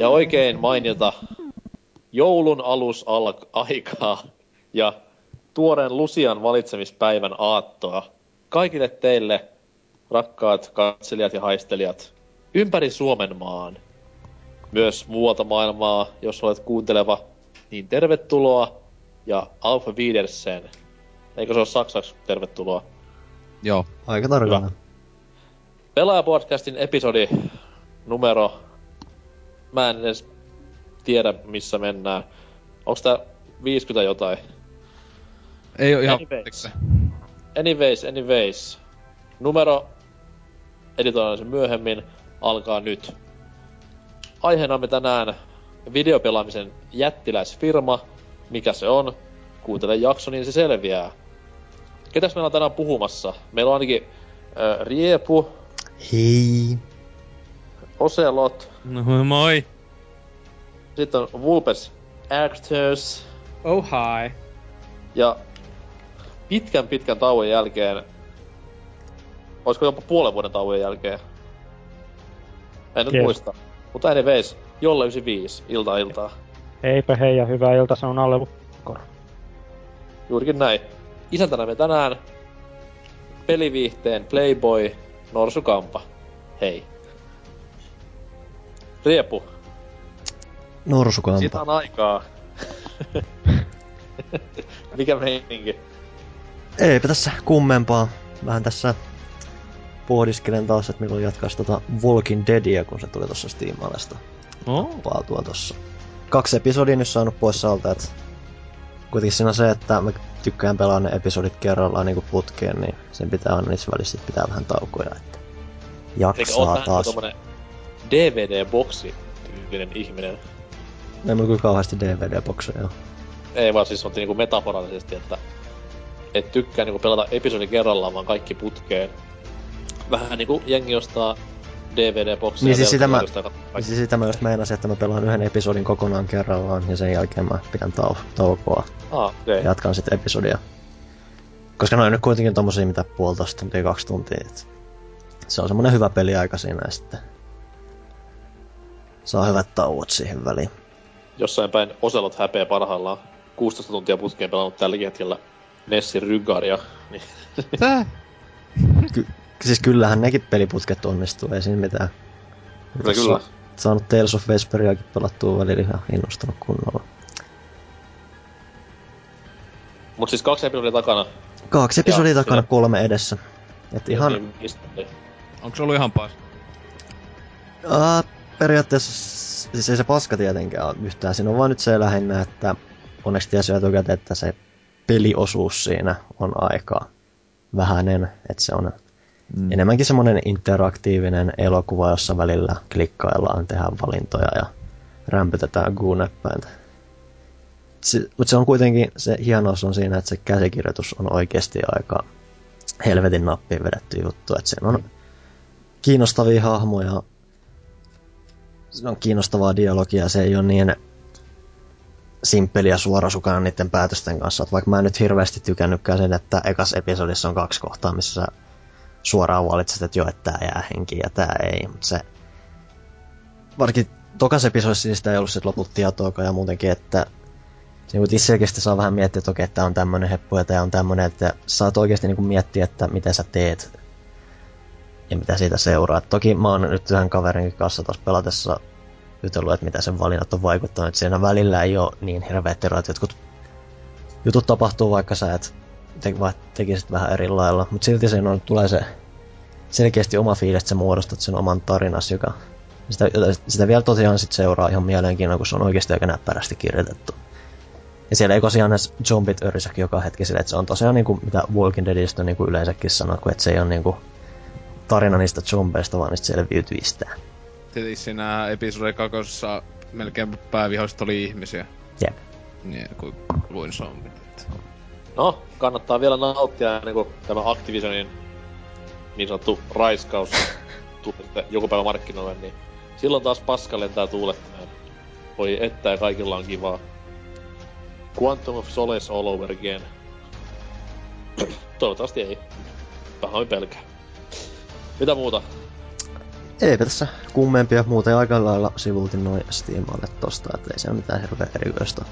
ja oikein mainita joulun aikaa ja tuoreen Lucian valitsemispäivän aattoa kaikille teille, rakkaat katselijat ja haistelijat, ympäri Suomen maan. Myös muualta maailmaa, jos olet kuunteleva, niin tervetuloa ja auf Wiedersehen. Eikö se ole saksaksi tervetuloa? Joo, aika tarkana. Pelaajapodcastin episodi numero... Mä en edes tiedä, missä mennään. Onks tää 50 jotain? Ei oo ihan... Anyways. Numero... editoidaan sen myöhemmin. Alkaa nyt. Aiheenamme tänään videopelaamisen jättiläisfirma. Mikä se on? Kuuntele jakso, niin se selviää. Ketäs meillä on tänään puhumassa? Meillä on ainakin Riepu. Hei. Oselot. No moi. Sitten on Vulpes Actors. Oh hi. Ja pitkän tauon jälkeen, olisiko jopa puolen vuoden tauon jälkeen? En nyt muista. Mutta anyways, Jolle 95, iltaa. Heipä hei ja hyvää ilta, se on alle koro. Juurikin näin. Isäntänä me tänään peliviihteen Playboy Norsukampa. Hei. Riepu. Norsukampa. Siitä on aikaa. Mikä meininki? Eipä tässä kummempaa. Vähän tässä pohdiskelen taas, että milloin jatkais Walking Deadia, kun se tuli tossa Steam-alesta. Paatua tossa. 2 episodia nyt saanut pois alta, et... Kuitenkin siinä se, että mä tykkään pelaa ne episodit kerrallaan niinku putkeen, niin sen pitää aina niissä välissä pitää vähän taukoja, että jaksaa taas. Eli tommonen DVD-boksi tyylinen ihminen. Ei mulla kyllä kauheasti DVD-bokseja. Ei vaan siis sanottiin niinku metaforallisesti, että et tykkää niinku pelata episodi kerrallaan vaan kaikki putkeen. Vähän niinku jengi ostaa DVD-boksia. Niin siis sitä mä just meinasin, että mä pelaan yhden episodin kokonaan kerrallaan ja sen jälkeen mä pidän taukoa. Okay. Jatkan sit episodia. Koska noin nyt kuitenkin tommosia mitä 1,5 tuntia, 2 tuntia. Et se on semmonen hyvä peliaika siinä ja sitten saa hyvät tauot siihen väliin. Jossain päin Oselot häpeä parhaillaan. 16 tuntia putkeen pelannut tälläkin hetkellä Nessi Rygaria. Niin. Tää? Siis kyllähän nekin peliputket onnistuu, ei siinä mitään. Kyllä. Saanut Tales of Vesperiakin pelattua välillä ihan innostunut kunnolla. Mut siis 2 episodia takana. 2 episodia takana, 3 edessä. Et ihan... Onks ollut ihan paska? Periaatteessa... Siis ei se paska tietenkään oo yhtään. Siinä on vaan nyt se lähinnä, että... Onneksi tiesi etukäteen, että se peliosuus siinä on aika vähäinen. Et se on... Enemmänkin semmonen interaktiivinen elokuva, jossa välillä klikkaillaan, tehdään valintoja ja rämpytetään Q-näppäintä. Mutta se on kuitenkin, se hienous on siinä, että se käsikirjoitus on oikeasti aika helvetin nappiin vedetty juttu. Että siinä on kiinnostavia hahmoja, se on kiinnostavaa dialogia, se ei ole niin simppeliä suorasukana niiden päätösten kanssa. Et vaikka mä en nyt hirveästi tykännytkään sen, että ekas episodissa on 2 kohtaa, missä suoraan valitset, että joo, että tää jää henkiin ja tää ei, mutta se... Varsinkin tokas episodissa niistä ei ollut sit loput tietoakaan ja muutenkin, että... Niin kuitenkin selkeästi saa vähän miettiä, että okei, tää on tämmönen heppu ja tää on tämmönen, että saat oikeesti niinku miettiä, että mitä sä teet ja mitä siitä seuraa. Toki mä oon nyt yhden kaverinkin kanssa taas pelatessa jutellut, että mitä sen valinnat on vaikuttanut. Siinä välillä ei oo niin hirveet eroja, että jotkut jutut tapahtuu, vaikka sä et tekisit vähän eri lailla, mutta silti sen on, tulee se selkeästi oma fiilis, että sä muodostat sen oman tarinasi, joka sitä vielä tosiaan sit seuraa ihan mielenkiinnolla, kun se on oikeasti aika näppärästi kirjoitettu. Ja siellä ei kosiaan näissä zombit örisäkin joka hetki sille, että se on tosiaan niinku, mitä Walking Deadistä niinku yleensäkin sanoo, kun et se ei ole niinku tarina niistä zombeista, vaan niistä selviytyjistä. Tietysti siinä episodin 2:ssa melkein päävihoista oli ihmisiä. Jep. Niin, kun luin zombit. No, kannattaa vielä nauttia ennen kuin tämä Activisionin niin sanottu raiskaus tulee sitten joku päivä markkinoille, niin silloin taas paska lentää tuulettaneen. Voi että ja kaikilla on kivaa. Quantum of Solace all over again. Toivottavasti ei. Pahoin pelkää. Mitä muuta? Eipä tässä kummempia, muuten aika lailla sivultin noin Steamalle tosta, ettei se ole mitään hirveä erikoista.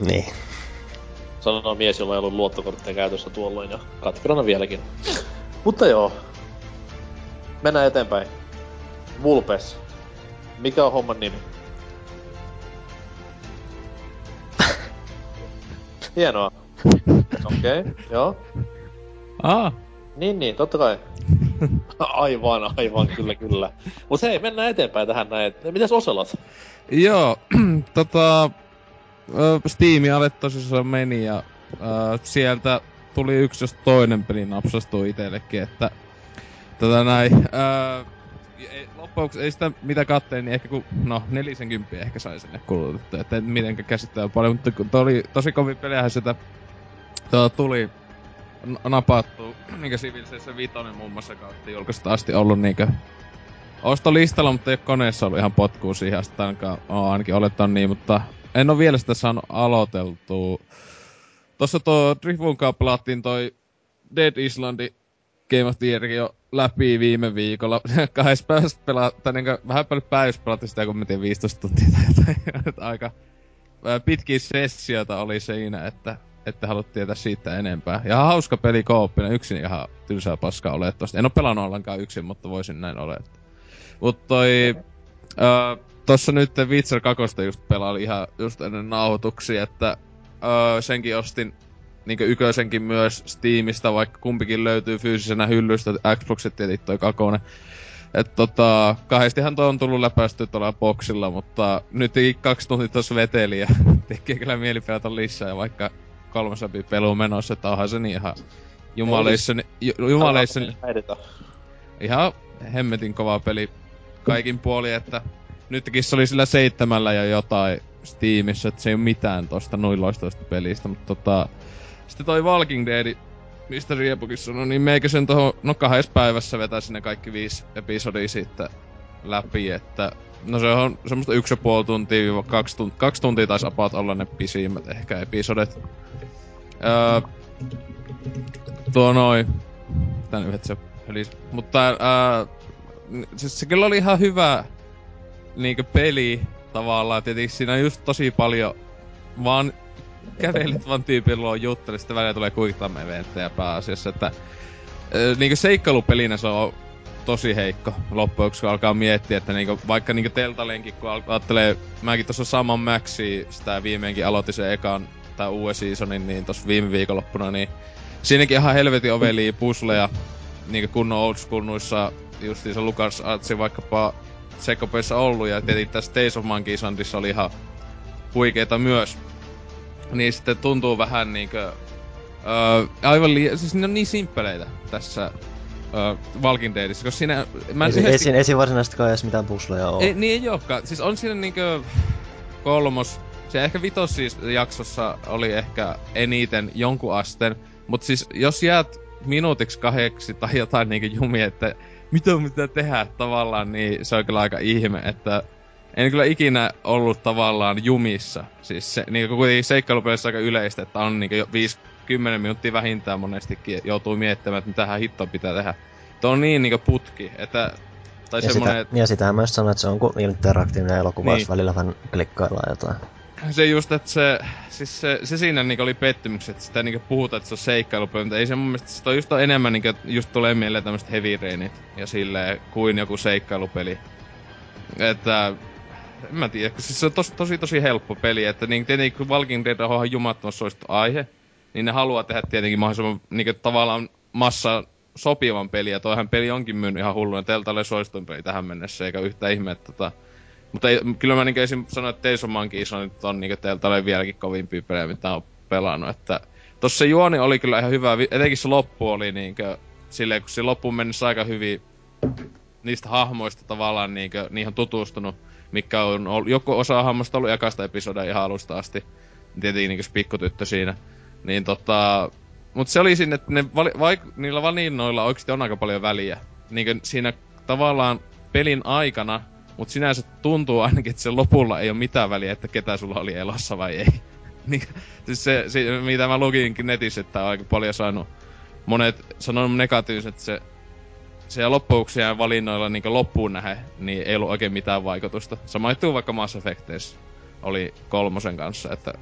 Niin. Sanoo mies, jolla ei ollut luottokortteja käytössä tuolloin ja katkerana vieläkin. Mutta joo. Mennään eteenpäin. Vulpes. Mikä on homman nimi? Hienoa. Okei, okay, joo. Aa. Niin, totta kai. Aivan, kyllä. Mut hei, mennään eteenpäin tähän näin. Mitäs Oselot? Joo, Steam alle tosissaan meni ja sieltä tuli yksi jos toinen peli napsastuu itsellekin, että loppuksi ei sitä mitä katselin, niin ehkä kun, 40 ehkä sai sinne kulutettua, että en mitenkään käsittää paljon, mutta kun oli tosi kovin peliähän sitä tuli napattu, niinkö Civilization 5 muun muassa kautta julkaista asti ollut niinkö ostolistalla, mutta ei ole koneessa ollut ihan potkuu siihen asti, ainakin oletan niin, mutta en oo vielä sitä saanut aloiteltua. Tossa tuo Drifvunkaan pelattiin toi Dead Islandi Game of the Year jo läpi viime viikolla. Kahdessa päivässä vähän paljon päivässä pelattiin sitä, kun mentiin 15 tuntia tai jotain. Aika pitkiä sessioita oli siinä, että haluat tietää siitä enempää. Ja hauska peli kooppina, yksin ihan tylsää paskaa olettavasti. En oo pelannut ollenkaan yksin, mutta voisin näin olettaa. Mut toi... tossa nyt Witcher 2 just pelaili ihan just ennen nauhoituksia, että senkin ostin niinkö yköisenkin myös Steamista, vaikka kumpikin löytyy fyysisenä hyllystä, Xboxit ja toi kakone. Et kahdestihan toi on tullut läpäistyä tuolla boksilla, mutta nyt 2 tuntia tossa veteli ja tekee kyllä mieli pelata lisää ja vaikka 3 läpi pelu menossa, että onhan se niin ihan jumaleissani. Ihan hemmetin kova peli kaikin puolin, että nytkin se oli sillä 7 ja jotain Steamissa, et se ei oo mitään tosta noin loistoista pelistä, mut sitten toi Walking Dead, mistä Riepukin sanoi, niin meikä sen tohon, 2 päivässä vetäisi ne kaikki 5 episodia siitä läpi, että... No se on semmoista 1,5 tuntia, 2 tuntia, 2 tuntia taisi apaat olla ne pisimmät ehkä episodet. Tän yhdet se hölis, mutta siis se kyllä oli ihan hyvä niinkö peli tavallaan, tietenkin siinä on just tosi paljon vaan kävelet vaan tyypin luo juttelee, sitten välillä tulee kuittamme eventtejä pääasiassa, että niinkö seikkailupelinä se on tosi heikko loppuksi, kun alkaa miettiä, että vaikka teltalenkin, kun ajattelee, mäkin tossa saman Maxi sitä viimeinkin aloitin sen ekan tai uuden seasonin, niin tossa viime viikonloppuna, niin siinäkin ihan helvetin ovelia pusleja, niinkö kunnon old school-nuissa justiinsa Lucas Artsin vaikkapa Sekopeissa ollu, ja tietenkin tässä Days of Monkey Islandissa oli ihan huikeeta myös. Niin sitten tuntuu vähän niinkö... siis ne on niin simppeleitä tässä Walking Deadissä, koska siinä... Ei siinä varsinaisestikaan edes mitään pusleja oo. Niin ei ookaan, siis on siinä niinkö kolmos... Se ehkä vitos siis jaksossa oli ehkä eniten jonkun asteen, mut siis jos jäät minuutiksi 2 tai jotain niinkö jumia, että... Mitä on mitä tehdä tavallaan, niin se on kyllä aika ihme, että en kyllä ikinä ollut tavallaan jumissa. Siis se, niin kuitenkin seikkailupelissä aika yleistä, että on niin 5-10 minuuttia vähintään monestikin joutuu miettimään, että mitähän hittoa pitää tehdä. Tuo on niin niinkö putki, että... Tai ja, semmonen, ja sitähän myös sanoo, että se on kun interaktiivinen elokuva, niin. Välillä vähän klikkaillaan jotain. Se just, että se siinä niinku oli pettymys, että sitä niinku puhutaan, että se on seikkailupeli, mutta ei se mun mielestä, se on just enemmän niinku, just tulee mieleen tämmöset heavy rainit ja silleen, kuin joku seikkailupeli. Että, en mä tiedä, siis se on tosi helppo peli, että niinku tietenkin kun Walking Dead on jumattomassa suosittu aihe, niin ne haluaa tehdä tietenkin mahdollisimman niinku tavallaan massa sopivan peli, ja toihan peli onkin myynyt ihan hulluna, teiltä ole suosituin peli tähän mennessä, eikä yhtään ihme, että mutta ei, kyllä mä niinku esim. Sanoin, että Days of Monkey Island on niinku teiltä ole vieläkin kovimpia pelejä, mitä on pelannut, että... Tossa se juoni oli kyllä ihan hyvä, etenkin se loppu oli niinkö... Silleen, kun se loppuun mennessä aika hyvin niistä hahmoista tavallaan niinkö... Niihin on tutustunut, mikä on joku osa hahmosta ollut ekasta episodia ihan alusta asti. Tietenkin niinkö se pikkutyttö siinä. Niin mut se oli siinä, että ne niillä valinnoilla oikeesti on aika paljon väliä. Niinkö siinä tavallaan pelin aikana... Mut sinänsä tuntuu ainakin, että sen lopulla ei oo mitään väliä, että ketä sulla oli elossa vai ei. Siis se, mitä mä lukinkin netissä, että on aika paljon saanut monet sanonut negatiiviset, että se siellä loppuuksien valinnoilla niin loppuun nähden, niin ei ollut oikein mitään vaikutusta. Sama juttu vaikka Mass Effectissa oli kolmosen kanssa, että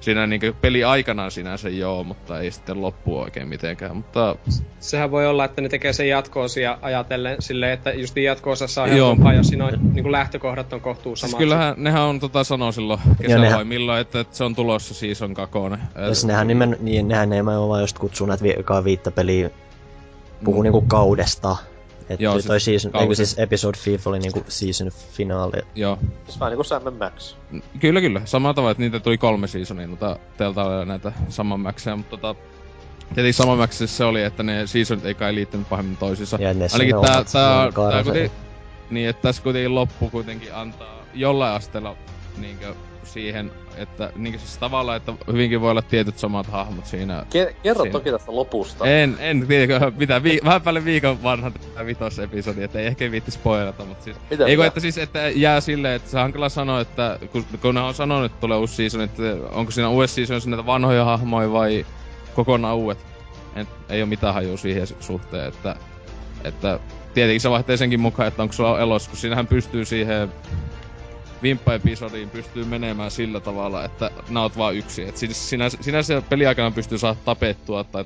siinä niin peli aikana sinänsä joo, mutta ei sitten loppu oikein mitenkään, mutta... Sehän voi olla, että ne tekee sen jatko-osia ajatellen silleen, että just jatko-osassa on helpompaa, jos siinä on niin lähtökohdat on kohtuu samaa. Siis kyllähän nehän on sanoo silloin kesällä nehän... vai milloin, että se on tulossa season 2. Siis nehän nimenomaan just kutsuu näitä viittä peliä, puhuu niinku kaudesta. Että joo, toi siis Episode 5 oli niinku season finaali. Joo. Se vähän niinku Sam & Max. Kyllä, kyllä. Samalla tavalla, että niitä tuli 3 seasonia, mutta teiltä oli näitä saman Maxeja, mutta tietenkin saman Maxissa se oli, että ne seasonit ei kai liittynyt pahemmin toisiinsa. Ja ainakin tää kuitenkin, niin että tässä kuitenkin loppu kuitenkin antaa jollain asteella niinkö siihen, että niinkö siis tavallaan, että hyvinkin voi olla tietyt samat hahmot siinä. Kerro siinä. Toki tästä lopusta. En tiedä, mitä vähän päälle viikon vanha tämä vitosepisodi, ettei ehkä viitti spoilata, mutta siis... Eikö, että siis, että jää silleen, että se hankala sanoo, että kun ne on sanonut, että tulee uusi season, että onko siinä uudessa seasonissa näitä vanhoja hahmoja vai kokonaan uudet. Ei oo mitään hajua siihen suhteen, että tietenkin se vaihtee senkin mukaan, että onko sulla elossa, kun siinähän pystyy siihen... Vimppa-episodiin pystyy menemään sillä tavalla, että nää oot vaan yksi. Et sinänsä peliaikana pystyy saada tapettua tai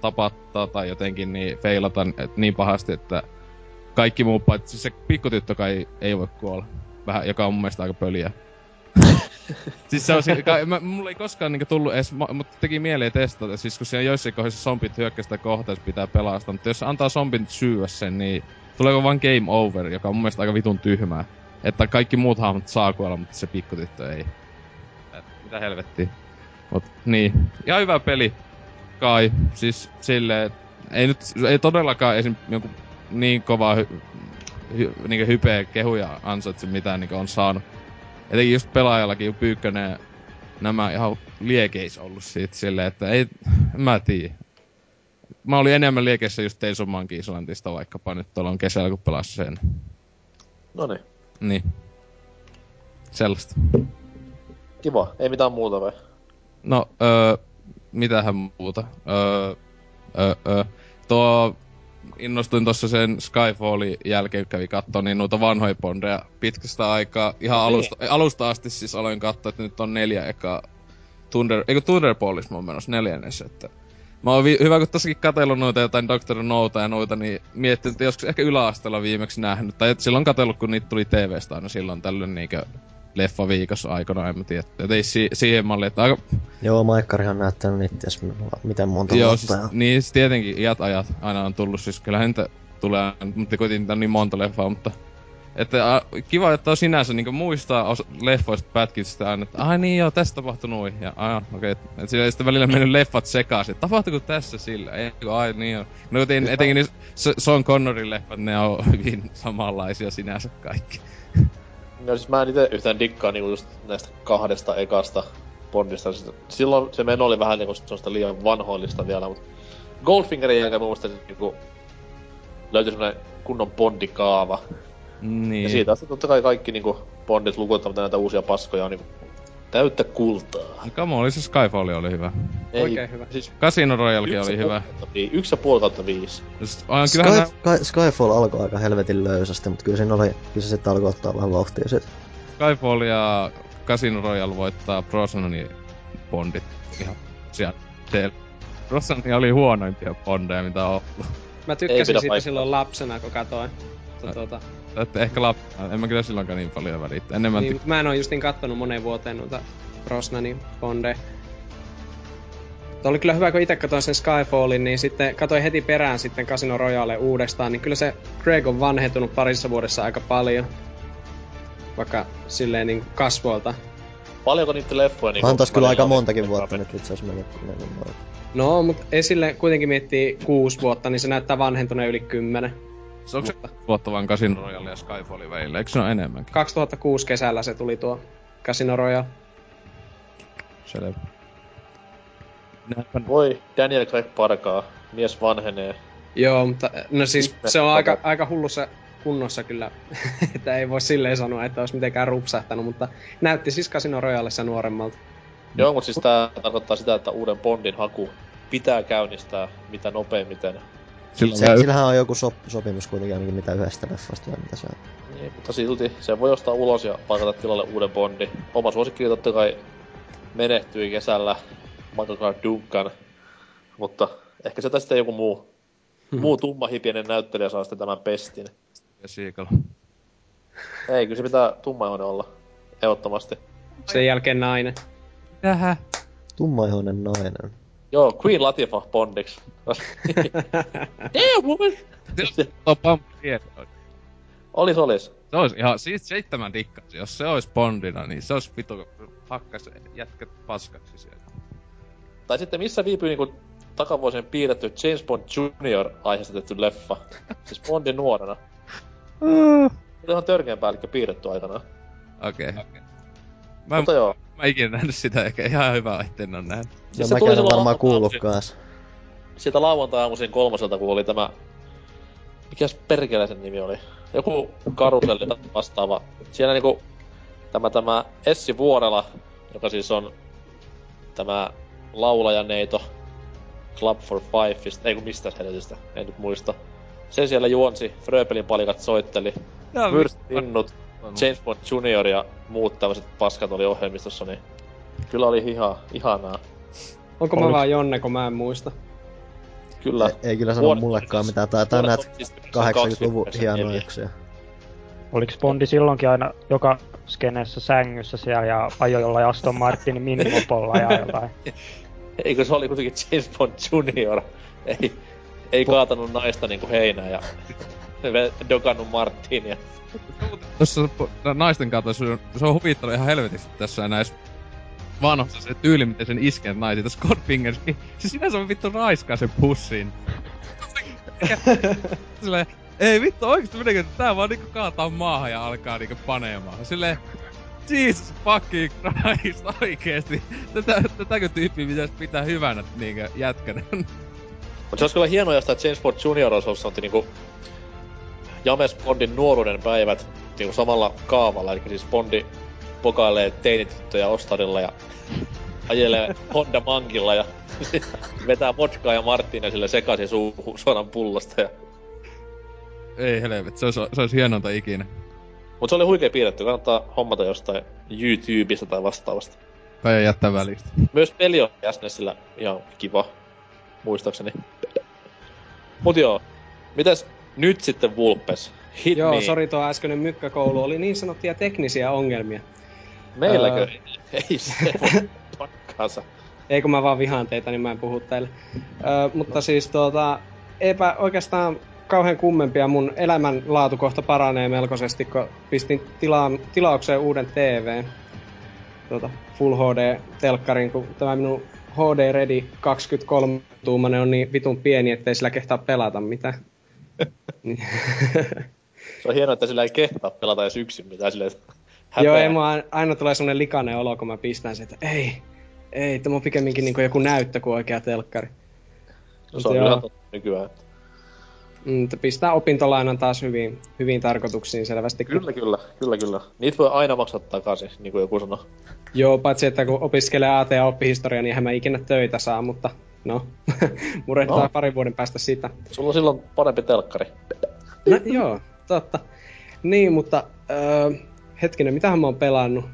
tapattaa tai jotenkin niin feilata niin pahasti, että kaikki muu paitsi. Siis se pikkutyttö kai ei voi kuolla. Vähän, joka on mun mielestä aika pöliä. Siis se on mulla ei koskaan niinku tullu edes, mutta teki mieleen testata. Siis kun siinä joissain kohdissa zombit hyökkää sitä kohtaa, pitää pelastaa. Mutta jos antaa zombin syyä sen, niin tuleeko vaan game over, joka on mun mielestä aika vitun tyhmää. Että kaikki muut hahmot saa kuolla, mutta se pikkutyttö ei. Mitä helvettiä. Mut niin. Ihan hyvä peli. Kai. Siis silleen... Ei todellakaan esim. Jonkun niin kovaa niinku hypeä kehuja ansaitse mitään niinku on saanut. Etenkin just pelaajallakin Pyykkönen nämä ihan liekeis ollut siitä silleen, että ei... En mä tiedä. Mä olin enemmän liekeissä just Tales of Monkey Islandista vaikkapa nyt tuolla on kesällä kun pelas sen. Noniin. Niin. Sellaista. Kiva. Ei mitään muuta vai? No, mitähän muuta? Innostuin tossa sen Skyfallin jälkeen, kävi kattoo niin noita vanhoja bondeja pitkästä aikaa. Ihan alusta asti siis aloin katsoa, että nyt on 4 ekaa. Thunderboltissa mä oon menossa 4. Että... Mä oon hyvä, kun tossakin katsellut noita jotain Dr. Nouta ja noita, niin miettinyt, että joskus ehkä yläasteella viimeksi nähnyt. Tai silloin katsellut, kun niitä tuli TV-stä aina silloin tällöin niinkö leffa viikossa aikana, en mä tiedä. Et ei siihen malliin, että aika... Joo, Maikkarihan näyttänyt niitä, jos miten monta vuotta. Siis, niin, siis tietenkin iät aina on tullut, siis kyllähän niitä tulee, mutta kuitenkin niitä on niin monta leffaa, mutta... Että kiva, että on sinänsä niinku muistaa leffoista pätkistä aina, että ai niin joo, tässä tapahtui noin, ja aina, okei. Et sillä ei sitten välillä mennyt leffat sekaisin, että tapahtuiko tässä sillä, ei ai niin joo. No etenkin niin Sean Connerin leffat, ne on hyvin samanlaisia sinänsä kaikki. No siis mä en ite yhtään dikkaa niinku just näistä 2 ekasta Bondista. Silloin se meno oli vähän niinku semmoista liian vanhoillista vielä, mut Goldfingerin jälkeen mun mielestä niinku löytyi semmonen kunnon Bondikaava. Niin. Ja siitä asti tottakai kaikki niinku Bondit lukuuttamatta näitä uusia paskoja on niinku täyttä kultaa. Kamo oli se Skyfall oli hyvä. Oikein hyvä. Siis Casino Royale oli hyvä. 1,5/5. Skyfall alkoi aika helvetin löysästi, mut kyllä siinä oli kyllä se alkoi ottaa vähän vauhtia sit. Skyfall ja Casino Royale voittaa Brosnanin Bondit ihan sieltä. Brosnan oli huonoimpia Bondeja mitä on ollut. Mä tykkäsin siitä silloin lapsena kun katoin. Että ehkä en mä kyllä silloinkaan niin paljon välittää. Niin, mut mä en oo just niin kattonut moneen vuoteen noita Brosnanin Bondeja. Mutta oli kyllä hyvä, kun ite katoin sen Skyfallin, niin sitten katoin heti perään sitten Casino Royale uudestaan, niin kyllä se Craig on vanhentunut parissa vuodessa aika paljon. Vaikka silleen niinku kasvoilta. Paljonko niitä leffoja niinku... On tos kyllä aika montakin vuotta nyt itseasiassa mennyt. No, mut esille kuitenkin miettii 6 vuotta, niin se näyttää vanhentuneen yli 10. Se onko se vuotta vaan Casino Royale ja Skyfallin välillä? Eikö se ole enemmänkin? 2006 kesällä se tuli tuo Casino Royale. Selvä. Voi, Daniel Craig parkaa. Mies vanhenee. Joo, mutta no siis Ihme, se on aika hullussa kunnossa kyllä. Että ei voi silleen sanoa, että olisi mitenkään rupsahtanut, mutta näytti siis Casino Royalessa nuoremmalta. Joo, mutta siis tää tarkoittaa sitä, että uuden Bondin haku pitää käynnistää mitä nopeimmiten. Sillähän on joku sopimus kuitenkin ainakin mitä yhdestä leffasta vai mitä se on. Niin, mutta silti se voi ostaa ulos ja palkata tilalle uuden Bondin. Oma suosikkini totta kai menehtyi kesällä, Michael Duncan, mutta ehkä se tästä joku muu tummahipinen näyttelijä saa sitten tämän pestin. Ja Siegel. Ei, kyllä se pitää tummaihoinen olla, ehdottomasti. Sen jälkeen nainen. Tähä. Tummaihoinen nainen. Joo, Queen Latifah Bondiksi. Damn woman! Olis. Se ois ihan, siis 7 dikkaas. Jos se ois Bondina, niin se ois vitu hakkas jätkät paskaksi sieltä. Tai sitten missä viipyy niinku takavuosien piirretty James Bond Jr. aiheesta tehty leffa. Siis Bondin nuorena. Se on törkeän päällikkö piirretty aikanaan. Okei. Mä ikinä nähnyt sitä, eikä ihan hyvää, etten oo nähnyt. Ja mäkään en varmaan kuullutkaas. Sieltä lauantai-aamuisin 3:00, kun oli tämä... Mikäs perkele sen nimi oli? Joku karuselli vastaava. Siellä niinku... Tämä Essi Vuorela, joka siis on... Tämä laulajaneito Club for Fifeista, ei kun mistä helvetistä, en nyt muista. Se siellä juonsi, Fröbelin palikat soitteli. Myrstinnut. James Bond Junior ja muut tämmöset paskat oli ohjelmistossa, niin kyllä oli ihanaa. Onko mä vaan Jonne, kun mä en muista? Kyllä. Ei kyllä sano mullekaan mitään, tää on näitä 80-luvun hienoituksia. Oliks Bondi silloinkin aina joka skeneessä sängyssä siellä ja ajoi jollain Aston Martinin minimopolla ja jotain? Eikö se oli kuitenkin James Bond Junior? Ei kaatanut naista niinku heinää ja... Dokannu Martinia. Tossa naisten kautta se on huvittanut ihan helvetisti tässä näissä vanhossa se tyyli, miten sen isken naisi. Tossa Godfingers, niin se sinänsä on vittu raiskaa sen pussiin. Silleen, ei vittu oikeesti mitenkään, tää vaan niinku kaataa maahan ja alkaa niinku paneemaan. Silleen, Jesus fucking Christ, oikeesti. Tätäkö tyyppiä pitäis pitää hyvänä niinkö jätkänä? Mut se ois kyllä hienoa, jos tää James Bond Junior ois ollut niinku... James Bondin nuoruuden päivät niinku samalla kaavalla, eli siis Bondi pokailee teinityttöjä Ostadilla ja ajelee Honda Mankilla ja vetää vodkaa ja Martinia sille sekaisin suoran pullosta ja... Ei helvet, se ois hienonta ikinä. Mut se oli huikee piirretty, kannattaa hommata jostain YouTubeista tai vastaavasta. Tai jättää välistä. Myös peli on SNESillä ihan kiva, muistaakseni. Mut joo, mitäs... Nyt sitten Vulpes. Hit joo, me. Sori, tuo äskeinen mykkäkoulu oli niin sanottuja teknisiä ongelmia. Meilläkö? Ei se voi pakkaansa. Ei kun mä vaan vihaan teitä, niin mä en puhu teille. Mutta siis eipä oikeastaan kauhean kummempia. Mun elämänlaatu kohta paranee melkoisesti, kun pistin tilaukseen uuden TV. Full HD-telkkarin, kun tämä minun HD Ready 23-tuumainen on niin vitun pieni, ettei sillä kehtaa pelata mitään. Se on hienoa, että sillä ei kehtaa pelata edes yksin mitään silleen häpeä. Joo, ei mua aina tulee semmonen likainen olo, kun mä pistän sen, että ei, tämä on pikemminkin niinku joku näyttö kuin oikea telkkari. No se on kyllä nykyään. Pistää opintolainan taas hyviin tarkoituksiin selvästi. Kyllä. Niitä voi aina maksaa takaisin, niin kuin joku sanoo. Joo, paitsi että kun opiskelee AT ja oppihistoria, niin eihän mä ikinä töitä saa, mutta... No, murehtaa parin vuoden päästä sitä. Sulla on silloin parempi telkkari. No, joo, totta. Niin, mutta hetkinen, mitähän mä oon pelannut?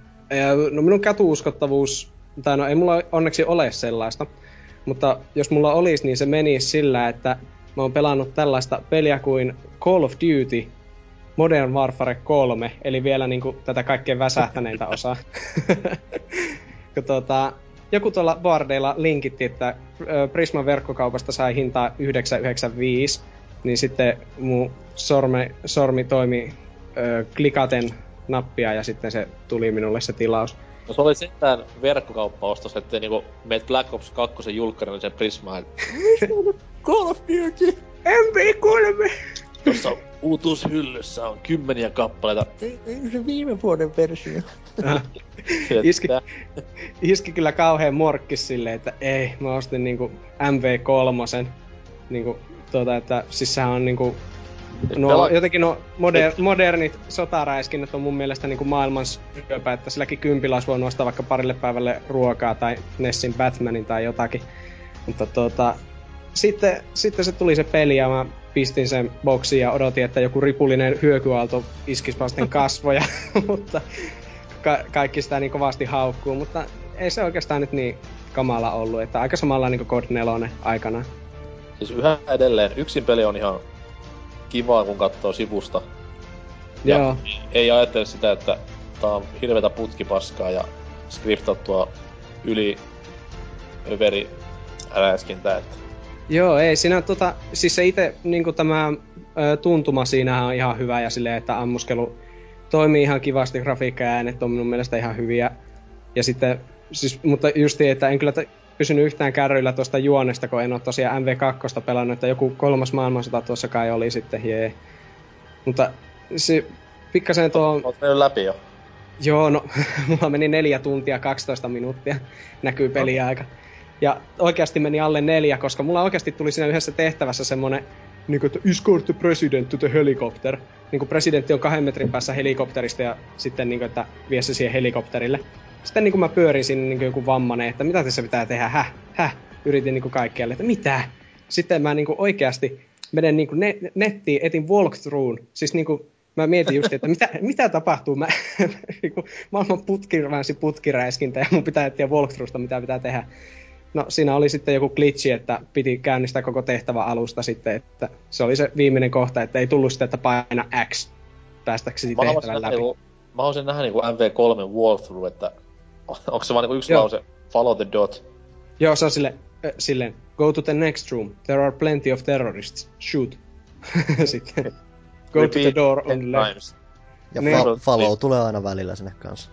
No minun katuuskottavuus, tai no ei mulla onneksi ole sellaista, mutta jos mulla olisi, niin se menisi sillä, että mä oon pelannut tällaista peliä kuin Call of Duty Modern Warfare 3, eli vielä niinku tätä kaikkein väsähtäneitä osaa. Joku tuolla boardeilla linkitti, että Prisman verkkokaupasta sai hintaa 9,95, niin sitten mun sormi toimi klikaten nappia ja sitten se tuli minulle se tilaus. No se oli sentään verkkokauppaostos, ettei niinku meet Black Ops 2 julkkarin sen Prismaan. Call of Duty! MP3! Tuossa uutuushyllyssä on 10 kappaleita. Se viime vuoden versio. Iski kyllä kauheen morkkis silleen, että ei, mä ostin niinku MV3. Niinku, että siis sehän on niinku... Jotenkin modernit sotaräiskinnät on mun mielestä niinku maailman syöpä, että silläkin kympillä olisi voinut ostaa vaikka parille päivälle ruokaa tai Nessin Batmanin tai jotakin. Mutta sitten se tuli se peli ja mä pistin sen boksiin ja odotin, että joku ripulinen hyökyaalto iskisi vasten kasvoja, mutta kaikki sitä niin kovasti haukkuu, mutta ei se oikeastaan nyt niin kamala ollut, että aika samalla niin kuin God 4 aikana. Siis yhä edelleen yksin peli on ihan kivaa, kun katsoo sivusta. Ja joo. Ei ajattele sitä, että tää on hirveetä putkipaskaa ja skriptattua yli överi äläskintää, että... Joo, ei siinä siis se ite niinku tämä tuntuma siinähän on ihan hyvä ja silleen, että ammuskelu toimii ihan kivasti, grafiikka ja äänet on minun mielestä ihan hyviä. Ja sitten, siis, mutta justiin, että en kyllä pysynyt yhtään kärryillä tuosta juonesta, kun en oo tosiaan MV2 pelannut, että joku kolmas maailmansota tuossa kai oli sitten, jee. Mutta se pikkasen tuo... Oot mennyt läpi jo. Joo, no mulla meni 4 tuntia 12 minuuttia, näkyy peliaika. Ja oikeasti meni alle 4, koska mulla oikeasti tuli siinä yhdessä tehtävässä semmonen niinku, että escort the president to the helicopter. Niinku presidentti on 2 metrin päässä helikopterista ja sitten niinku, että vie se siihen helikopterille. Sitten niinku mä pyörin sinne niinku joku vammanen, että mitä tässä pitää tehdä, yritin niinku kaikkialle, että mitä? Sitten mä niinku oikeasti menen niinku nettiin, etin walkthroughin, siis niinku mä mietin just, että mitä tapahtuu, mä niinku maailman putkiräiskintä ja mun pitää etsiä walkthroughsta, mitä pitää tehdä. No siinä oli sitten joku glitchi, että piti käynnistää koko tehtävä alusta sitten, että se oli se viimeinen kohta, että ei tullut sitä, että paina X päästäksesi tehtävän läpi. Mä haluaisin nähdä niinku MV3 walkthrough, että onko se vaan niinku yksi lause, follow the dot? Joo, se on silleen, go to the next room, there are plenty of terrorists, shoot. Sitten, go to the door on left. Ja niin, follow tulee aina välillä sinne kanssa.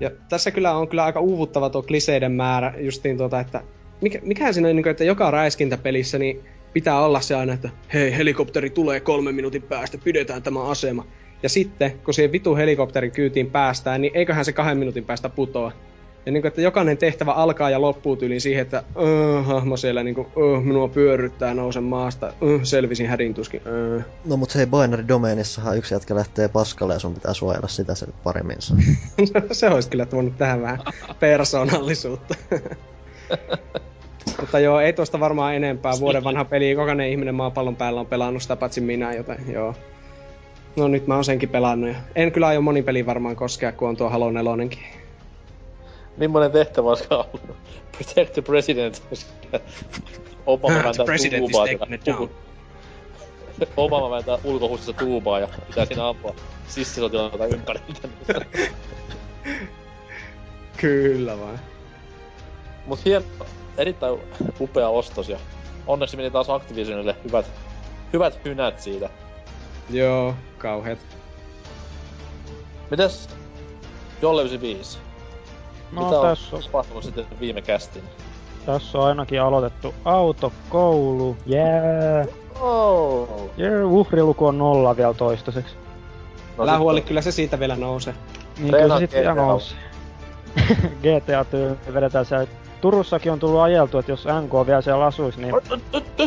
Ja tässä kyllä on kyllä aika uuvuttava tuo kliseiden määrä, justiin että mikä siinä on, että joka räiskintäpelissä niin pitää olla se aina, että hei, helikopteri tulee 3 minuutin päästä, pidetään tämä asema. Ja sitten, kun siihen vitu helikopterin kyytiin päästään, niin eiköhän se 2 minuutin päästä putoa. Ja niin kuin, että jokainen tehtävä alkaa ja loppuu tyyliin siihen, että hahmo siellä niin kuin, minua pyörryttää, nousen maasta, selvisin hädintuskin. No mut hei, Binary Domainissahan yksi jätkä lähtee paskalle ja sun pitää suojella sitä sen paremmin. Se olisi kyllä tuonut tähän vähän persoonallisuutta. Mutta joo, ei tuosta varmaan enempää. Vuoden vanha peli, kokonainen ihminen maapallon päällä on pelannut sitä, patsi minä, joten joo. No nyt mä oon senkin pelannut ja en kyllä aio monin peliin varmaan koskea, kun on tuo Halo 4:nkin. Mimmonen tehtävä olisikaan ollut? Protect the president. Obama vääntää tuubaa. Obama vääntää ulkohuussissa tuubaa ja pitää siinä ampua sissisotilata ympäriltä. Kyllä vaan. Mut hieno, erittäin upea ostos ja onneksi meni taas Activisionille hyvät hynät siitä. Joo, kauheet. Mitäs Jolle 95? No, mitä on tapahtunut sitten viime kästin? Tässä on ainakin aloitettu autokoulu, jää! Oh. Yeah, uhriluku on 0 vielä toistaiseksi. No, älä huoli, kyllä se siitä vielä nousee. Niin, kyllä se sitten vielä nousee. GTA vedetään siellä. Turussakin on tullut ajeltu, että jos NK vielä siellä asuisi, niin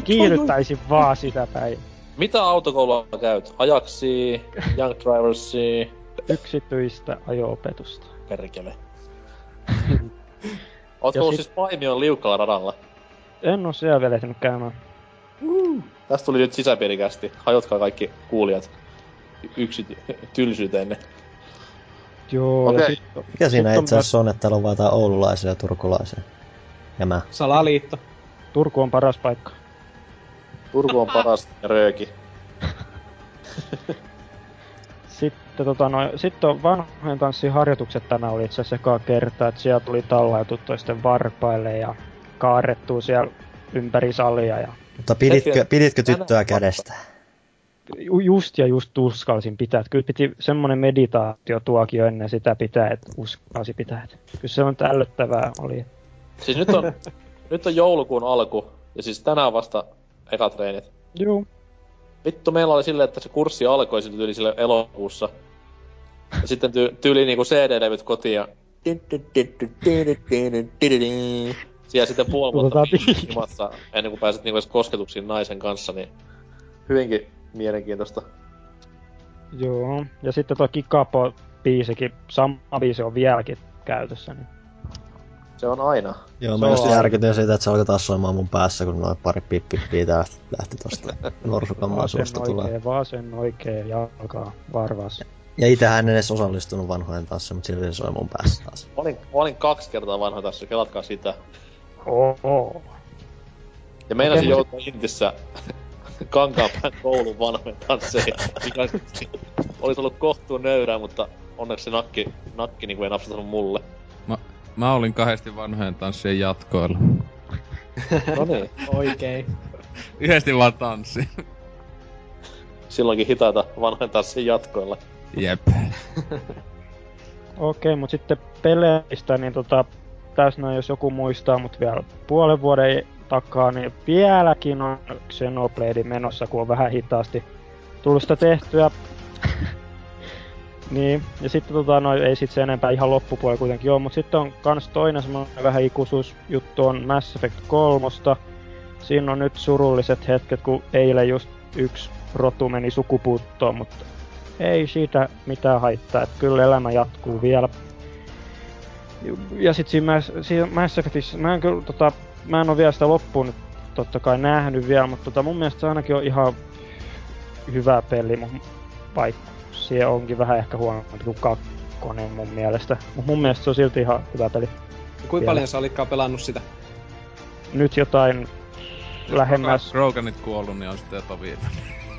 kiihdyttäisi vaan sitä päin. Mitä autokoulua käyt? Ajaksi, Young Driversi? Yksityistä ajo-opetusta. Perkele. Oot tullut siis Paimion liukkaalla radalla? En oo siellä vielä ehtinyt käymään. Tästä tuli nyt sisäpiirikästi. Hajotkaa kaikki kuulijat tylsyyteenne. Joo, okay. Mikä siinä itse asiassa on, että täällä on vaan tää oululaisia ja turkulaisia? Ja mä. Salaliitto. Turku on paras paikka. Turku on paras rööki. Sitten, sitten on vanhojen tanssin harjoitukset tänään oli itse asiassa ekaa kertaa, että siellä tuli tallailtu toisten varpaille ja kaarrettuu siellä ympäri salia. Ja... Mutta piditkö tyttöä kädestä? Just uskalsin pitää. Kyllä piti semmonen meditaatiotuokio ennen sitä pitää, että uskalsi pitää. Kyllä se on ällöttävää oli. Siis nyt on joulukuun alku ja siis tänään vasta ekatreenit. Joo. Vittu, meillä oli silleen, että se kurssi alkoi sitten tyyli sille elokuussa. Ja sitten tyyli niinku CD-levyt kotiin ja... Siellä sitten puoli vuotta himassa, ennen kuin pääset niinku edes kosketuksiin naisen kanssa, niin... Hyvinkin mielenkiintoista. Joo, ja sitten toi Kikapo-biisikin, sama biisi on vieläkin käytössä, niin... Se on aina. Joo, mä just järkytyin siitä, että se alkoi taas soimaan mun päässä, kun noin pari pippippiä lähti tosta norsukamman suusta tulee. Vasen oikee jalkaa varvas. Ja itähän en edes osallistunut vanhojen taas, mutta silti se soi mun päässä taas. Olin 2 kertaa vanhoja tässä, kelatkaa sitä. Oho. Ja meinasin joutua Intissä Kankaanpään koulun vanhojen tansseihin, mikä olisi ollut kohtuun nöyrää, mutta onneksi se nakki niin kuin ei napsatanut mulle. Mä olin 2 vanhojen tanssien jatkoilla. No niin. Oikein. Yhdesti vaan tanssi. Silloinkin hitaita vanhojen tanssien jatkoilla. Jep. Okei, mut sitten peleistä, niin täsnä jos joku muistaa, mut vielä puolen vuoden takaa, niin vieläkin on Xenoblade menossa, kun on vähän hitaasti tullut sitä tehtyä. Niin, ja sitten ei sit se enempää ihan loppupuolella kuitenkin oo, mut sitten on kans toinen semmonen vähän ikuisuusjuttu on Mass Effect 3. Siinä on nyt surulliset hetket, kun eilen just yksi rotu meni sukupuuttoon, mutta ei siitä mitään haittaa, että kyllä elämä jatkuu vielä. Ja sit siinä Mass Effectissä, mä en oo vielä sitä loppuun nyt tottakai nähnyt vielä, mutta mun mielestä se ainakin on ihan hyvä peli, vaikka se onkin vähän ehkä huonompi kuin 2 mun mielestä. Mut mun mielestä se on silti ihan hyvä peli. Ja kuinka paljon sä olitkaan pelannut sitä? Nyt jotain lähemmäs... Jos Roganit kuollut, niin on sitten toviita.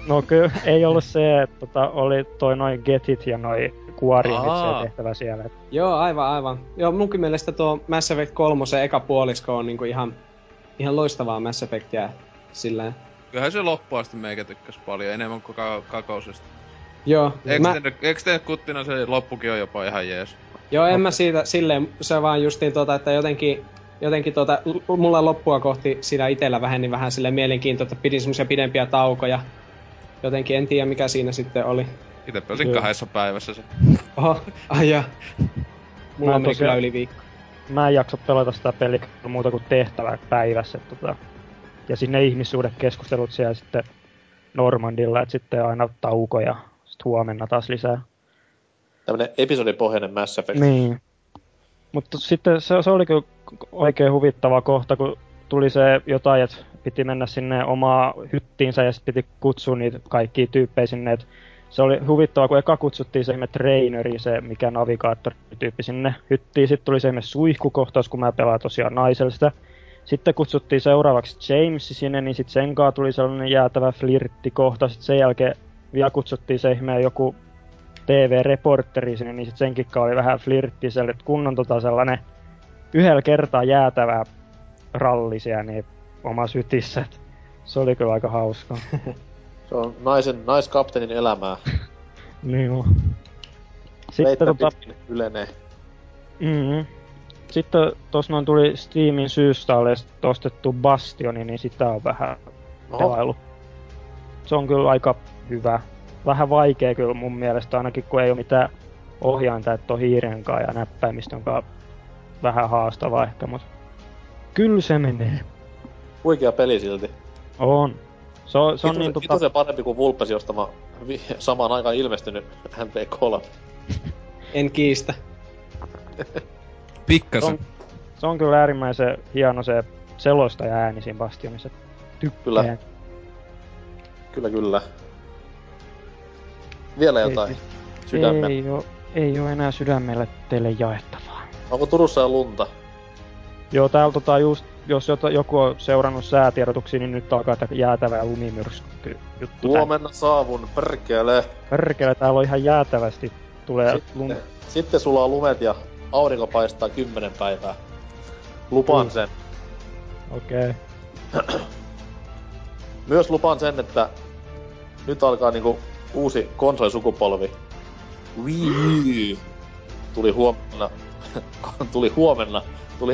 No kyllä, ei ollut se, että oli toi noin getit ja noi kuoriinit se tehtävä siellä. Joo, aivan. Joo, munkin mielestä tuo Mass Effect 3, se eka puolisko on niinku ihan loistavaa Mass Effectia silleen. Kyllähän se loppuun asti meikä tykkäs paljon, enemmän kuin kakosesta. Joo. Eikö teet kuttina se loppukin on jopa ihan jees? Joo, en mä siitä silleen, se vaan justiin että jotenkin mulla loppua kohti siinä itellä väheni vähän silleen mielenkiintoa, että pidin semmosia pidempiä taukoja. Jotenkin en tiedä mikä siinä sitten oli. Itse pelasin 2 päivässä se. Oho, aijaa. Mulla meni kyllä yli viikko. Mä en jaksa pelata sitä peliä muuta kuin tehtävää päivässä. Ja sinne ihmissuhdekeskustelut siellä sitten Normandilla, että sitten aina taukoja. Sitten huomenna taas lisää. Tämmönen episodipohjainen Mass Effect. Niin. Mutta sitten se oli kyllä oikein huvittava kohta, kun tuli se jotain, että piti mennä sinne omaa hyttiinsä ja sitten piti kutsua niitä kaikkia tyyppejä sinne. Et se oli huvittavaa, kun eka kutsuttiin se traineri, se mikä navigaattorityyppi sinne hyttiin. Sitten tuli se suihkukohtaus, kun mä pelaan tosiaan naiselle sitä. Sitten kutsuttiin seuraavaksi James sinne, niin sitten sen kanssa tuli sellainen jäätävä flirttikohta. Sitten sen jälkeen vielä kutsuttiin se ihmeen joku TV-reporteri sinne, niin sitten senkin oli vähän flirttiselle, että kun on sellainen yhdellä kertaa jäätävä ralli siellä niin omassa ytissä. Se oli kyllä aika hauskaa. Se on naiskapteenin elämää. Niin on. Sitten ylenee. Mm-hmm. Sitten tossa noin tuli Steamin syystä ostettu Bastioni, niin sitä on vähän pelailu. Se on kyllä aika hyvä. Vähän vaikea kyllä mun mielestä, ainakin kun ei oo mitään ohjainta, että on hiirenkaan ja näppäimistönkaan vähän haastavaa ehkä, mut kyllä se menee. Huikea peli silti. On. Se on niin se parempi kuin Vulpesi ostama samaan aikaan ilmestynyt MP3. En kiistä. Pikkasen. Se on kyllä äärimmäisen hieno se selostaja ääni siinä Bastionissa. Tykkään. Kyllä. Vielä jotain sydämellä. Ei oo enää sydämelle teille jaettavaa. Onko Turussa jo lunta? Joo, täällä just, jos joku on seurannut säätiedotuksia, niin nyt alkaa jäätävä lumimyrsky juttu. Huomenna saavun, perkele! Perkele, täällä on ihan jäätävästi tulee lunta. Sitten sulaa lumet ja aurinko paistaa 10 päivää. Lupaan sen. Okei. Okay. Myös lupaan sen, että nyt alkaa niinku uusi konsolisukupolvi. Wii tuli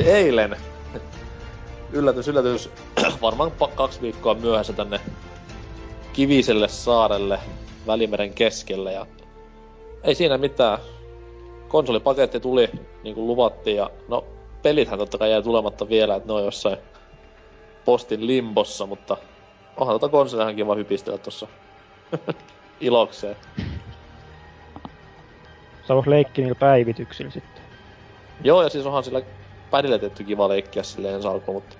eilen. Yllätys. Varmaan 2 viikkoa myöhässä tänne Kiviselle saarelle Välimeren keskelle ja ei siinä mitään. Konsolipaketti tuli niinku luvattiin ja no pelithän tottakai jäi tulematta vielä, että ne on jossain postin limbossa, mutta onhan konsolihan kiva hypistellä tossa ilokseen. Sä vois leikki niillä päivityksillä sitten. Joo, ja siis onhan sillä pädille tehty kiva leikkiä silleen salko, mutta...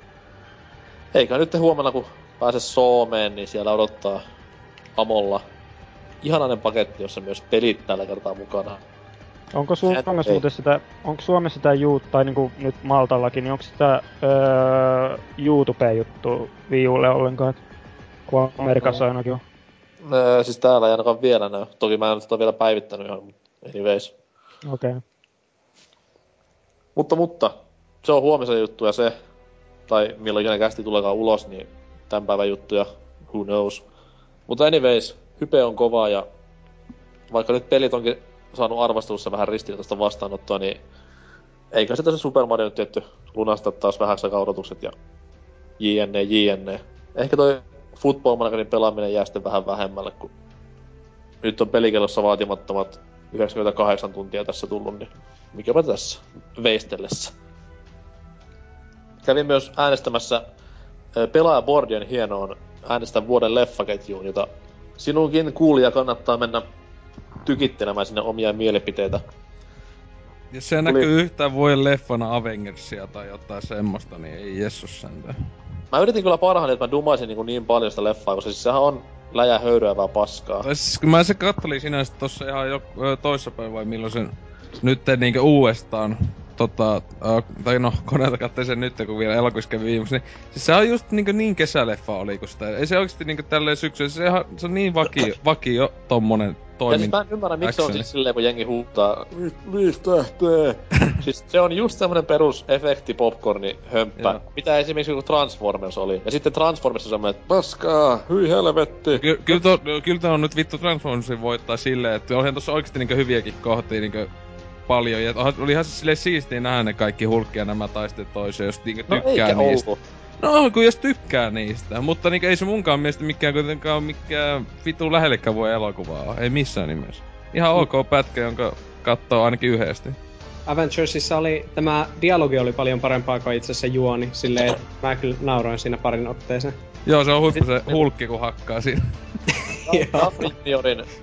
Eikä nyt huomenna, kun pääse Suomeen, niin siellä odottaa Amolla ihanainen paketti, jossa myös pelit tällä kertaa mukana. Onko Suomessa muuten sitä, onko Suomessa sitä tai niinku nyt Maltallakin, niin onko sitä YouTube-juttu Viulle ollenkaan? Kun Amerikassa ainakin on. Siis täällä ei ainakaan vielä näy. Toki mä en sitä vielä päivittänyt ihan, mutta anyways. Okei. Okay. Mutta, se on huomisen juttu ja se, tai milloin ikinä kästi tulekaan ulos, niin tämän päivän juttuja, who knows. Mutta anyways, hype on kovaa ja vaikka nyt pelit onkin saanut arvostelussa vähän ristiriitaista vastaanottoa, niin eikö se tässä Super Mario nyt tietty lunasta taas vähäksi aikaa odotukset ja jne. Ehkä toi Football Managerin pelaaminen jää sitten vähän vähemmälle, kun nyt on pelikellossa vaatimattomat 98 tuntia tässä tullut, niin mikäpä tässä veistellessä. Kävin myös äänestämässä Pelaajaboardien hienoon äänestän vuoden leffaketjuun, jota sinunkin kuulija kannattaa mennä tykittelemään sinne omia mielipiteitä. Jos se näkyy yhtään vuoden leffana Avengersia tai jotain semmoista, niin ei jessus sentään. Mä yritin kyllä parhaani, että mä dumaisin niin paljon sitä leffaa, koska siis sehän on läjähöyräävää paskaa. Tai siis kun mä se kattelin sinänsä tossa ihan toissapäin vai milloin sen nyt niinkö uudestaan tai no koneelta katsoin sen nyt, kun vielä elokuvissa kävi viimeksi, niin siis se on just niin kesäleffa oli kun sitä. Ei se oikeesti niinku tälleen syksyä, se on niin vakio tommonen toiminta. Ja siis mä en ymmärrä miksi se on siis silleen kun jengi huutaa 5 tähtee. Siis se on just semmonen perus efekti popcorni hömppä. Joo. Mitä esimerkiksi kun Transformers oli. Ja sitten Transformers on semmonen, että paskaa, hyi helvetti. Kyllä on nyt vittu Transformersin voittaa silleen, että onhan tossa oikeesti niinku hyviäkin kohtia niinku paljon, ja olihan se silleen siistiä nähdä ne kaikki Hulkkia nämä taistet toiseen, jos tykkää niistä. Ollut. No kun jos tykkää niistä, mutta ei se munkaan mielestä kuitenkaan vitu lähellekään voi elokuvaa, ei missään nimessä. Ihan ok pätkä, jonka kattoo ainakin yhdesti. Avengersissa oli, tämä dialogi oli paljon parempaa kuin itse asiassa juoni, silleen mä kyllä nauroin siinä parin otteeseen. Joo, se on huippu se Hulkki, kun hakkaa siinä.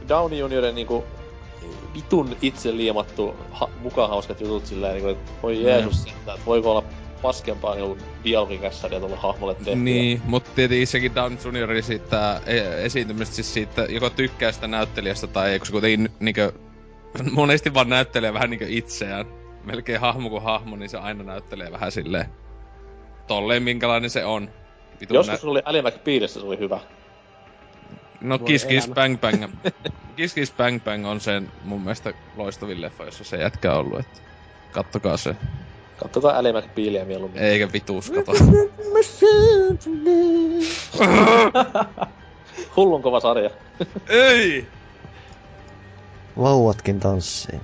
Downey Juniorin niinku vitun itse liimattu mukaan hauskat jutut silleen niinku, että voi Jeesus sentään, että voiko olla paskempaa niinku dialogikässäriä tolle hahmolle tehtyä. Niin, mutta tietenkin sekin Downey Jr. siitä esiintymistä siis siitä, joko tykkää sitä näyttelijästä tai ei, kun se kuitenkin niinkö monesti vaan näyttelee vähän niinkö itseään. Melkein hahmo kuin hahmo, niin se aina näyttelee vähän silleen tolleen minkälainen se on. Vitun joskus se oli Ally McBealissä, se oli hyvä. No Kiss Kiss Bang Bang. Kiss Kiss Bang Bang on sen mun mielestä loistavin leffa, jossa se jätkä on ollut, että kattokaa se. Kattokaa Ally McBealia mieluummin. Eikä vituus kato. Hullun kova sarja. Ei! Vauvatkin tanssii.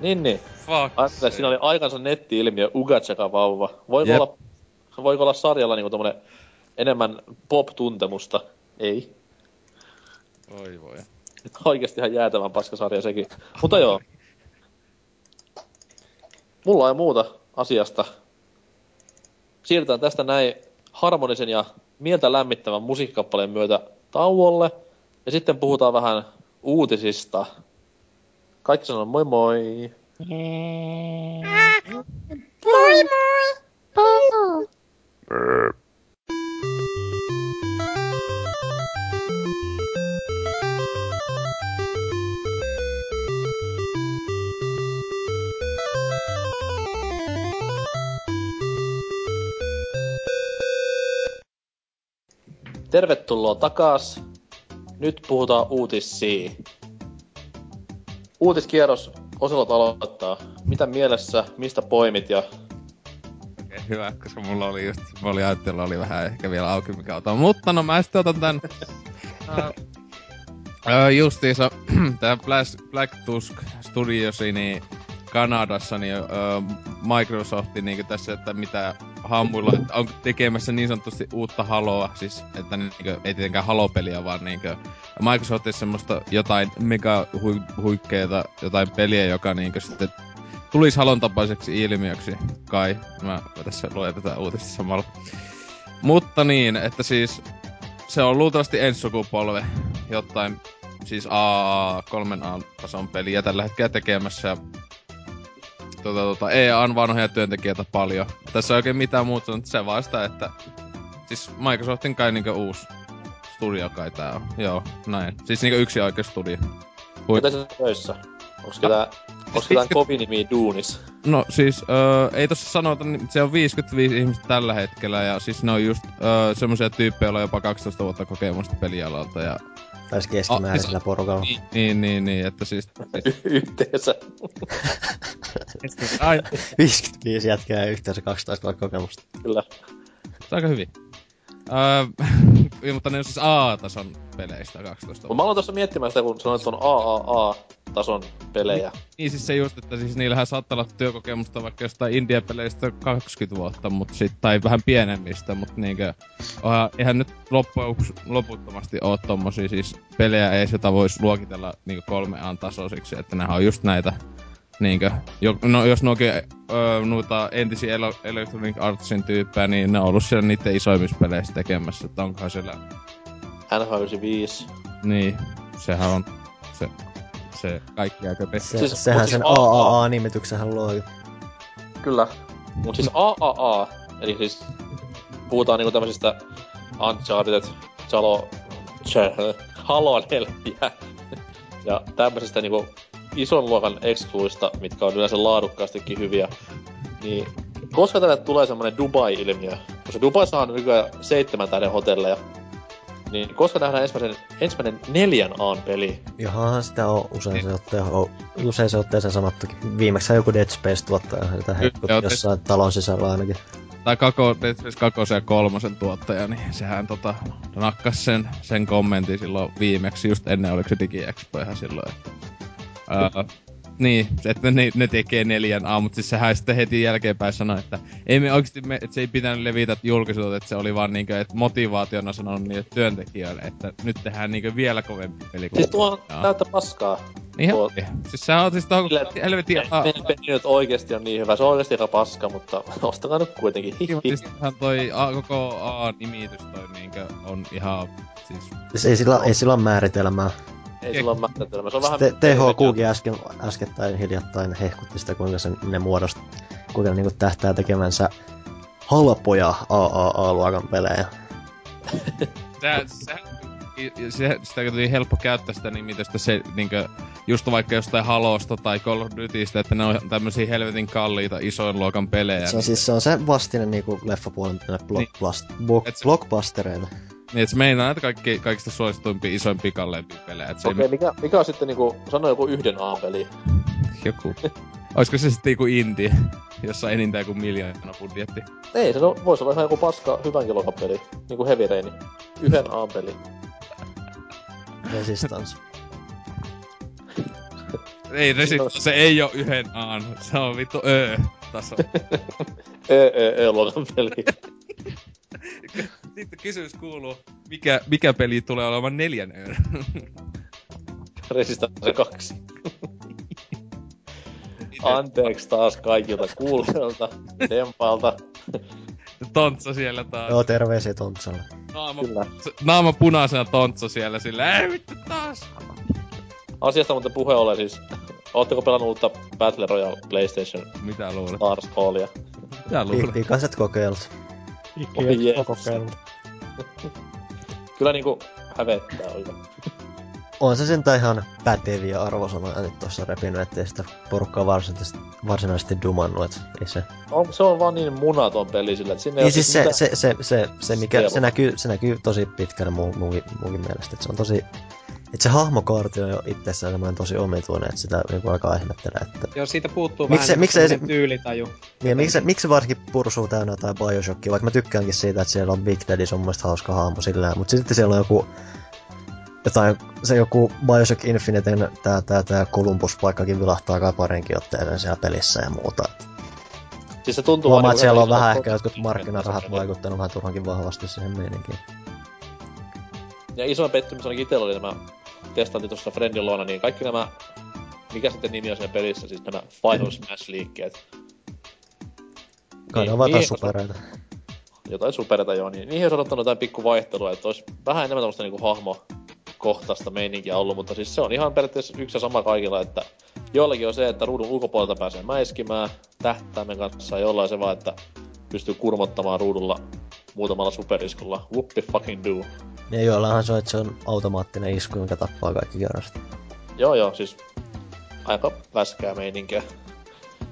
Niin. Fuck. Ajattele, siinä oli aikansa netti-ilmiö Ugachekan vauva. Voiko olla sarjalla niinku tommonen enemmän pop-tuntemusta? Ei. Oi voi. Oikeesti ihan jäätävän paskasarja sekin. Mutta joo. Mulla ei muuta asiasta. Siirrytään tästä näin harmonisen ja mieltä lämmittävän musiikkikappaleen myötä tauolle. Ja sitten puhutaan vähän uutisista. Kaikki sanoo moi moi. Moi moi. Tervetuloa takas. Nyt puhutaan uutisia. Uutiskierros Oselot aloittaa. Mitä mielessä, mistä poimit ja... Okei, hyvä, koska mulla oli just... Ajattelua oli vähän ehkä vielä auki, mikä otan. Mutta no mä sitten otan tän... justiinsa tää Black Tusk Studiosi, niin Kanadassa, niin Microsoftin niin tässä, että mitä... Hammuilla, että onko tekemässä niin sanotusti uutta Haloa, siis että niinkö, ei tietenkään Halo-peliä, vaan niinkö Microsoftissa semmoista jotain mega huikkeita, jotain peliä, joka niinkö sitten tulisi Halon tapaiseksi ilmiöksi, kai. Mä tässä luen tätä uutista samalla. Mutta niin, että siis se on luultavasti ensisukupolve jotain, siis 3A-tason peliä tällä hetkellä tekemässä. EA:n vanhoja työntekijöitä paljon. Tässä ei oikein mitään muuta, mutta se vaan sitä, että... Siis Microsoftin kai niinkö uusi studio kai tää on. Joo, näin. Siis niinkö yksi oikea studio. Mitä se töissä? Onks ketään kovinimiä duunis? No siis, ei tossa sanota, se on 55 ihmistä tällä hetkellä ja siis ne on just semmosia tyyppejä, joilla on jopa 12 vuotta kokemusta pelialalta ja... Tais keskimääräisellä porukalla. Niin, että siis... Yhteensä. 55 jätkää yhteensä 12 vuotta kokemusta. Kyllä. Se on aika hyvin. Mutta ne on siis A-tason peleistä 12 vuotta. Mä aloin tossa miettimään sitä, kun sanoit, että on AAA-tason pelejä. Niin siis se just, että siis niillähän saattaa olla työkokemusta vaikka jostain indie-peleistä 20 vuotta, mut sit, tai vähän pienemmistä, mut niinkö... Eihän nyt loputtomasti oo tommosia siis pelejä ees, jota vois luokitella niinkö 3A:n tasoisiksi, että nehän on just näitä... Niinkö? No, jos ne onkin entisiä Electronic Artsin tyyppejä, niin ne on ollut siellä niitten isoimmissa peleissä tekemässä, että onkohan siellä... NH95. Niin, sehän on se kaikki aika petti. Siis, sehän sen AAA-nimityksenhän luo. Kyllä. Mut siis AAA, eli siis puhutaan niinku tämmöisistä Uncharted, Halo 4 ja tämmöisistä niinku... ison luokan excluista, mitkä on yleensä laadukkaastikin hyviä, niin koska tälle tulee semmonen Dubai-ilmiö, koska Dubaissa on nykyään 7 tähden hotelleja, niin koska nähdään ensimmäinen 4A:n-peli? Johonhan sitä on usein se otteeseen sanottukin. Viimeksi joku Dead Space tuottaja sitä jossain talon sisällä ainakin. Tai Dead Space 2 ja 3 tuottaja, niin sehän nakkas sen kommentin silloin viimeksi, just ennen oliko se DigiExpoihan silloin, että... Niin, että ne tekee 4A, mutta siis sehän sitten heti jälkeenpäin sanoi, että ei me oikeesti, että se ei pitänyt levitä julkisuuteen, että se oli vaan niinkö, että motivaationa sanonut niille työntekijöille, että nyt tehdään niinkö vielä kovempi peli. Siis tuo on täyttä paskaa. Niin heti. Siis sehän on siis tohon helvetin... Meidän peli nyt oikeesti on niin hyvä, se on oikeesti aika paska, mutta ostakaa nyt kuitenkin. Siis toi koko A-nimitys toi niinkö on ihan siis... Siis ei sillä ole määritelmää. Ei sulla ole määritelmä, se on vähän... THQkin äskettäin hiljattain hehkutti sitä, kuinka ne muodosti, kuinka niinku tähtää tekemänsä halpoja AAA-luokan pelejä. Sitä tuli helppo käyttää sitä nimitystä, se niinkö, just vaikka jostain Halosta tai Call of Dutystä, että ne on tämmösiä helvetin kalliita isoin luokan pelejä. Se on siis se vastine niinku leffapuolen blockbustereita. Niin, et se meinaa näitä kaikista suosituimpia, isoimpia, kalleimpia pelejä. Okei, mikä on sitten niinku, sano joku 1A-peli. Joku. Oisko se sitten joku indie, jossa on enintään joku miljoona budjetti? Ei, se vois olla ihan joku paska hyvänkin luokan peli. Niinku Heavy Rain. 1A-peli. Resistance. Ei, Resistance, se ei oo 1A, se on vittu taso. Luokan peli. Sitten kysymys kuuluu, mikä peli tulee olemaan 4 €? Resistance 2. Anteeksi taas kaikilta kuulijoilta, Tempalta. Tontsa siellä taas. Joo, terveisiä Tontsalle. Naama punaisena Tontsa siellä sillä, ei vittu taas! Asiasta muuten puhe ole siis, ootteko pelannut uutta Battle Royale PlayStation? Mitä luulet? Stars Hallia. Mitä luulet? Pikaiset kokeilut. Kyllä niinku hävettää oikein. On se sentään ihan päteviä arvosanoja nyt tossa repinyt, ettei sitä porukkaa varsinaisesti dumannu, et ei se... Se on vaan niin munaton peli sillä, et sinne ei siis se näkyy tosi pitkänä muukin mielestä, et se on tosi... Et se hahmokaarti on jo itsessään semmoinen tosi omituinen, että sitä joku alkaa ihmettelee, että... Joo, siitä puuttuu vähän tyylitaju. Niin, miksi varsinkin pursuu täynnä jotain Bioshockia, vaikka mä tykkäänkin siitä, että siellä on Big Daddy, se on mun mielestä hauska hahmo sillä, mut sitten siellä on joku Bioshock Infiniten tää Columbus-paikkakin vilahtaa kai parinkin otteeseen siellä pelissä ja muuta. Siis se tuntuu vaan... että siellä on vähän ehkä jotkut markkinarahat vaikuttanut vähän turhankin vahvasti siihen meininkiin. Ja isoin pettymys ainakin itellä oli nämä... Testantin tuossa Friendin luona, niin kaikki nämä... Mikä sitten nimi on siinä pelissä, siis nämä Final Smash-liikkeet. Kai ne on vaan supereita. Jotain supereita joo, niin niihin olisi odottanut jotain pikku vaihtelua, että olisi vähän enemmän tämmöstä niinku hahmokohtaista meininkiä ollut, mutta siis se on ihan periaatteessa yksi ja sama kaikilla, että Jollakin on se, että ruudun ulkopuolelta pääsee mäiskimään tähtäimen kanssa, jollain se vaan, että pystyy kurmottamaan ruudulla muutamalla superiskulla. Whoopi fucking do. Ja joillainhan se on, että se on automaattinen isku, mikä tappaa kaikki kerrasta. Joo joo, siis aika läskää meininkiä.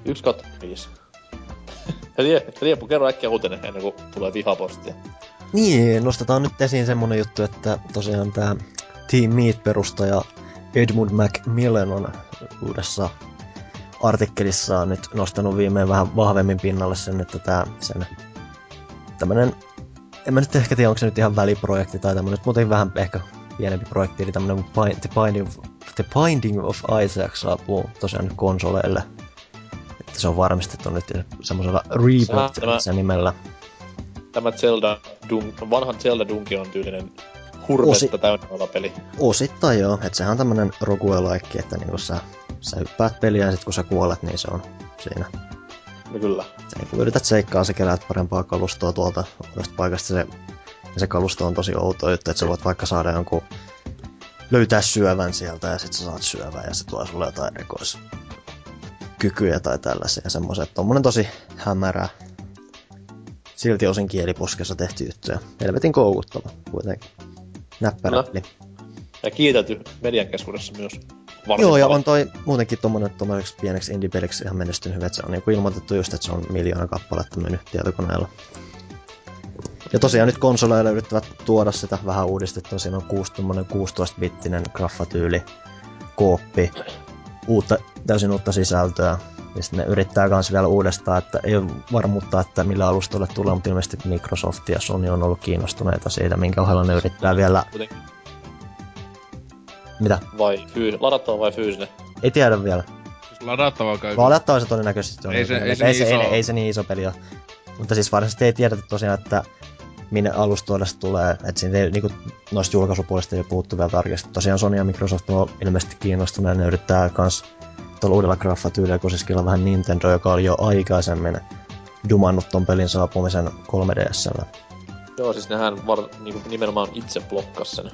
1/5. Riepu, kerro äkkiä uutinen ennen kuin tulee vihapostia. Niin, nostetaan nyt esiin semmonen juttu, että tosiaan tää Team Meat-perustaja Edmund McMillan on uudessa artikkelissaan nyt nostanut viimein vähän vahvemmin pinnalle sen, että tää sen tämmönen, en mä nyt ehkä tiedä, onko se nyt ihan väliprojekti tai tämmönen, mutta vähän ehkä pienempi projekti, eli tämmönen The Binding of Isaac saapuu tosiaan konsoleille. Että se on varmistettu nyt semmosella reboot nimellä. Tämä vanhan Zelda Dungeon on tyylinen hurmetta täynnä olla peli. Osittain joo, että sehän on tämmönen roguelike, että niinku sä hyppäät peliä ja sit kun sä kuolet, niin se on siinä. No kyllä. Sä kun yrität seikkaa, sä keräät parempaa kalustoa tuolta uudesta paikasta, se kalusto on tosi outo juttu, että sä voit vaikka saada jonkun löytää syövän sieltä ja sit sä saat syövän ja se tuo sulle jotain erikoiskykyjä tai tällaisia semmoisia. Tommonen tosi hämärä. Silti osin kieliposkessa tehty juttuja. Helvetin koukuttava kuitenkin. Näppärä peli. Ja kiitelty median keskuudessa myös. Joo, ja on toi muutenkin tommoneksi pieneksi indie-peliksi ihan menestynyt hyvin. Se on niinku ilmoitettu just, että se on 1,000,000 kappaletta myynyt tietokoneella. Ja tosiaan nyt konsoleilla yrittävät tuoda sitä vähän uudistettua. Siinä on 16-bittinen graffatyyli, kooppi, täysin uutta sisältöä. Ja sitten ne yrittää kans vielä uudestaan, että ei ole varmuutta, että millä alustolle tulee, mutta ilmeisesti Microsoft ja Sony on ollut kiinnostuneita siitä, minkä ohella ne yrittää vielä... Kuitenkin. Mitä? Ladattava vai fyysinen? Ei tiedä vielä. Siis ladattava kai? Ladattava se todennäköisesti on. Ei se niin iso peli ole. Mutta siis varsinaisesti ei tiedetä tosiaan, että minne alustoille se tulee. Että siinä ei, niinku, noista julkaisupuolista ei ole puhuttu vielä tarkasti. Tosiaan Sony ja Microsoft on ilmeisesti kiinnostuneet, ne yrittää kans... tuolla uudella graffatyylillä kosiskella vähän Nintendo, joka oli jo aikaisemmin dumannut ton pelin saapumisen 3DS:llä. Joo, siis nehän nimenomaan itse blokkas sen.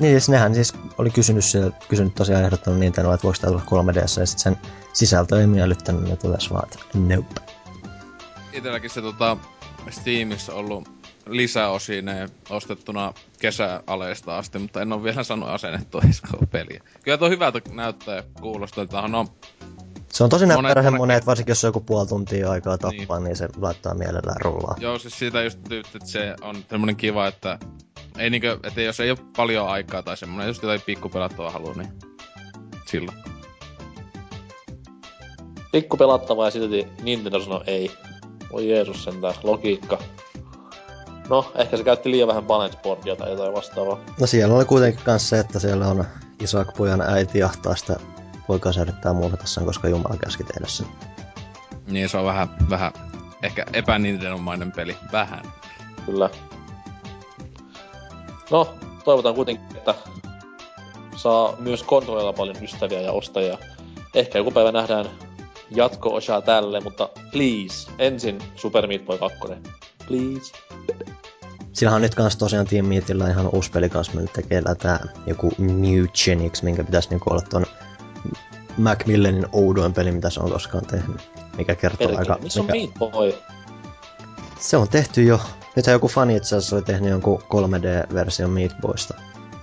Niin, siis nehän siis oli kysynyt tosiaan ehdottanut Nintendo, että voiko tää tulla 3DS:llä, ja sit sen sisältö ei miellyttänyt, niin tules vaan, että nope. Itelläkin se Steamissa ollut lisäosineen ostettuna kesäaleista asti, mutta en ole vielä saanut asennettua peliä. Kyllä tuo hyvältä näyttää ja kuulostaa, että on... Se on tosi näppärähän moneet, varsinkin jos on joku puoli tuntia aikaa tappaa, niin se laittaa mielellään rullaa. Joo, siis siitä just että se on semmonen kiva, että ei niinkö, että jos ei ole paljon aikaa tai semmonen, jos jotain pikkupelattavaa haluaa, niin sillä. Pikkupelattavaa ja silti Nintendo sanoi ei. Voi Jeesus sentään, logiikka. No, ehkä se käytti liian vähän balanceboardia tai jotain vastaavaa. No siellä oli kuitenkin kans se, että siellä on Isaac pojan äiti jahtaa sitä poikaa säädettää muurata sen, koska Jumala käski tehdä sen. Niin, se on vähän ehkä epänintenomainen peli. Vähän. Kyllä. No, toivotaan kuitenkin, että saa myös kontrollilla paljon ystäviä ja ostajia. Ehkä joku päivä nähdään jatko-osaa tälle, mutta please, ensin Super Meat Boy 2. Please. Sillähän on nyt kans tosiaan Team Meatillä ihan uusi peli kans mennyt tekeillä tää joku Mutgenix, minkä pitäis niinku olla ton Macmillanin oudoin peli, mitä se on koskaan tehnyt. Mikä kertoo aika... Missä on Meat Boy? Se on tehty jo. Nythän joku fani itse asiassa oli tehnyt jonkun 3D-version Meat Boysta.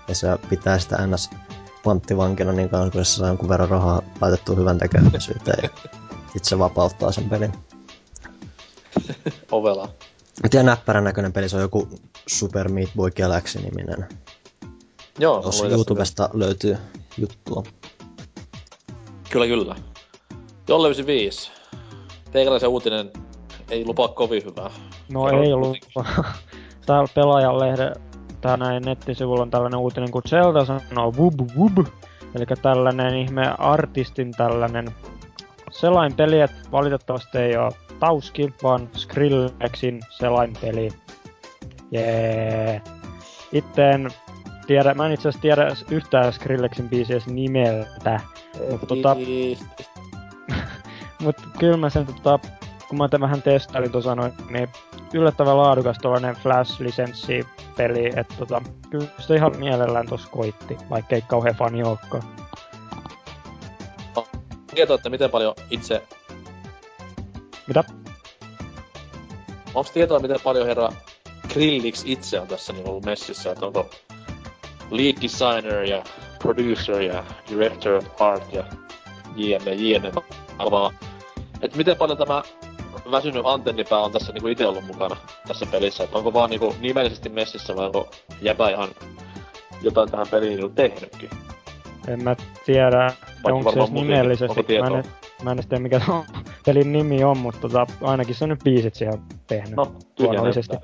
Ja se pitää sitä ns. Panttivankina niin kauan, kun se saa jonkun verran rahaa laitettua hyvän tekeväisyyteen. Ja sit se vapauttaa sen pelin. Ovela. Mutta ihan näppärän näköinen peli, se on joku Super Meat Boy Galaxy-niminen. Joo. Jos YouTubesta löytyy juttua. Kyllä, kyllä. Jolle 95. Teikäläisen uutinen ei lupaa kovin hyvää. No ei lupaa. Täällä Pelaajanlehden, tää näin nettisivulla on tällainen uutinen, kun Zelda sanoo wub wub. Elikkä tällainen ihme artistin tällainen selain peli, että valitettavasti ei oo Tauski, vaan Skrillexin selain peli. Jee. Mä en itse asiassa tiedä yhtään Skrillexin biisiä nimeltä. Mutta mut kyllä mä sen kun mä tämän vähän testailin tuossa noin, niin yllättävän laadukas tollanen Flash-lisenssipeli, että kyllä se ihan mielellään tossa koitti, vaikka ei kauhean fani olekaan. tietoa, että miten paljon itse... Mitä? Onko tietoa, miten paljon herra Grillix itse on tässä niin ollut messissä, että onko lead designer ja producer ja director of art ja jne. Että miten paljon tämä väsynyt antennipää on tässä niinku itse ollut mukana tässä pelissä, että onko vaan niinku nimellisesti messissä vai onko jäpä ihan jotain tähän peliin niinku tehnytkin? En mä tiedä, onko se nimellisesti. Mä en tiedä mikä on pelin nimi on, mutta ainakin se on nyt biisit siihen tehnyt. No, luonnollisesti.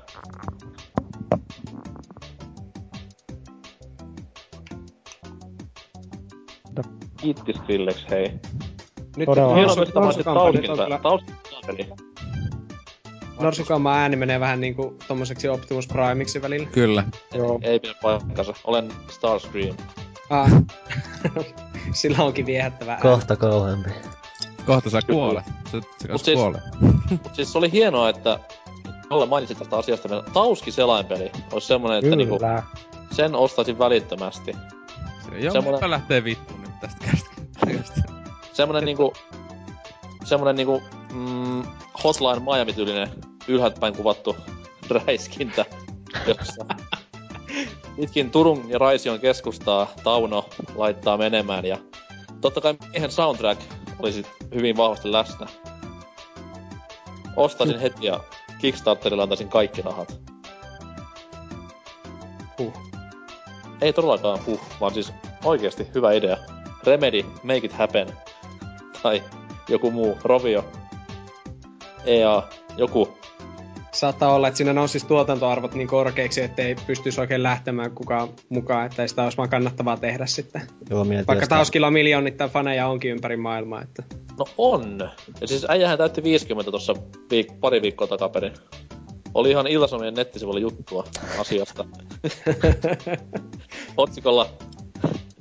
Kiitti Skrillex, hei. Nyt Norsukamman ääni menee vähän niinku tommoseksi Optimus Primiksi välillä. Kyllä. Joo. Ei pidä paikkansa. Olen Starscream. Sillä onkin viehättävä ääni. Kohta kauhempi. Kohta sä kuolet. Mut siis oli hienoa, että jolle mainitsit tästä asiasta, että Tauski-selainpeli olisi semmonen, että niinku sen ostaisin välittömästi. Joo, mutta lähtee vittuun nyt tästä käsittelystä. Semmonen niinku Hotline Miami-tyylinen ylhäältäpäin kuvattu räiskintä, jossa itkin Turun ja Raision keskustaa Tauno laittaa menemään ja totta kai miehen soundtrack olisi hyvin vahvasti läsnä. Ostaisin heti ja Kickstarterilla antaisin kaikki rahat. Ei todellakaan vaan siis oikeesti hyvä idea. Remedy, make it happen. Tai joku muu, Rovio, EA, joku. Saattaa olla, että siinä nousi siis tuotantoarvot niin korkeiksi, ettei pystyisi oikein lähtemään kukaan mukaan, ettei sitä olisi vaan kannattavaa tehdä sitten. Joo, vaikka Tauskilla on miljoonittain faneja onkin ympäri maailmaa, että... No on! Ja siis äijähän täytti 50 tossa pari viikkoa takaperin. Oli ihan Ilta-Sanomien nettisivuilla juttua asiasta. Otsikolla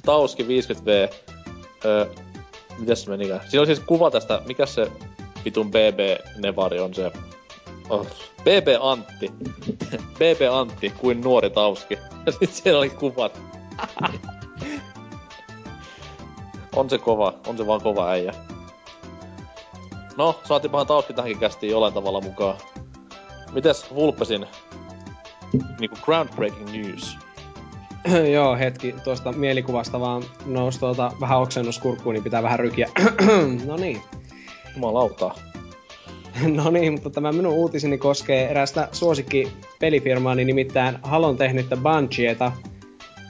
Tauski 50V. Mitäs se menikään? Siinä on siis kuva tästä, mikäs se vitun BB-nevari on se... BB-Antti. BB-Antti, kuin nuori Tauski. Ja sit siellä oli kuvat. On se kova, on se vaan kova äijä. No, saatiinpahan Tauski tähänkin kästiin jollain tavalla mukaan. Mitäs Vulpesin niinku groundbreaking news? Joo, hetki tuosta mielikuvasta vaan nousi tuolta vähän oksennus kurkkuun, niin pitää vähän rykiä. No niin. Jumalauta. No niin, mutta tämä minun uutiseni koskee erästä suosikki pelifirmaani, nimittäin Halon tehnyttä Bungieta,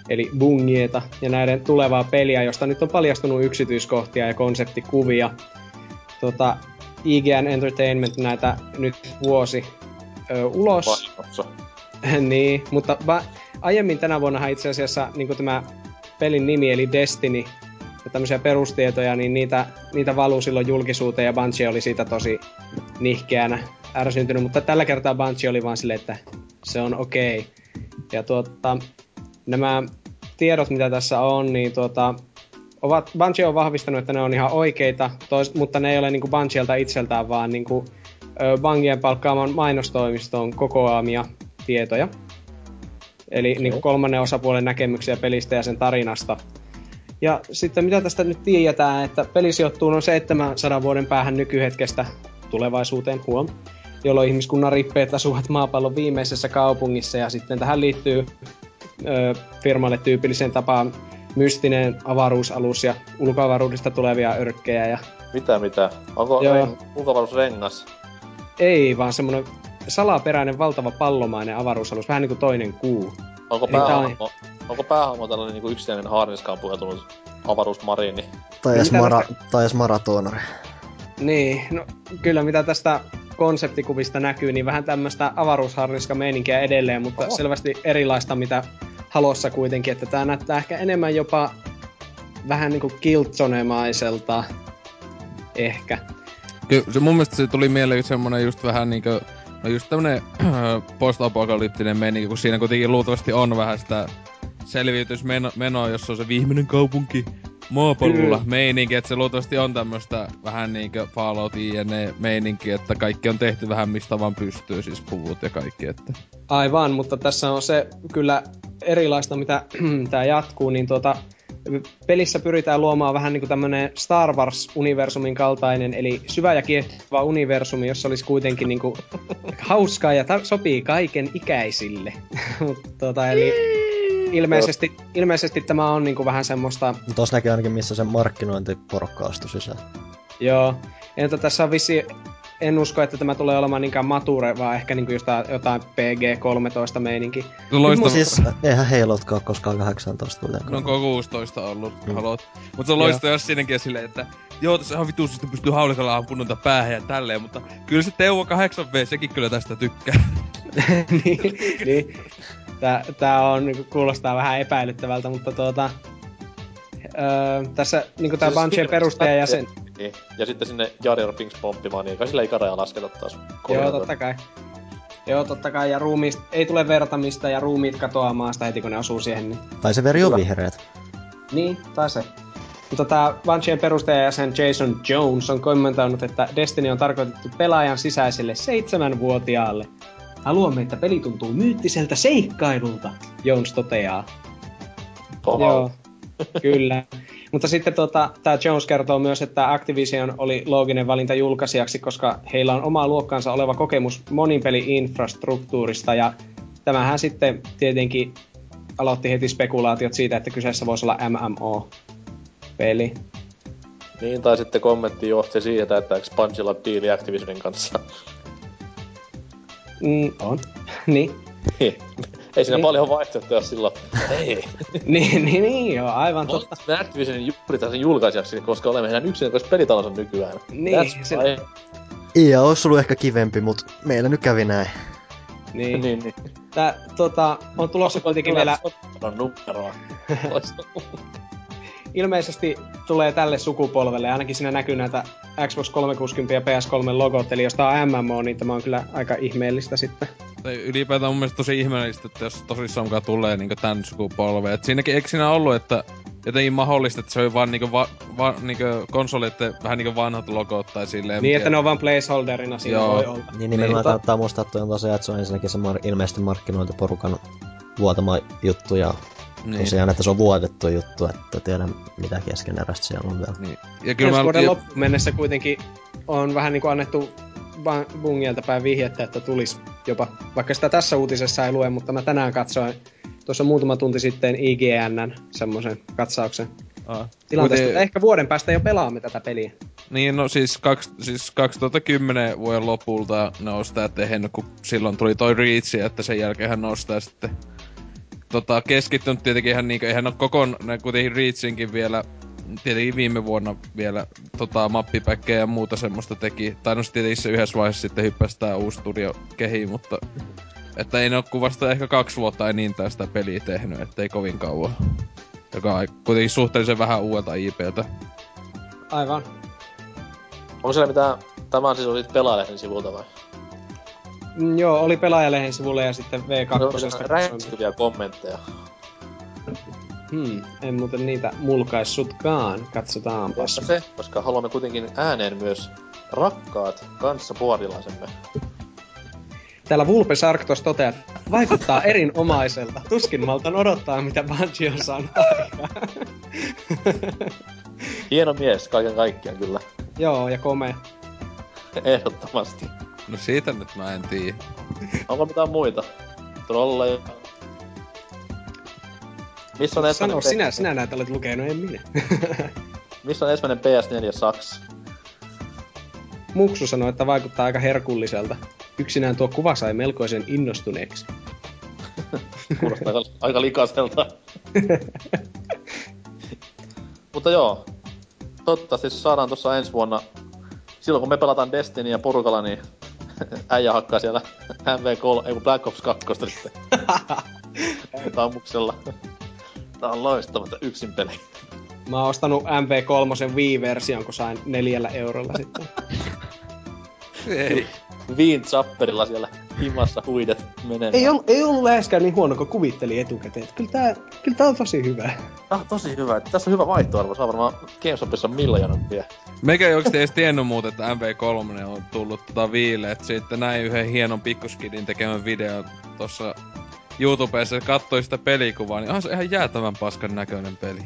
eli Bungieta, ja näiden tulevaa peliä, josta nyt on paljastunut yksityiskohtia ja konseptikuvia. IGN Entertainment näitä nyt vuosi ulos. Niin, mutta aiemmin tänä vuonnahan itse asiassa niin tämä pelin nimi eli Destiny ja tämmöisiä perustietoja, niin niitä valuu silloin julkisuuteen ja Bungie oli siitä tosi nihkeänä ärsyntynyt, mutta tällä kertaa Bungie oli vaan silleen, että se on okei. Ja nämä tiedot, mitä tässä on, niin Bungie on vahvistanut, että ne on ihan oikeita, mutta ne ei ole niin kuin Bungielta itseltään, vaan niin kuin Bungien palkkaaman mainostoimiston kokoamia tietoja. Eli niin kuin kolmannen osapuolen näkemyksiä pelistä ja sen tarinasta. Ja sitten mitä tästä nyt tiedetään, että peli sijoittuu noin 700 vuoden päähän nykyhetkestä tulevaisuuteen, jolloin ihmiskunnan rippeet asuvat maapallon viimeisessä kaupungissa. Ja sitten tähän liittyy firmalle tyypilliseen tapaan mystinen avaruusalus ja ulkoavaruudesta tulevia örkkejä. Ja... Mitä? Onko ulkoavaruusrengas? Ei, vaan semmoinen salaperäinen valtava pallomainen avaruusalus, vähän niinku toinen kuu. Onko päähahmo tällainen niinku yksittäinen haarniskaan puheutunut avaruusmariini? Tai edes maratonari. Niin, no kyllä mitä tästä konseptikuvista näkyy, niin vähän tämmöstä avaruushaarniskameininkiä edelleen, mutta selvästi erilaista mitä Halossa kuitenkin, että tää näyttää ehkä enemmän jopa vähän niinku Killzone-maiselta ehkä. Kyllä, mun mielestä se tuli mieleen semmonen just vähän niinkö... No just tämmönen post-apokalyptinen meininki, kun siinä kuitenkin luultavasti on vähän sitä selviytysmenoa, jossa on se viimeinen kaupunki maapallolla meininki, että se luultavasti on tämmöstä vähän niinkö Fallout jne meininki, että kaikki on tehty vähän mistä vaan pystyy, siis puvut ja kaikki, että... Aivan, mutta tässä on se kyllä erilaista, mitä tää jatkuu, niin pelissä pyritään luomaan vähän niin kuin tämmönen Star Wars-universumin kaltainen, eli syvä ja kiehtova universumi, jossa olisi kuitenkin niin kuin hauskaa ja sopii kaiken ikäisille. Eli ilmeisesti tämä on niin kuin vähän semmoista... Tuossa näkee ainakin, missä sen markkinointiporukka astui sisään. Joo. Entä tässä on vissi... En usko, että tämä tulee olemaan niinkään mature, vaan ehkä niinku jotain PG-13-meininki. Loistava. Siis, eihän heilotkaan koskaan 18 vuoteen. Onko 16 ollut, halot. Mutta se on loistava jos siinäkin silleen, että joo, tässä ihan vituus, että pystyy haulikalla ampunnoita päähän ja tälleen, mutta kyllä se Teuvo 8V, sekin kyllä tästä tykkää. niin. Tää on, niinku, kuulostaa vähän epäilyttävältä, mutta tässä niinku tää Bungie perustaja ja sen... Ja sitten sinne Jarior Pinks pomppimaan, niin kai sillä ikäraja lasketa taas. Joo, tottakai. Ja ruumiit ei tule vertamista ja ruumiit katoaa maasta heti, kun ne osuu siihen. Niin. Tai se veri on vihreät. Niin, tai se. Mutta tämä Bungien perustajajäsen Jason Jones on kommentoinut, että Destiny on tarkoitettu pelaajan sisäiselle 7-vuotiaalle. Haluamme, että peli tuntuu myyttiseltä seikkailulta, Jones toteaa. Pohal. Joo, kyllä. Mutta sitten tämä Jones kertoo myös, että Activision oli looginen valinta julkaisijaksi, koska heillä on omaa luokkaansa oleva kokemus monin peli-infrastruktuurista. Ja tämähän sitten tietenkin aloitti heti spekulaatiot siitä, että kyseessä voisi olla MMO-peli. Niin, tai sitten kommentti johti siitä, että eikö Bungiella diili Activisionin kanssa? On. Niin. Ei siinä paljon vaihtoehtoja silloin. Ei. niin, joo, aivan totta. Me Activisionin juuri tässä julkaisijaksi, koska olemme heidän yksinkertaisesti pelitalonsa nykyään. Niin. Ia olisi ollut ehkä kivempi, mut meillä nyt kävi näin. Niin. Tää, on tulossa kuitenkin vielä... numeroa. Ilmeisesti tulee tälle sukupolvelle, ainakin siinä näkyy näitä Xbox 360 ja PS3 logot, eli jos tää on MMO, niin tämä on kyllä aika ihmeellistä sitten. Ylipäätään mun mielestä tosi ihmeellistä, että jos tosissaan mukaan tulee niinku tän sukupolveen. Et siinäkin, eikö siinä ollut, että jotenkin mahdollista, että se oli vaan niinku, niinku konsoleiden vähän niinku vanhat logot tai silleen. Niin, että ne on vaan placeholderina siinä voi olla. Niin, nimenomaan kannattaa muistaa tuon tosiaan, että se on ensinnäkin se ilmeisesti markkinointiporukan vuotama juttu ja... Niin. Tosiaan, että se on vuodettu juttu, että tiedän mitä keskeneräistä siellä on vielä. Niin. Ja kyllä vuoden loppuun mennessä kuitenkin on vähän niin kuin annettu Bungielta päin vihjettä, että tulisi jopa, vaikka sitä tässä uutisessa ei lue, mutta mä tänään katsoin tuossa muutama tunti sitten IGN:n semmoisen katsauksen tilanteesta. Mutta ehkä vuoden päästä jo pelaamme tätä peliä. Niin, no siis 2010 vuoden lopulta ne on sitä tehnyt, kun silloin tuli toi Reach, että sen jälkeen hän nostaa sitten... keskittynyt tietenkin ihan niinku, eihän oo kuitenkin Reachinkin vielä, tietenkin viime vuonna vielä mappipäkkejä ja muuta semmoista teki. Tai no tietenkin se yhdessä vaiheessa sitten hyppäsi tää uusi studio kehiin, mutta... Että ei ne oo kuvasta ehkä 2 vuotta tai niin tästä peliä tehnyt, ettei kovin kauan. Joka on kuitenkin suhteellisen vähän uudelta IP:ltä. Aivan. Onko siellä mitään... Tämä on siis olit Pelaajalehden sivulta vai? Joo, oli Pelaajalehden sivulle ja sitten V2. Räiskyviä kommentteja. En muuten niitä mulkaissutkaan. Katsotaanpas. Se, koska haluamme kuitenkin ääneen myös rakkaat kanssapuolilaisemme. Täällä Vulpe Sarktos toteaa, vaikuttaa erinomaiselta. Tuskin maltan odottaa, mitä Bungie on saanut aikaa. Hieno mies kaiken kaikkiaan kyllä. Joo, ja komea. Ehdottomasti. No siitä nyt mä en tiiä. Onko mitään muita? Trolleja? Missä on ensimmäinen... Sano sinä näitä olet lukenut, en minä. Missä on ensimmäinen PS4 Saks? Muksu sanoi, että vaikuttaa aika herkulliselta. Yksinään tuo kuva sai melkoisen innostuneeksi. Kuulostaa aika likaiselta. Mutta joo. Toivottavasti saadaan tossa ensi vuonna... Silloin kun me pelataan Destinyä porukalla, niin... Äijä hakkaa siellä MV3, ei kun Black Ops 2 sitten. Tamuksella. Tää on loistava, mutta yksin peli. Mä oon ostanut MV3 Wii-version, kun sain 4 eurolla sitten. Ei. Viin zapperilla siellä himassa huidet menemään. Ei ollut läheskään niin huono, kun kuvitteli etukäteen. Kyllä tää on tosi hyvä. Tää on tosi hyvä. Tässä on hyvä vaihtoarvo. Saa varmaan GameStopissa miljoonampia. Meikä ei oikeesti edes tiennyt muuten, että MV3 on tullut viille. Et sitten näin yhden hienon pikkuskidin tekemän videon tossa YouTubessa. Kattoi sitä pelikuvaa, niin onhan se ihan jäätävän paskan näköinen peli.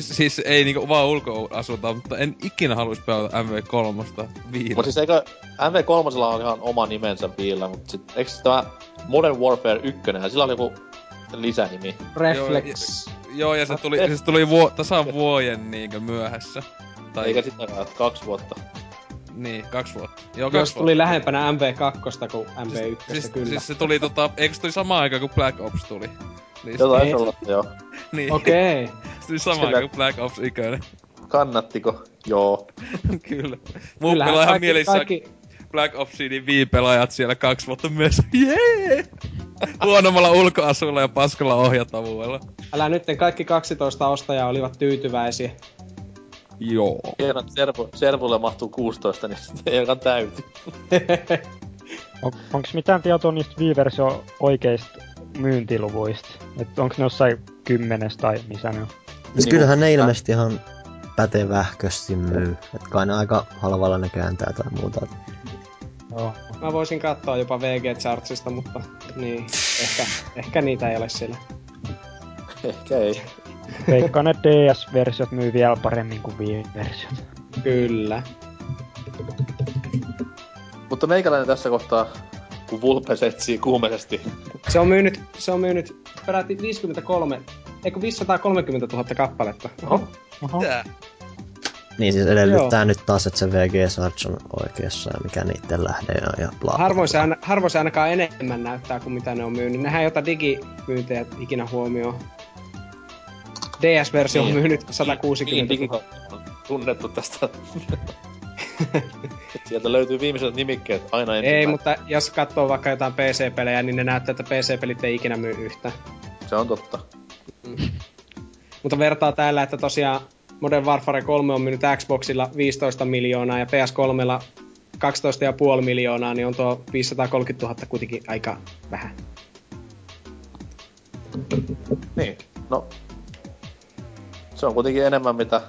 Siis ei niinku vaan ulkoasutaan, mutta en ikinä haluaisi pelata MV3 viillä. Mut siis eikö MV3:lla on ihan oma nimensä viillä, mut sit eiks tämä Modern Warfare 1, sillä oli joku lisänimi. Reflex. Joo, ja se tuli tasan vuoden niinkö myöhässä. Tai... Eikä sitä näet 2 vuotta. Niin, 2 vuotta. Joo, 2 vuotta. Jos tuli lähempänä MV2 kuin MV1, siis, kyllä. Siis se tuli eikö se tuli samaan aikaan kuin Black Ops tuli? Niin, jotain olla, joo. Niin. Okei. Okay. Se tuli samaan aikaan kuin Black Ops 1. Kannattiko? Joo. Kyllä. Mun pelaa ihan mielissä Black Opsin Wii-pelaajat siellä 2 vuotta myös. Jee! Huonommalla ulkoasulla ja paskalla ohjatavuudella. Älä nytten kaikki 12 ostajaa olivat tyytyväisiä. Joo. Kerran servulle mahtuu 16, niin sitten ei olekaan täyty. Onks mitään tietoa niistä Wii-version oikeista myyntiluvuista? Et onks ne jossain 10 tai missä ne on? Niin kyllähän ne ilmeisesti ihan pätevähkösti myy. Et kai ne aika halvalla ne kääntää tai muuta. Joo. Mä voisin katsoa jopa VG-chartsista, mutta niin, ehkä niitä ei ole siellä. Ehkä ei. Veikkaan ne DS-versiot myy vielä paremmin kuin Wii-versiot. Kyllä. Mutta meikäläinen tässä kohtaa, kun Vulpes etsii kuumeisesti. Se on myynyt peräti 530 000 kappaletta. Oho. Tää. Niin siis edellyttää nyt taas, että se VG Sarge on oikeassa ja mikä niitten lähde ja bla. Harvoin se ainakaan enemmän näyttää kuin mitä ne on myynyt. Nehän ei ota digimyyntejä ikinä huomioon. DS-versio on myynyt 160 000. Tunnettu tästä. Sieltä löytyy viimeiset nimikkeet aina ensimmäinen. Ei, mutta jos katsoo vaikka jotain PC-pelejä, niin ne näyttää, että PC-pelit ei ikinä myy yhtään. Se on totta. Mutta vertaa täällä, että tosiaan Modern Warfare 3 on myynyt Xboxilla 15 miljoonaa ja PS3:lla 12,5 miljoonaa, niin on tuo 530 000 kuitenkin aika vähän. Niin, no... Se on kuitenkin enemmän mitä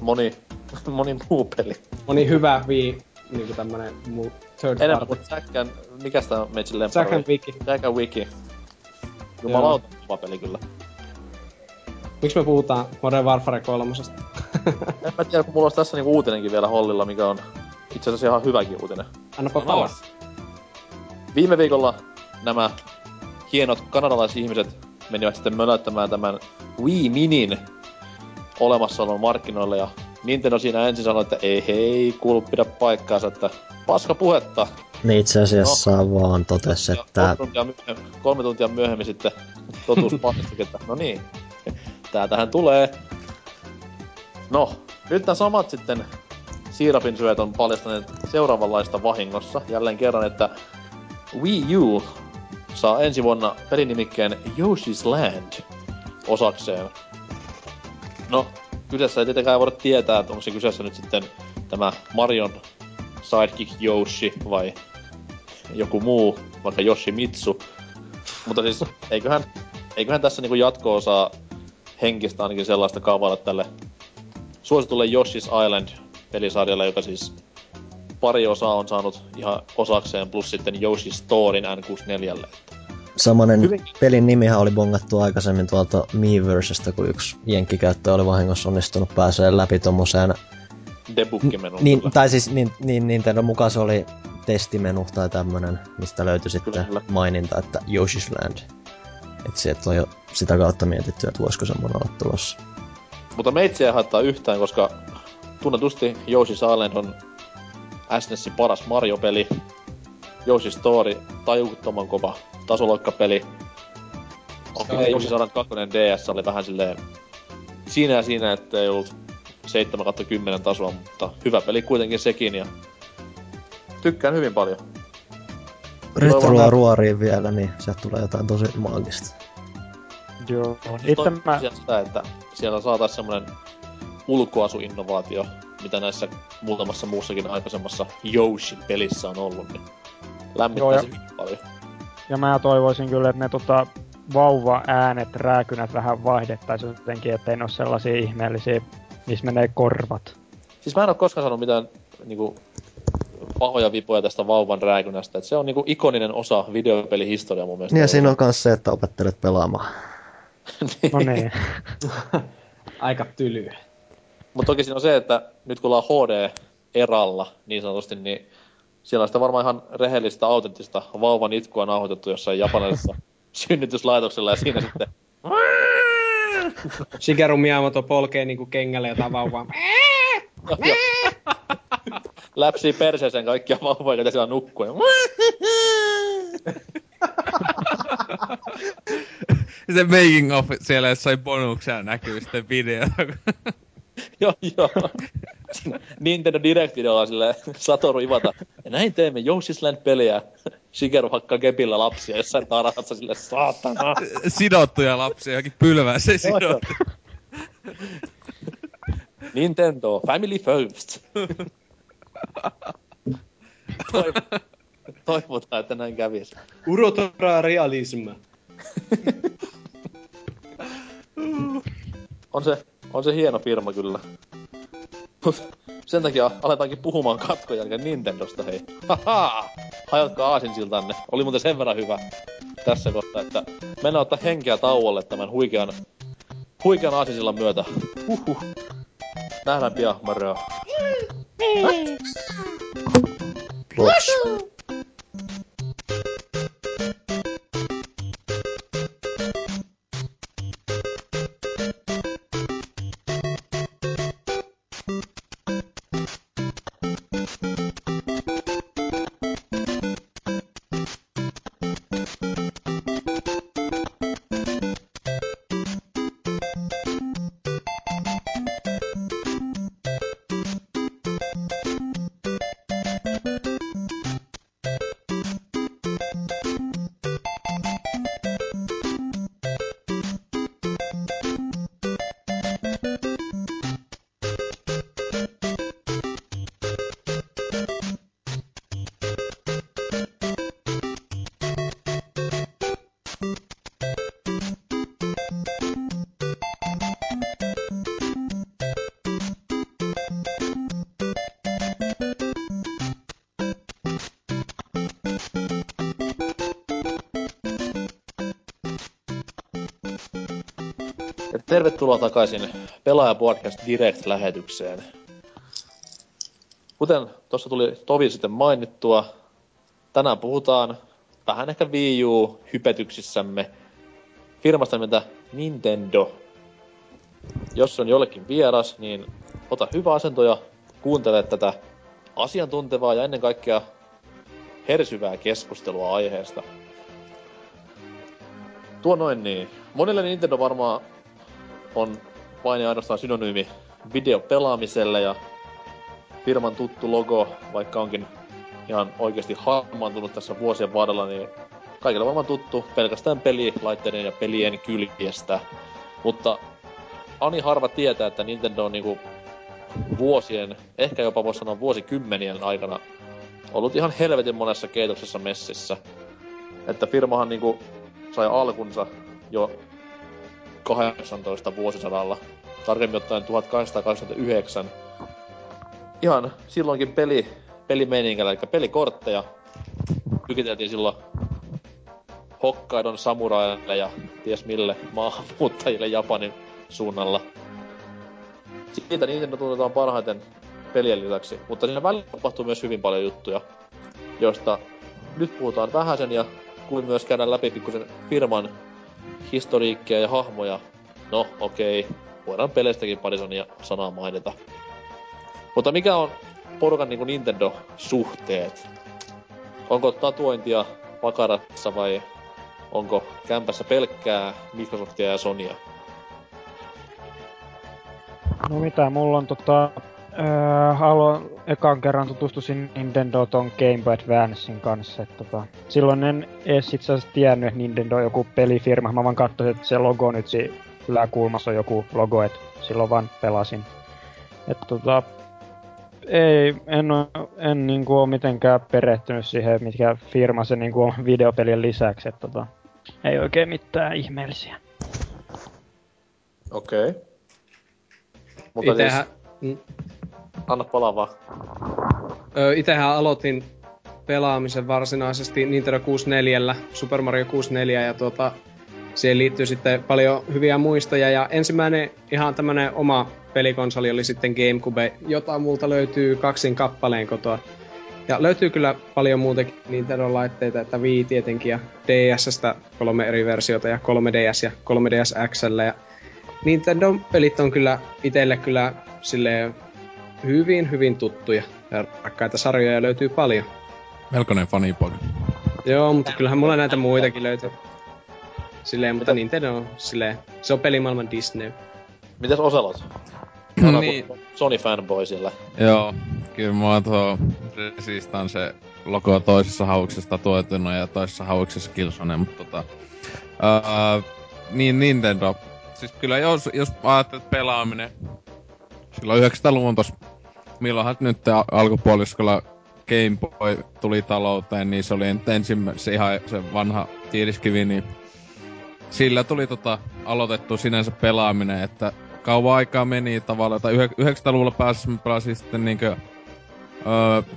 moni muu peli. Moni hyvä Wii, niinku tämmönen muu third party. Enemmän Jackan, mikäs tää on meitsin lempari? Jack and Wiki. Jumalauta, hyvä peli kyllä. Miks me puhutaan Modern Warfare 3:sta? En mä tiedä, kun mulla olis tässä niinku uutinenkin vielä hollilla, mikä on itse asiassa ihan hyväkin uutinen. Annapa palaa. Viime viikolla nämä hienot kanadalaisihmiset menivät sitten mönäyttämään tämän Wii Minin olemassaolon markkinoille, ja Nintendo siinä ensin sanoi, että ei, kuulu pidä paikkaansa, että paska puhetta. Niin itse asiassa vaan totesi, että... 3 tuntia myöhemmin sitten totuus paskastikin, että no niin, tähän tulee. No, nyt nämä samat sitten siirapin syöt on paljastaneet seuraavanlaista vahingossa jälleen kerran, että Wii U saa ensi vuonna pelinimikkeen Yoshi's Land osakseen. No, kyseessä ei tietenkään voida tietää, että onko se kyseessä nyt sitten tämä Marion sidekick Yoshi vai joku muu, vaikka Yoshimitsu. Mutta siis, eiköhän tässä niinku jatko-osaa henkistä ainakin sellaista kaavailla tälle suositulle Yoshi's Island-pelisarjalle, joka siis pari osaa on saanut ihan osakseen, plus sitten Yoshi's Storyn N64. Samanen pelin nimihän oli bongattu aikaisemmin tuolta Miiversestä, kun yksi jenkkikäyttäjä oli vahingossa onnistunut pääsee läpi tommoseen... Debugkimenuun. Tai siis Nintendo mukaan se oli testimenu tai tämmönen, mistä löytyi sitten maininta, että Yoshi's Land. Et sieltä on jo sitä kautta mietitty, että voisiko semmoinen olla tulossa. Mutta meitä ei haittaa yhtään, koska tunnetusti Yoshi's Island on SNESin paras Mario-peli, Yoshi's Story, tajuttoman kova tasoloikkapeli. Okei, Yoshi's Island 2 DS oli vähän silleen siinä, ettei ollut 7/10 tasoa, mutta hyvä peli kuitenkin sekin, ja tykkään hyvin paljon. Retroa ruoriin vielä, niin sieltä tulee jotain tosi maagista. Joo, itse mä... Sitä, että siellä saatais semmonen ulkoasuinnovaatio, mitä näissä muutamassa muussakin aikaisemmassa Yoshi-pelissä on ollut, niin lämmittää se paljon. Ja mä toivoisin kyllä, että ne vauva-äänet, rääkynät vähän vaihdettaisiin jotenkin, ettei ne oo sellaisia ihmeellisiä, missä menee korvat. Siis mä en oo koskaan saanut mitään niinku pahoja vipoja tästä vauvan rääkynästä, et se on niinku ikoninen osa videopelihistoriaa mun mielestä. Niin ja siinä on kans se, että opettelet pelaamaan. No niin. Aika tylyä. Mutta toki siinä on se, että nyt kun ollaan HD-eralla niin sanotusti, niin siellä on sitä varmaan ihan rehellistä, autenttista vauvan itkua nauhoitettu jossain japanilaisessa synnytyslaitoksella, ja siinä sitten... Shigeru Miyamoto polkee niinku kengälle jotain vauvaa. Läpsii perseeseen kaikkia vauvoja, joita siellä nukkuu. Se making of siellä jossain bonuksella näkyy sitten videota. Joo. Nintendo Direct-videolla silleen Satoru Iwata. Ja näin teemme Yoshi's Land-peliä. Shigeru hakkaa kepillä lapsia jossain tarhassa silleen saatana. Sidottuja lapsia, johonkin pylvää se sidottu. Nintendo, family first. Toivotaan, että näin kävisi. Urotora realismia. On se hieno firma kyllä. Sen takia aletaankin puhumaan katkon jälkeen Nintendosta, hei. Haha! Hajotkaa aasinsiltanne. Oli muuten sen verran hyvä tässä kohtaa, että mennään ottaa henkeä tauolle tämän huikean aasinsillan myötä. Huhhuh. Nähdään pian, Mario. Plus. Tervetuloa takaisin Pelaaja-podcast Direct-lähetykseen. Kuten tuossa tuli tovi sitten mainittua, tänään puhutaan vähän ehkä Wii U-hypetyksissämme firmasta nimeltä Nintendo. Jos on jollekin vieras, niin ota hyvä asento ja kuuntele tätä asiantuntevaa ja ennen kaikkea hersyvää keskustelua aiheesta. Tuo noin niin. Monelle Nintendo varmaan on vain ja ainoastaan synonyymi videopelaamiselle ja firman tuttu logo, vaikka onkin ihan oikeasti harmaantunut tässä vuosien varrella, niin kaikille varmaan tuttu pelkästään pelilaitteiden ja pelien kyljestä. Mutta ani harva tietää, että Nintendo on niinku vuosien, ehkä jopa voisi sanoa vuosikymmenien aikana ollut ihan helvetin monessa keitoksessa messissä. Että firmahan niinku sai alkunsa jo 18 vuosisadalla, tarkemmin ottaen 1889. Ihan silloinkin pelimeininkällä, eli pelikortteja tykiteltiin silloin Hokkaidon samuraille ja ties mille maahanmuuttajille Japanin suunnalla. Siitä Nintendo tunnetaan parhaiten pelien lisäksi, mutta siinä välillä tapahtuu myös hyvin paljon juttuja, joista nyt puhutaan vähäsen ja kuin myös käydään läpi pikkusen firman historiikkia ja hahmoja. No, okei. Voidaan peleistäkin pari sanaa mainita. Mutta mikä on porukan niin kuin Nintendo-suhteet? Onko tatuointia pakarassa vai onko kämpässä pelkkää Microsoftia ja Sonya? No mitä, mulla on haluan ekan kerran tutustuisin Nintendo ton Game Boy Advancein kanssa. Silloin en edes itse asiassa tiennyt, että Nintendo on joku pelifirma. Mä vaan katsoin, että se logo nyt siinä yläkulmassa on joku logo, että silloin vaan pelasin. Että en niinku oo mitenkään perehtynyt siihen, mitkä firma se niinku on videopelien lisäksi. Että ei oikein mitään ihmeellisiä. Okei. Okay. Mutta itsehän... siis... Anna palaa vaan. Itsehän aloitin pelaamisen varsinaisesti Nintendo 64, Super Mario 64, ja siihen liittyy sitten paljon hyviä muistoja, ja ensimmäinen ihan tämmönen oma pelikonsoli oli sitten GameCube, jota multa löytyy kaksin kappaleen kotoa. Ja löytyy kyllä paljon muutenkin Nintendo-laitteita, että Wii tietenkin, ja DS:stä 3 eri versiota, ja 3DS ja 3DS XL, ja Nintendo-pelit on kyllä itselle kyllä silleen hyvin, hyvin tuttuja, ja rakkaita sarjoja löytyy paljon. Melkoinen fanipod. Joo, mutta kyllähän mulla näitä muitakin löytyy. Silleen, mutta Nintendo on silleen, se on pelimaailman Disney. Mitäs Oselot? Niin. Sony-fanboy sillä. Joo, kyllä mua tuo Resistance logo toisessa hauksessa tatuoituna ja toisessa hauksessa Killzone, mutta niin Nintendo. Siis kyllä jos ajattelet pelaaminen, silloin 90-luvun tossa, milloinhan nyt alkupuoliskolla Game Boy tuli talouteen, niin se oli ensimmäisen ihan se vanha tiiliskivi, niin sillä tuli aloitettu sinänsä pelaaminen, että kauan aikaa meni tavallaan, tai 90-luvulla pääasiassa mä pelasin sitten niinkö,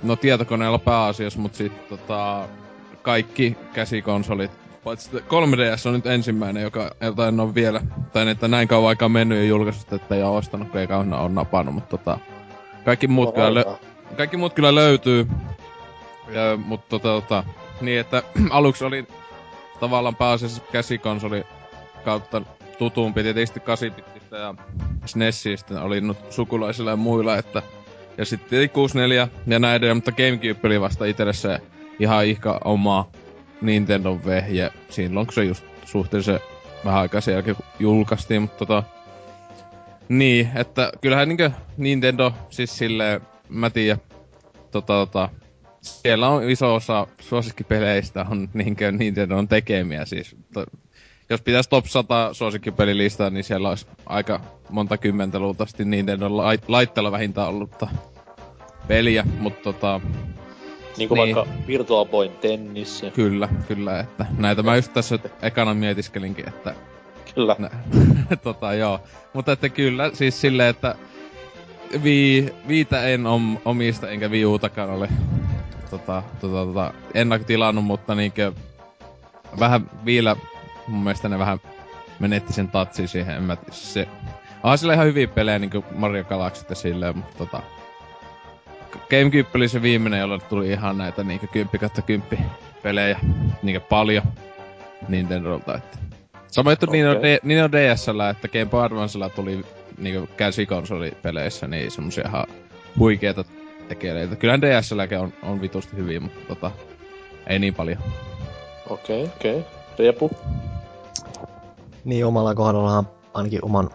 no tietokoneella pääasiassa, mut sit kaikki käsikonsolit, paitsi 3DS on nyt ensimmäinen, jota en oo vielä, tai että näin kauan aikaa mennyt ja julkaisut, että ei oo ostanut, kun ei kauan oo napannut, mutta kaikki muut kyllä löytyy, mutta niin että aluksi oli tavallaan pääasiassa käsikonsoli kautta tutumpi, tietysti 8-bitistä ja SNESistä oli sukulaisilla ja muilla, että ja sitten 64 ja näiden, mutta GameCube oli vasta itselle se ihan oma Nintendon vehje silloin, kun se just suhteellisen vähän aikaa sen jälkeen julkaistiin, mutta niin, että kyllähän niinkö Nintendo, siis silleen, mä tiiä, siellä on iso osa suosikkipeleistä on niinkö Nintendon tekemiä, siis jos pitäis top 100 suosikkipelilistaa, niin siellä olisi aika monta kymmentä luultavasti Nintendon laitteella vähintään ollutta peliä, mutta niinku niin. Vaikka Virtua Boy Tennis. Kyllä, että näitä mä just tässä ekana mietiskelinkin, että kyllä. Joo, mutta että kyllä, siis silleen, että viitä en omista, enkä Wii Utakaan ole ennakkotilannut, mutta niinkö vähän vielä mun mielestä ne vähän menetti sen tatsin siihen, en mä se. Sillä ihan hyviä pelejä niinku Mario Galaxy ja silleen, mutta GameCube oli se viimeinen, jolla tuli ihan näitä niinku 10/10 pelejä niinku paljon Nintendolta, että sama juttu Nintendo DS:llä, että Game Boy Advancella tuli niinku käsikonsolipeleissä niin semmosia ihan huikeita tekeleitä. Kyllähän DS:lläkin on vitusti hyviä, mutta ei niin paljon. Okei. Riepu? Niin, omalla kohdallahan ainakin oman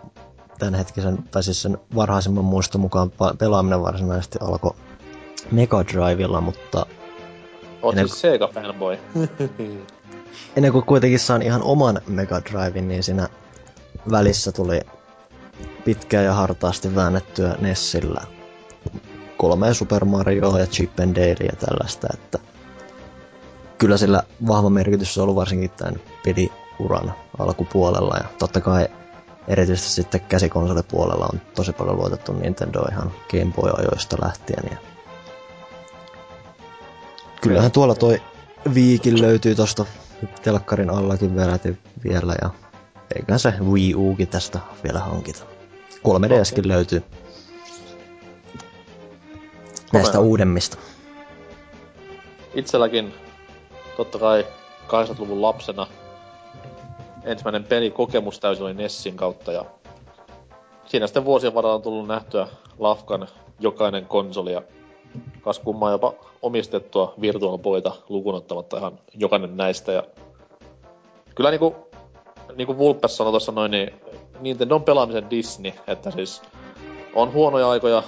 tämänhetkisen, tai siis sen varhaisemman muiston mukaan pelaaminen varsinaisesti alkoi Mega Drivella, mutta oot siis Sega-fanboy. Ennen kuin kuitenkin saan ihan oman Mega Driven, niin siinä välissä tuli pitkään ja hartaasti väännettyä Nessillä 3 Super Marioa ja Chip and Daleä ja tällaista, että kyllä sillä vahva merkitys on ollut varsinkin tämän peliuran alkupuolella, ja totta kai erityisesti sitten käsikonsolipuolella on tosi paljon luotettu Nintendo ihan Game Boy-ajoista lähtien. Ja kyllähän tuolla toi Wiikin löytyy tosta telkkarin allakin vielä, ja eiköhän se Wii Ukin tästä vielä hankita. 3DSkin löytyy näistä uudemmista. Itselläkin totta kai 80-luvun lapsena ensimmäinen pelikokemus täysin oli Nessin kautta, ja siinä sitten vuosien varrella on tullut nähtyä lafkan jokainen konsoli, ja kas kummaa jopa omistettua Virtual Boyta lukuun ottamatta ihan jokainen näistä. Ja kyllä niinku Vulpes sanoi tuossa noin, niin Nintendo on pelaamisen Disney, että siis on huonoja aikoja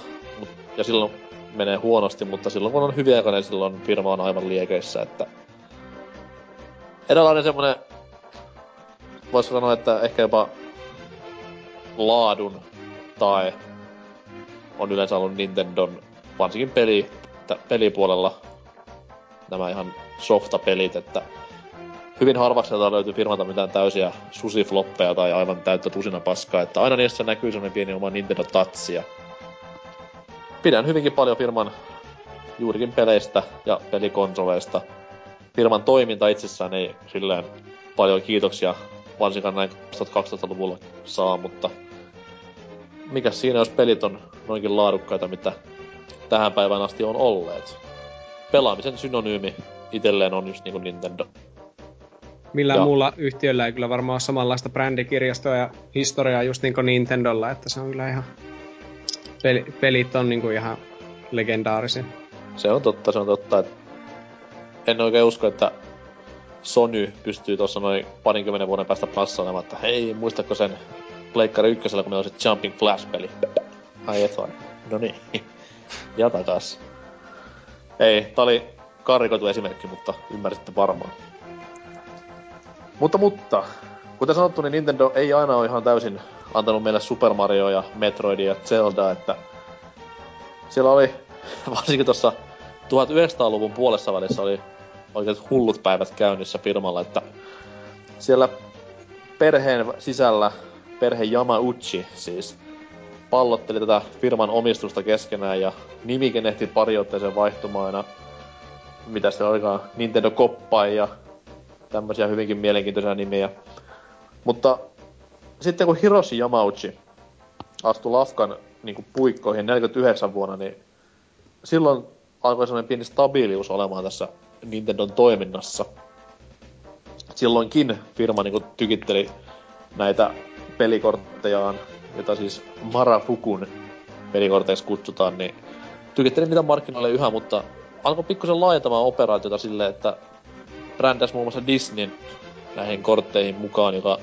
ja silloin menee huonosti, mutta silloin kun on hyviä aikoja, niin silloin firma on aivan liekeissä, että eräänlainen semmonen, vois sanoa, että ehkä jopa laadun tae on yleensä ollut Nintendon, varsinkin pelipuolella, nämä ihan softapelit, että hyvin harvaksi löytyy firmalta mitään täysiä susifloppeja tai aivan täyttä tusina paskaa, että aina niissä näkyy semmonen pieni oma Nintendo-tatsia. Pidän hyvinkin paljon firman juurikin peleistä ja pelikonsoleista. Firman toiminta itsessään ei silleen paljon kiitoksia varsinkaan näin 2000-luvulla saa, mutta mikäs siinä, jos pelit on noinkin laadukkaita, mitä tähän päivään asti on olleet. Pelaamisen synonyymi itselleen on just niinku Nintendo. Millään muulla yhtiöllä ei kyllä varmaan ole samanlaista brändikirjastoa ja historiaa just niinku Nintendolla, että se on kyllä ihan... Pelit on niinku ihan legendaarisia. Se on totta. En oikein usko, että Sony pystyy tuossa noin 20 vuoden päästä plassailemaan, että hei, muistatko sen Pleikkari 1:llä, kun meillä oli se Jumping Flash-peli? Ai et vaan. No niin. Ja takas. Ei, tää oli karikoitu esimerkki, mutta ymmärsitte varmaan. Mutta, kuten sanottu, niin Nintendo ei aina ole ihan täysin antanut meille Super Marioa ja Metroidia ja Zeldaa, että siellä oli, varsinkin tuossa 1900-luvun puolessa välissä oli oikeat hullut päivät käynnissä firmalla, että siellä perheen sisällä perhe Yamauchi siis pallotteli tätä firman omistusta keskenään ja nimikin ehti pari otteeseen vaihtumaan aina, mitä siellä olikaan, Nintendo Koppai ja tämmöisiä hyvinkin mielenkiintoisia nimiä. Mutta sitten kun Hiroshi Yamauchi astui Lafkan niin puikkoihin 49 vuonna, niin silloin alkoi sellainen pieni stabiilius olemaan tässä Nintendon toiminnassa. Silloinkin firma niin tykitteli näitä pelikorttejaan, jota siis Marafukun pelikorteiksi kutsutaan, niin tykitteli niitä markkinoille yhä, mutta alkoi pikkusen laajentamaan operaatiota silleen, että brändäsi muun muassa Disneyn näihin kortteihin mukaan, joka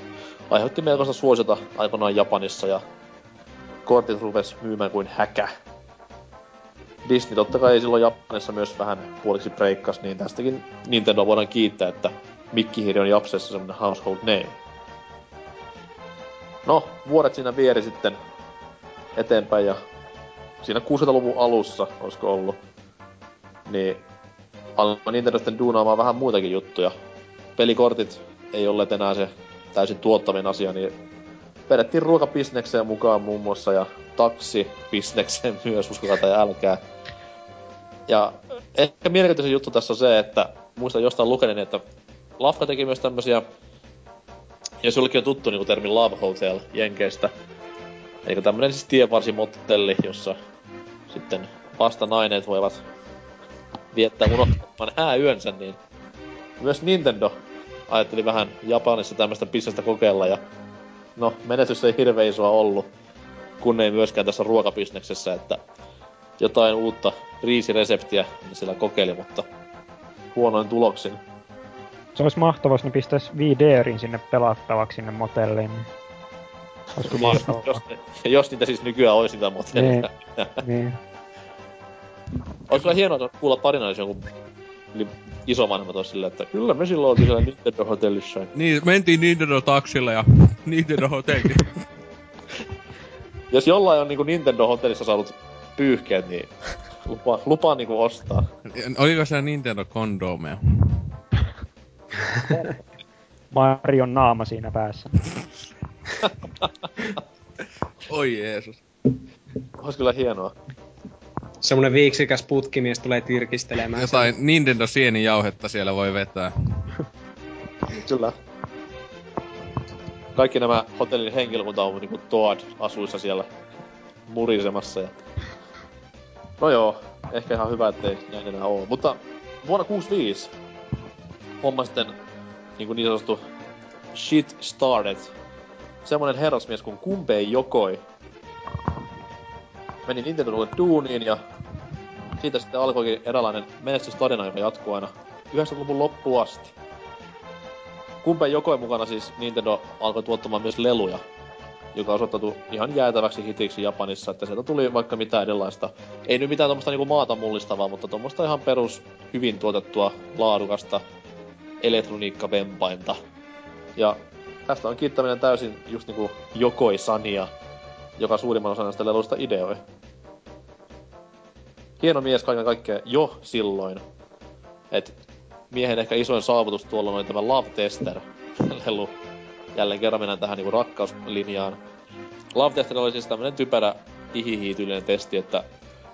aiheutti melkoista suosiota aikanaan Japanissa, ja kortit rupesi myymään kuin häkä. Disney totta kai silloin Japanissa myös vähän puoliksi breikkasi, niin tästäkin Nintendo voidaan kiittää, että Mikkihiiri on Japsessa semmonen household name. No, vuodet siinä vieri sitten eteenpäin, ja siinä 60-luvun alussa, olisiko ollut, niin alkoi Nintendo sitten duunaamaan vähän muitakin juttuja. Pelikortit ei olleet enää se täysin tuottavin asia, niin vedettiin ruokabisnekseen mukaan muun muassa ja taksibisnekseen myös, uskokaa tai älkää. Ja ehkä mielenkiintoisin juttu tässä on se, että muistan jostain lukenin, että Lafka teki myös tämmösiä, jos jollekin on tuttu niin kuin termi Love Hotel Jenkeistä, eli tämmönen siis tienvarsimotelli, jossa sitten vasta naineet voivat viettää unohtamaan hääyönsä, niin myös Nintendo ajatteli vähän Japanissa tämmöstä bisnestä kokeilla ja no, menestys ei hirveän isoa ollut, kun ei myöskään tässä ruokabisneksessä, että jotain uutta riisireseptiä niin sillä kokeili, mutta huonoin tuloksin. Se olisi mahtavaa, jos ne pistäis VDRin sinne pelattavaksi sinne motelliin. Olisiko mahtavaa? Jos niitä siis nykyään olisi niitä motelleja. Niin. Olis kyllä hienoa kuulla tarina, jos jonkun isovanhemmat olis silleen, että kyllä me silloin oltiin siellä Nintendo Hotellissa. Niin, mentiin Nintendo taksilla ja Nintendo Hotelli. Jos jollain on niinku Nintendo Hotellissa saanut pyyhkeet, niin lupaa niinku ostaa. Oliko siellä Nintendo kondomeja? Marion naama siinä päässä. Oi Jeesus. Ois kyllä hienoa. Semmonen viiksikäs putkimies tulee tirkistelemään. Jotain sen. Nintendo sienijauhetta siellä voi vetää. Kyllä. Kaikki nämä hotellin henkilökunta on niinku Toad asuissa siellä murisemassa. Ja... No joo, ehkä ihan hyvä, ettei näin enää oo. Mutta vuonna 65 homma sitten niin sanottu shit started. Semmonen herrasmies kun Gunpei Yokoi meni Nintendolle duuniin ja siitä sitten alkoikin eräänlainen menestystarina, joka jatkuu aina 90-luvun loppuun asti. Gunpei Yokoin mukana siis Nintendo alkoi tuottamaan myös leluja, joka osoittautui ihan jäätäväksi hitiksi Japanissa, että sieltä tuli vaikka mitään erilaista. Ei nyt mitään tommoista niinku maata mullistavaa, mutta tommoista ihan perus hyvin tuotettua, laadukasta elektroniikkavempainta. Ja tästä on kiittäminen täysin just niinku Yokoi-sania, joka suurimman osan näistä leluista ideoi. Hieno mies kaiken kaikkea jo silloin. Et miehen ehkä isoin saavutus tuolla oli tämä Love Tester-lelu. Jälleen kerran mennään tähän niinku rakkauslinjaan. Love Tester oli siis tämmönen typerä hihihi-tyylinen testi, että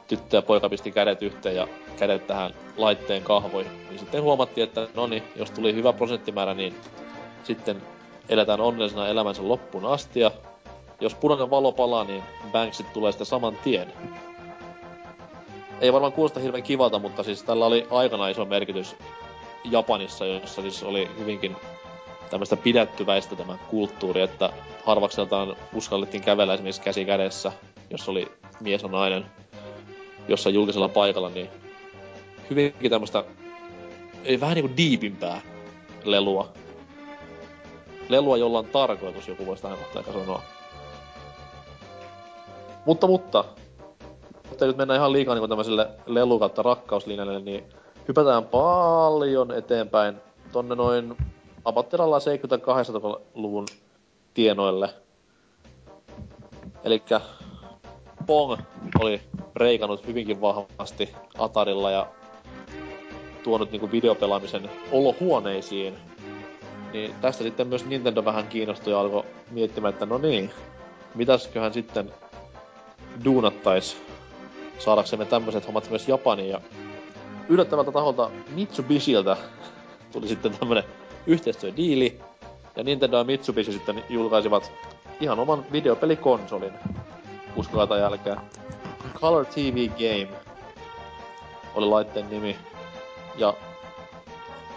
tyttö ja poika pisti kädet yhteen ja kädet tähän laitteen kahvoihin. Niin sitten huomattiin, että no niin, jos tuli hyvä prosenttimäärä, niin sitten eletään onnellisena elämänsä loppuun asti, ja jos punainen valo palaa, niin Banksit tulee sitä saman tien. Ei varmaan kuulosta hirveän kivalta, mutta siis tällä oli aikana iso merkitys Japanissa, jossa siis oli hyvinkin tämmöistä pidättyväistä tämä kulttuuri, että harvakseltaan uskallettiin kävellä esimerkiksi käsi kädessä, jos oli mies ja nainen jossain julkisella paikalla, niin hyvinkin tämmöistä vähän niinku diipimpää lelua. Lelua, jolla on tarkoitus, joku voisi tähän kohtaan aika sanoa. Mutta, jotta ei nyt mennä ihan liikaa niin tämmöiselle lelu- kautta rakkauslinjalle, niin hypätään paljon eteenpäin tonne noin apatteralla 78-luvun tienoille. Elikkä Pong oli reikannut hyvinkin vahvasti Atarilla ja tuonut niinku videopelaamisen olohuoneisiin. Niin tästä sitten myös Nintendo vähän kiinnostui ja alkoi miettimään, että no niin, mitäsköhän sitten duunattais saadaksemme tämmöiset hommat myös Japaniin. Ja yllättävältä taholta Mitsubishiltä tuli sitten tämmönen yhteistyödiili, ja Nintendo ja Mitsubishi sitten julkaisivat ihan oman videopelikonsolin, uskokaa tai älkää. Color TV Game oli laitteen nimi, ja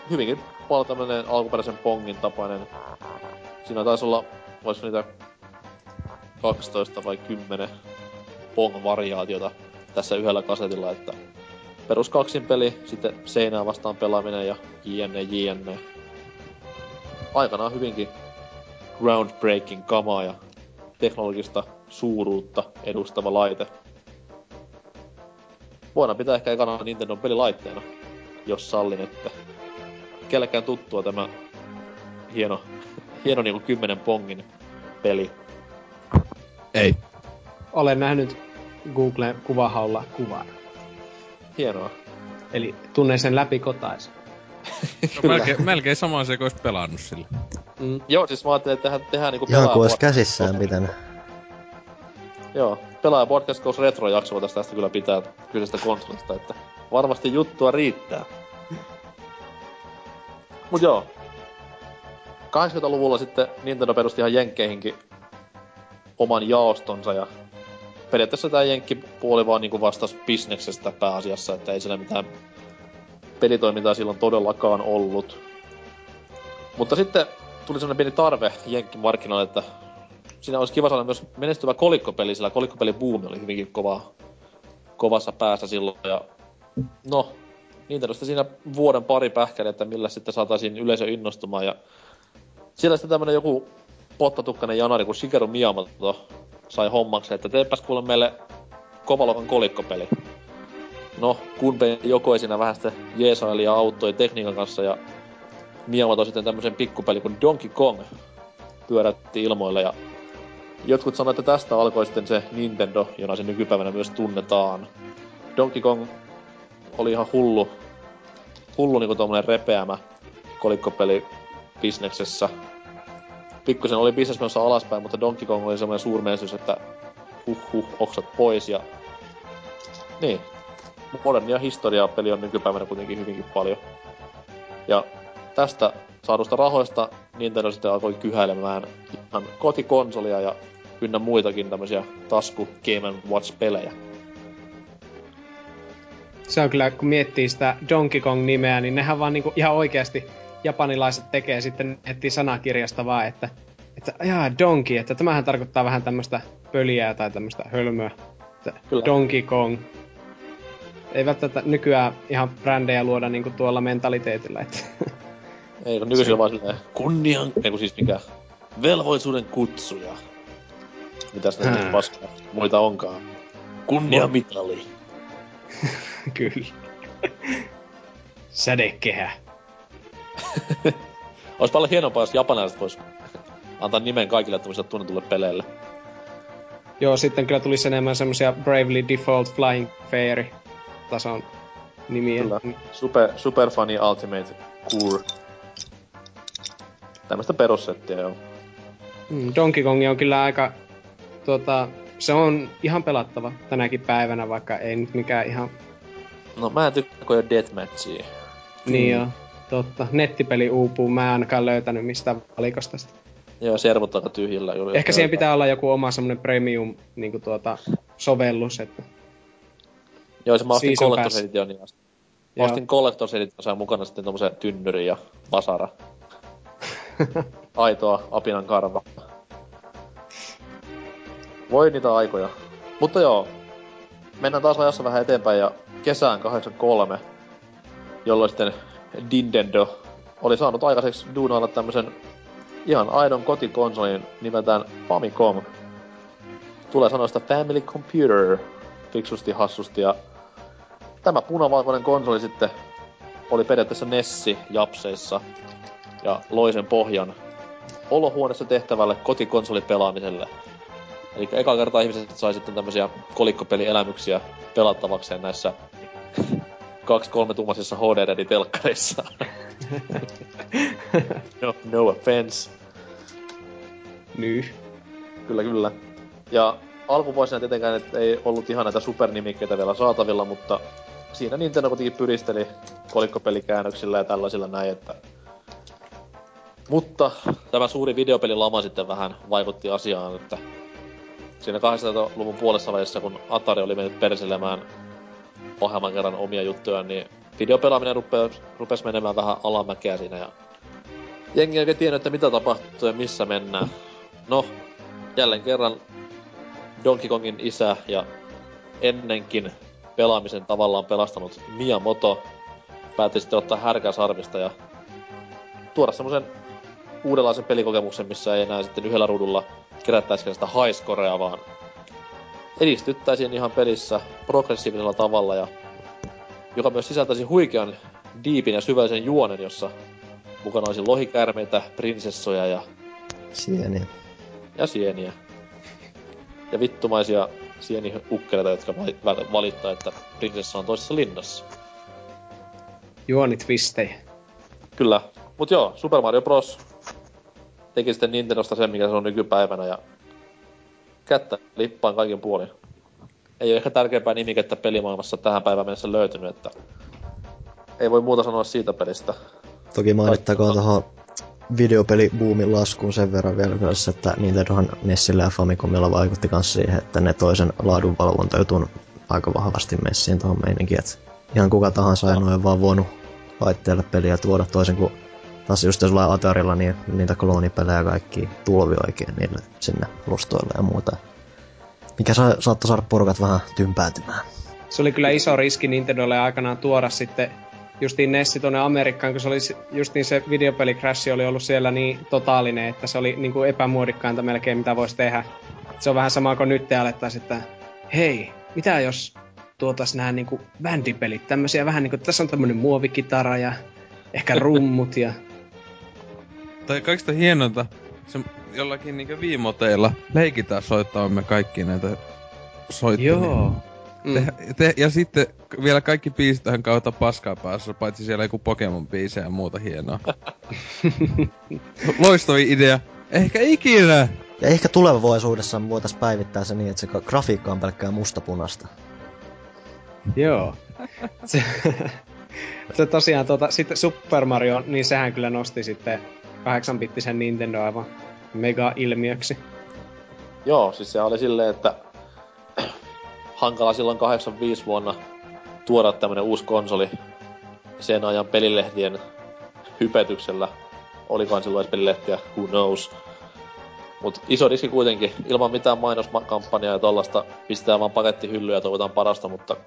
hyvinkin paljon tämmönen alkuperäisen Pongin tapainen. Siinä taisi olla, voisiko niitä 12 vai 10 Pong-variaatiota tässä yhdellä kasetilla, että perus kaksin peli, sitten seinää vastaan pelaaminen ja jne. Aikanaan hyvinkin groundbreaking kamaa ja teknologista suuruutta edustava laite. Voidaan pitää ehkä ekana Nintendon pelilaitteena, jos sallin, että kellekään tuttua tämä hieno niinku 10 Pongin peli. Ei. Olen nähnyt Googlen kuvahaulla kuvan. Hienoa. Eli tunnen sen läpikotaisin. No, melkein samaan se, kun ois pelannut sillä. Joo, siis mä ajattelin, että tehdään niinku pelaaja... Joo, kun ois käsissään pitänyt. Joo, pelaaja podcast koos retro-jakso voitais tästä kyllä pitää kyseistä konsolista, että varmasti juttua riittää. Mut joo. 80-luvulla sitten Nintendo perusti ihan jenkkeihinkin oman jaostonsa, ja periaatteessa tää jenkkipuoli vaan niinku vastas bisneksestä pääasiassa, että ei siellä mitään pelitoimintaa silloin todellakaan ollut. Mutta sitten tuli sellainen pieni tarve jenkkimarkkinoille, että siinä olisi kiva saada myös menestyvä kolikkopeli, sillä kolikkopelibuumi oli hyvinkin kovassa päässä silloin. Ja no, Nintendosta siinä vuoden pari pähkäli, että millä sitten saataisiin yleisö innostumaan. Ja siellä sitten tämmönen joku pottatukkainen janari, kun Shigeru Miyamoto sai hommaksi, että teepäs kuule meille kovaluokan kolikkopeli. No, Kunpei Yokoi siinä vähän sitten jeesaili ja auttoi tekniikan kanssa, ja Miyamoto sitten tämmösen pikkupeli kun Donkey Kong pyörätti ilmoille, ja jotkut sanoivat, että tästä alkoi sitten se Nintendo, jona se nykypäivänä myös tunnetaan. Donkey Kong oli ihan hullu niinku tommonen repeämä kolikkopeli bisneksessä. Pikkusen oli bisnes menossa alaspäin, mutta Donkey Kong oli semmoinen suurmenestys, että oksat pois ja... Niin. Modernia historiaa peli on nykypäivänä kuitenkin hyvinkin paljon. Ja tästä saadusta rahoista Nintendo sitten alkoi kyhäilemään ihan kotikonsolia ja ynnä muitakin tämmösiä tasku Game & Watch-pelejä. Se on kyllä, kun miettii sitä Donkey Kong-nimeä, niin nehän vaan niinku ihan oikeasti japanilaiset tekee sitten heti sanakirjasta vaan, että jaa, Donkey, että tämähän tarkoittaa vähän tämmöstä pöliää tai tämmöstä hölmöä. Kyllä. Donkey Kong. Ei välttämättä nykyään ihan brändejä luoda niinku tuolla mentaliteetillä, että... Ei, kun nykyisellä vaan silleen kunnian... Ei kun siis mikä... Velvollisuuden kutsuja. Mitäs näitä paskaa muita onkaan? Kunniamitali. Kyllä. Sädekehä. Ois paljon hienompaa, jos japanilaiset vois antaa nimen kaikille tämmöisille tunnetulle peleille. Joo, sitten kyllä tulisi enemmän semmosia Bravely Default Flying Fairy tason nimiä. Kyllä. Super Funny Ultimate Cool. Tämmöstä perussettiä, joo. Donkey Kong on kyllä aika... se on ihan pelattava tänäkin päivänä, vaikka ei nyt mikään ihan... No mä en tykkää, kun ei oo deathmatchia. Niin joo, totta. Nettipeli uupuu, mä en ainakaan löytänyt mistään valikosta sitä. Joo, servot aika tyhjillä. Ehkä siihen pitää olla joku oma semmonen premium niinku sovellus, että... Joo, se mä ostin Collector's Edition. Mä ostin Collector's Edition, sain mukana sitten tommosen tynnyrin ja vasara. Aitoa apinan karva. Voi niitä aikoja. Mutta joo, mennään taas ajassa vähän eteenpäin ja kesään 83, jolloin sitten Nintendo oli saanut aikaiseksi duunailla tämmösen ihan aidon kotikonsolin nimeltään Famicom. Tulee sanoista Family Computer, fiksusti, hassusti, ja tämä punavalkoinen konsoli sitten oli periaatteessa Nessi japseissa ja loi sen pohjan olohuoneessa tehtävälle kotikonsolipelaamiselle. Eli eka kertaa ihmiset sai sitten tämmösiä kolikkopelielämyksiä pelattavakseen näissä 2-3-tuumaisissa HDD-telkkareissa. No offense. Nyy. Kyllä, kyllä. Ja alkuvuosina tietenkään ei ollut ihan näitä supernimikkeitä vielä saatavilla, mutta siinä Nintendo kuitenkin pyristeli kolikkopeli-käännöksillä ja tällaisilla näin, että... Mutta tämä suuri videopelilama sitten vähän vaikutti asiaan, että... Siinä 80-luvun puolessa välissä, kun Atari oli mennyt perselemään pahemman kerran omia juttuaan, niin videopelaaminen rupes menemään vähän alamäkeä siinä. Ja jengi oikein tiennyt, että mitä tapahtuu ja missä mennään. No, jälleen kerran Donkey Kongin isä ja ennenkin pelaamisen tavallaan pelastanut Miyamoto päätti sitten ottaa härkää sarvista ja tuoda semmosen uudenlaisen pelikokemuksen, missä ei enää sitten yhdellä ruudulla kerättäisikään sitä highscorea, vaan edistyttäisiin ihan pelissä progressiivisella tavalla, ja joka myös sisältäisi huikean diipin ja syvällisen juonen, jossa mukana olisi lohikäärmeitä, prinsessoja ja... Sieniä. Ja sieniä. Ja vittumaisia sieniukkeleita, jotka valittaa, että prinsessa on toisessa linnassa. Juonitwistejä. Kyllä. Mut joo, Super Mario Bros. Teki sitten Nintendosta sen, mikä se on nykypäivänä, ja kättä lippaan kaikin puolin. Ei ole ehkä tärkeämpää nimikettä pelimaailmassa tähän päivään mennessä löytynyt, että ei voi muuta sanoa siitä pelistä. Toki mainittakoon tuohon videopelibuumin laskuun sen verran vielä myös, että Nintendohan Nessillä ja Famicomilla vaikutti myös siihen, että ne toisen laadunvalvonta jutun aika vahvasti messiin tuohon meininkin, että ihan kuka tahansa ei noin vaan voinut laitteelle peliä tuoda toisen kuin taas just jollain Atarilla, niin niitä kloonipelejä ja kaikki tulvi oikein niille sinne lustoille ja muuta. Mikä saattoi saada porukat vähän tympäätymään. Se oli kyllä iso riski Nintendolle aikanaan tuoda sitten justiin Nessi tuonne Amerikkaan, kun se oli justiin se videopelikrassi oli ollut siellä niin totaalinen, että se oli niin kuin epämuodikkainta melkein mitä voisi tehdä. Se on vähän sama kuin nyt te alettaisiin, että hei, mitä jos tuotais nää niinku bändipelit, tämmösiä vähän niinku, tässä on tämmönen muovikitara ja ehkä rummut ja... Tai kaikista hienointa, se jollakin niinku viimoteilla leikitään soittamme kaikki näitä soittimia. Joo. Ja sitten vielä kaikki biisit tähän kautta paskaa päässä, paitsi siellä joku Pokemon-biisejä ja muuta hienoa. Loistavi idea. Ehkä ikinä! Ja ehkä tulevaisuudessa voitais päivittää se niin, että se grafiikka on pelkkää mustapunasta. Joo. Se tosiaan sitten Super Mario, niin sehän kyllä nosti sitten 8-bittisen Nintendo aivan mega-ilmiöksi. Joo, siis se oli silleen, että hankala silloin 85 vuonna tuoda tämmönen uusi konsoli sen ajan pelilehtien hypetyksellä. Olikohan silloin edes pelilehtiä, who knows. Mut iso riski kuitenkin, ilman mitään mainoskampanjaa ja tollasta, pistetään vaan pakettihyllyä ja toivotaan parasta, mutta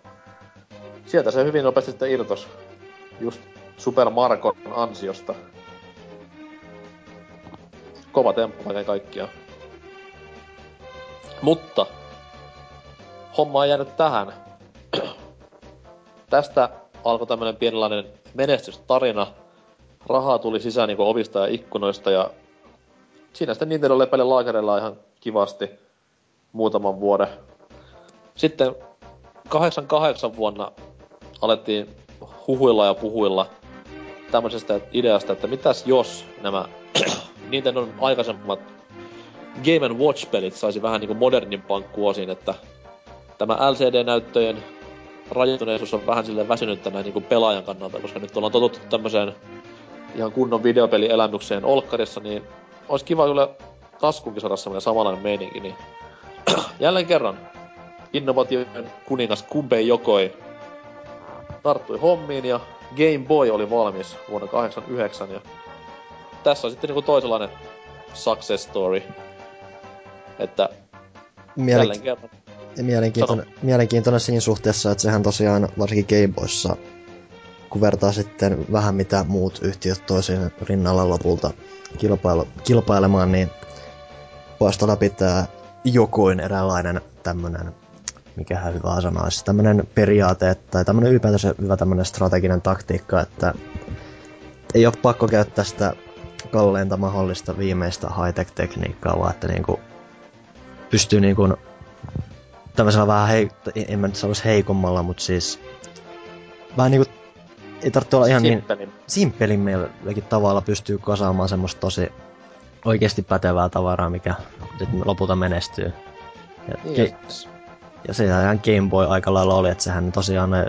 sieltä se hyvin nopeasti sitten irtos. Just Super Marcon ansiosta. Kova temppu kaiken kaikkiaan. Mutta homma on jäänyt tähän. Tästä alkoi tämmönen pienilainen menestystarina. Rahaa tuli sisään niinku ovista ja ikkunoista ja siinä sitten Nintendo lepäili laakereilla ihan kivasti muutaman vuoden. Sitten 88 vuonna alettiin huhuilla ja puhuilla tämmöisestä ideasta, että mitäs jos nämä Nintendon aikaisemmat Game & Watch-pelit saisi vähän niinku modernimpaan kuosiin, että tämä LCD-näyttöjen rajoittuneisuus on vähän silleen väsynyttä näin niinku pelaajan kannalta, koska nyt ollaan totuttu tämmöiseen ihan kunnon videopelielämykseen olkkarissa, niin olisi kiva kyllä taskunkin saada semmoinen samanlainen meininki, niin jälleen kerran innovaatioiden kuningas Gunpei Yokoi tarttui hommiin ja Game Boy oli valmis vuonna 1989 ja tässä on sitten niinku toisenlainen success story, että jälleen kerran. Ja mielenkiintoinen siinä suhteessa, että sehän tosiaan varsinkin Game Boyssa, kun vertaa sitten vähän mitä muut yhtiöt toisiin rinnalla lopulta kilpailemaan, niin puolestaan pitää Yokoin eräänlainen tämmönen, mikähän hyvä sana olisi, tämmönen periaate, tai tämmönen ylipäätänsä hyvä tämmönen strateginen taktiikka, että ei ole pakko käyttää sitä kalleinta mahdollista viimeistä high-tech-tekniikkaa, vaan että niinku pystyy niinku tämmöisellä vähän en mä nyt sanoisi heikommalla, mutta siis vähän niinku ei tarvitse olla ihan niin simppelimmelläkin tavalla pystyy kasaamaan semmoista tosi oikeesti pätevää tavaraa, mikä sitten lopulta menestyy. Ja sehän ihan Game Boy aika lailla oli, että sehän tosiaan ne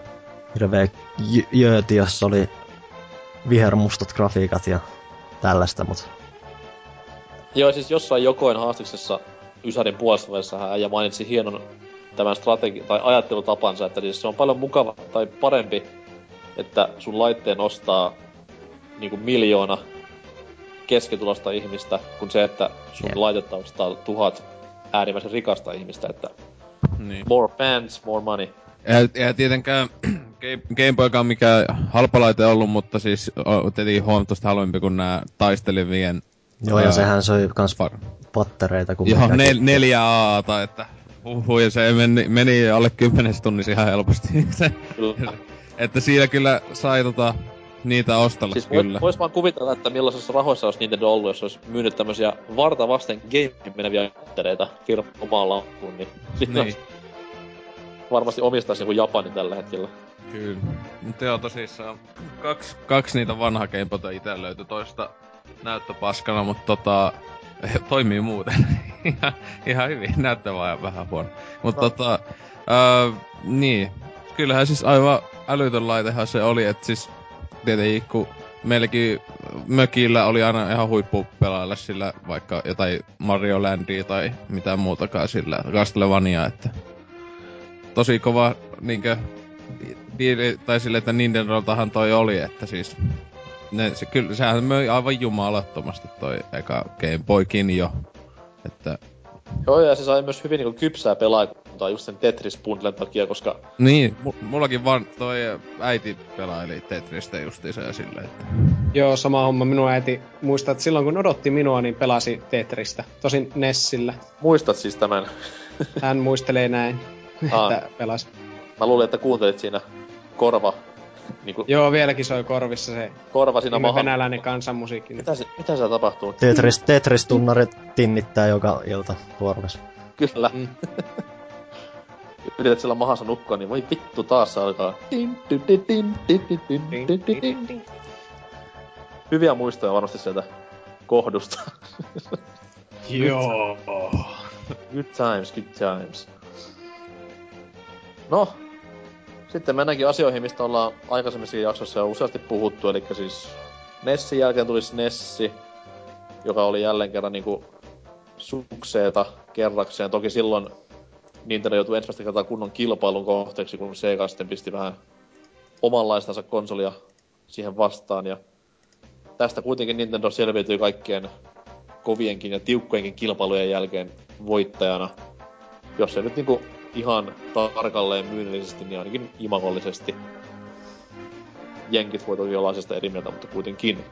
hirveä jööti, jossa oli vihermustat grafiikat ja tällaista, mut... Joo, siis jossain Yokoin haastiksessa Ysärin puolestavälissä hän äijä mainitsi hienon tämän tai ajattelutapansa, että siis se on paljon mukava tai parempi, että sun laitteen ostaa niinku 1 miljoona keskitulosta ihmistä, kun se, että sun laitetta ostaa 1000 äärimmäisen rikasta ihmistä, että niin. More fans, more money. Ja tietenkään Game Boykaan mikä halpa laite ollut, mutta siis tietenkin huomattavasti halvempi kuin nää taistelivien. Joo, ja sehän soi kans pattereita kun... Joo, 4 aata, että ja se meni alle 10 tunnissa ihan helposti. Että siinä kyllä sai niitä ostella siis kyllä. Siis vois vaan kuvitella, että millaisessa rahoissa olisi Nintendo ollut, jos olisi myynyt tämmösiä vartavasten gameen meneviä pattereita firman omaan laukkuun, niin... Sitten niin. Varmasti omistaisi joku Japani tällä hetkellä. Kyllä. Mutta joo, tosissaan kaksi niitä vanhaa Game Boyta ite löytyi toista. Näyttöpaskana, mutta toimii muuten. ihan hyvin, näyttö vaan vähän huono. Mutta niin, kyllähän siis aivan älytön laitehan se oli, että siis tietenkin kun meilläkin mökillä oli aina ihan huippu pelailla sillä vaikka jotain Mario Landia tai mitään muutakaan sillä Castlevania, että tosi kova niinkö tai sille, että Nintendoltahan toi oli, että siis sehän möi aivan jumalattomasti toi eka Game Boykin jo, että... Joo, ja se sai myös hyvin niinku kypsää pelaajakuntaa just sen Tetris-bundlen takia, koska... Niin, mullakin vaan toi äiti pelaili Tetristä justiinsa ja silleen, että... Joo, sama homma. Minun äiti muistaa, että silloin kun odotti minua, niin pelasi Tetristä. Tosin Nessillä. Muistat siis tämän? Hän muistelee näin, että pelasi. Mä luulin, että kuuntelit siinä korva. Niinku... Joo, vieläkin soi korvissa se venäläinen kansanmusiikki. Mitä siellä tapahtuu? Tetris-tunnarit tinnittää joka ilta vuorossa. Kyllä. Yrität siellä mahassa nukkua, niin voi vittu taas alkaa. Hyviä muistoja varmasti sieltä kohdusta. Joo. Good times. No. Sitten mennäänkin asioihin, mistä ollaan aikaisemmissakin jaksoissa jo useasti puhuttu, eli siis Nessin jälkeen tuli Nessi, joka oli jälleen kerran niinku sukseeta kerrakseen. Toki silloin Nintendo joutui ensimmäistä kertaa kunnon kilpailun kohteeksi, kun Sega sitten pisti vähän omanlaistansa konsolia siihen vastaan. Ja tästä kuitenkin Nintendo selviytyi kaikkien kovienkin ja tiukkojenkin kilpailujen jälkeen voittajana, jos ei nyt niinku... ihan tarkalleen myynnillisesti, niin ainakin imagollisesti. Jenkit voi toki olla asiasta eri mieltä, mutta kuitenkin.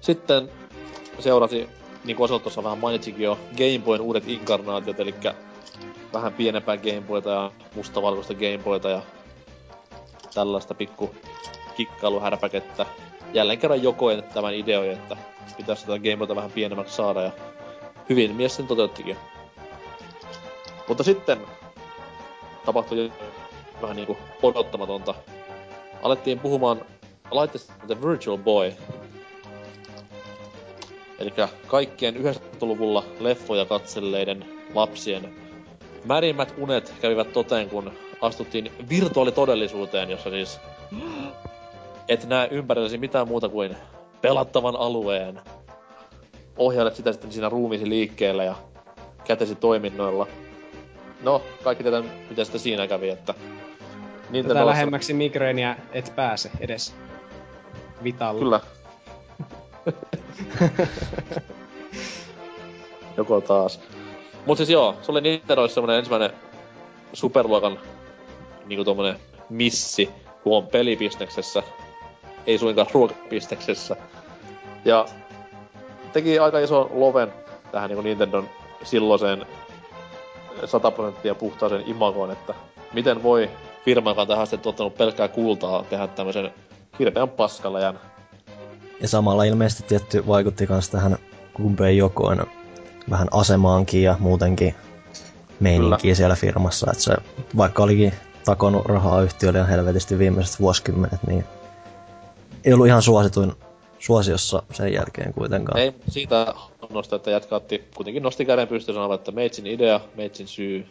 Sitten seurasi, niin kuin Asel tuossa vähän mainitsikin jo, Game Boyn uudet inkarnaatiot, eli vähän pienempää Game Boyta ja mustavalkoista Game Boyta ja tällaista pikku kikkailuhärpäkettä. Jälleen kerran Yokoin tämän ideoi, että pitäisi tätä Game Boyta vähän pienemmäksi saada, ja hyvin mies sen toteuttikin. Mutta sitten tapahtui vähän niinku odottamatonta. Alettiin puhumaan laitteesta The Virtual Boy. Elikkä kaikkien 90-luvulla leffoja katselleiden lapsien märimmät unet kävivät toteen, kun astuttiin virtuaalitodellisuuteen, jossa siis et näe ympärillesi mitään muuta kuin pelattavan alueen. ohjailet sitä sitten siinä ruumiisi liikkeellä ja kätesi toiminnoilla. No, kaikki tätä, mitä sitä siinä kävi, että... Tätä lähemmäksi migreeniä et pääse edes. Vitalla. Kyllä. Joko taas. Mut siis joo, se oli Nintendoissa semmonen ensimmäinen superluokan niinku tommonen missi, kun on pelibisneksessä. Ei suinkaan ruokabisneksessä. Ja teki aika ison loven tähän niinku Nintendon silloiseen 100% puhtaaseen imagoon, että miten voi firma, joka on tähän asti tuottanut pelkkää kultaa, tehdä tämmösen hirveän paskalajan. Ja samalla ilmeisesti tietty vaikutti kans tähän Gunpei Yokoen vähän asemaankin ja muutenkin meininkiä siellä firmassa. Että se, vaikka olikin takonut rahaa yhtiölle ja helvetisti viimeiset vuosikymmenet, niin ei ollut ihan suosiossa sen jälkeen kuitenkaan. Ei siitä nosta, että jätkä kuitenkin nosti käden pystyyn sanoa, että meitsin idea, meitsin syy,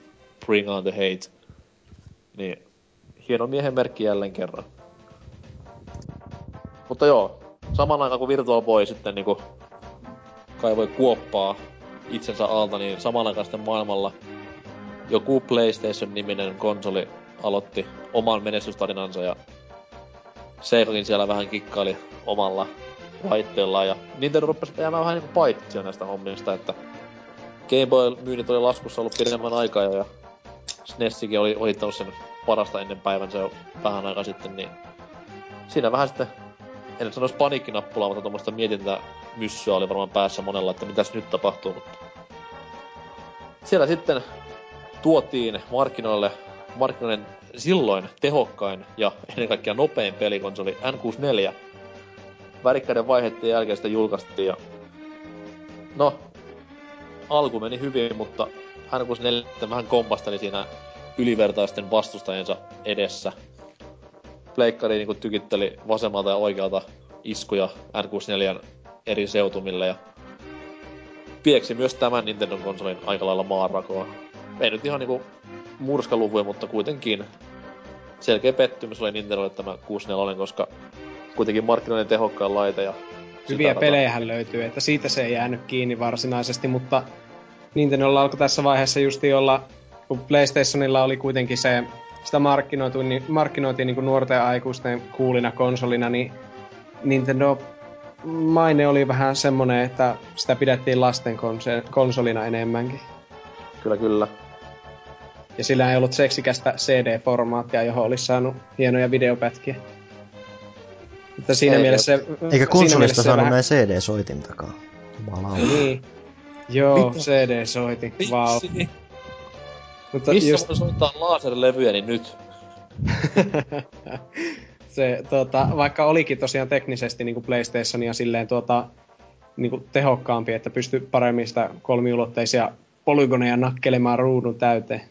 bring on the hate. Niin, hieno miehen merkki jälleen kerran. Mutta joo, saman aikaan kun Virtua Boy sitten niinku kaivoi kuoppaa itsensä alta, niin saman aikaan sitten maailmalla joku PlayStation-niminen konsoli aloitti oman menestystarinansa ja Seikokin siellä vähän kikkaili omalla laitteellaan ja Nintendo rupesi jäämään vähän niinku paitsia näistä hommista, että Game Boy myynnit oli laskussa ollut pidemmän aikaa jo ja SNESikin oli ohittanut sen parasta ennen päivänsä jo vähän aikaa sitten, niin siinä vähän sitten, en nyt sanoisi paniikkinappulaa, mutta tuommoista mietintämyssyä oli varmaan päässä monella, että mitäs nyt tapahtuu, mutta siellä sitten tuotiin markkinoiden silloin tehokkain ja ennen kaikkea nopein pelikonsoli N64. Värikkäiden vaiheiden jälkeen sitä julkaistiin ja no, alku meni hyvin, mutta N64 vähän kompasteli siinä ylivertaisten vastustajansa edessä. Pleikkari niinku tykitteli vasemmalta ja oikealta iskuja N64 eri seutumille ja pieksi myös tämän Nintendon konsolin aika lailla maanrakoon. Ei nyt ihan niinku murskaluvuja, mutta kuitenkin selkeä pettymys oli Nintendolle tämä 64, koska kuitenkin markkinoiden tehokkain laite ja... Hyviä pelejähän löytyy, että siitä se ei jäänyt kiinni varsinaisesti, mutta Nintendolla alkoi tässä vaiheessa justi olla, kun PlayStationilla oli kuitenkin se, sitä markkinoitiin niin kuin nuorten aikuisten coolina konsolina, niin Nintendo maine oli vähän semmoinen, että sitä pidettiin lasten konsolina enemmänkin. Kyllä, kyllä. Ja sillä ei ollut seksikästä CD-formaattia, johon olisi saanut hienoja videopätkiä. Mutta siinä ei, mielessä... Eikä konsolista saanut näin CD-soitintakaan. Niin. Joo, CD-soitin. Vau. Wow. Missä just... voi soittaa laserlevyjä, niin nyt? Se, vaikka olikin tosiaan teknisesti niin kuin PlayStationia silleen niin kuin tehokkaampi, että pystyi paremmin sitä kolmiulotteisia polygoneja nakkelemaan ruudun täyteen.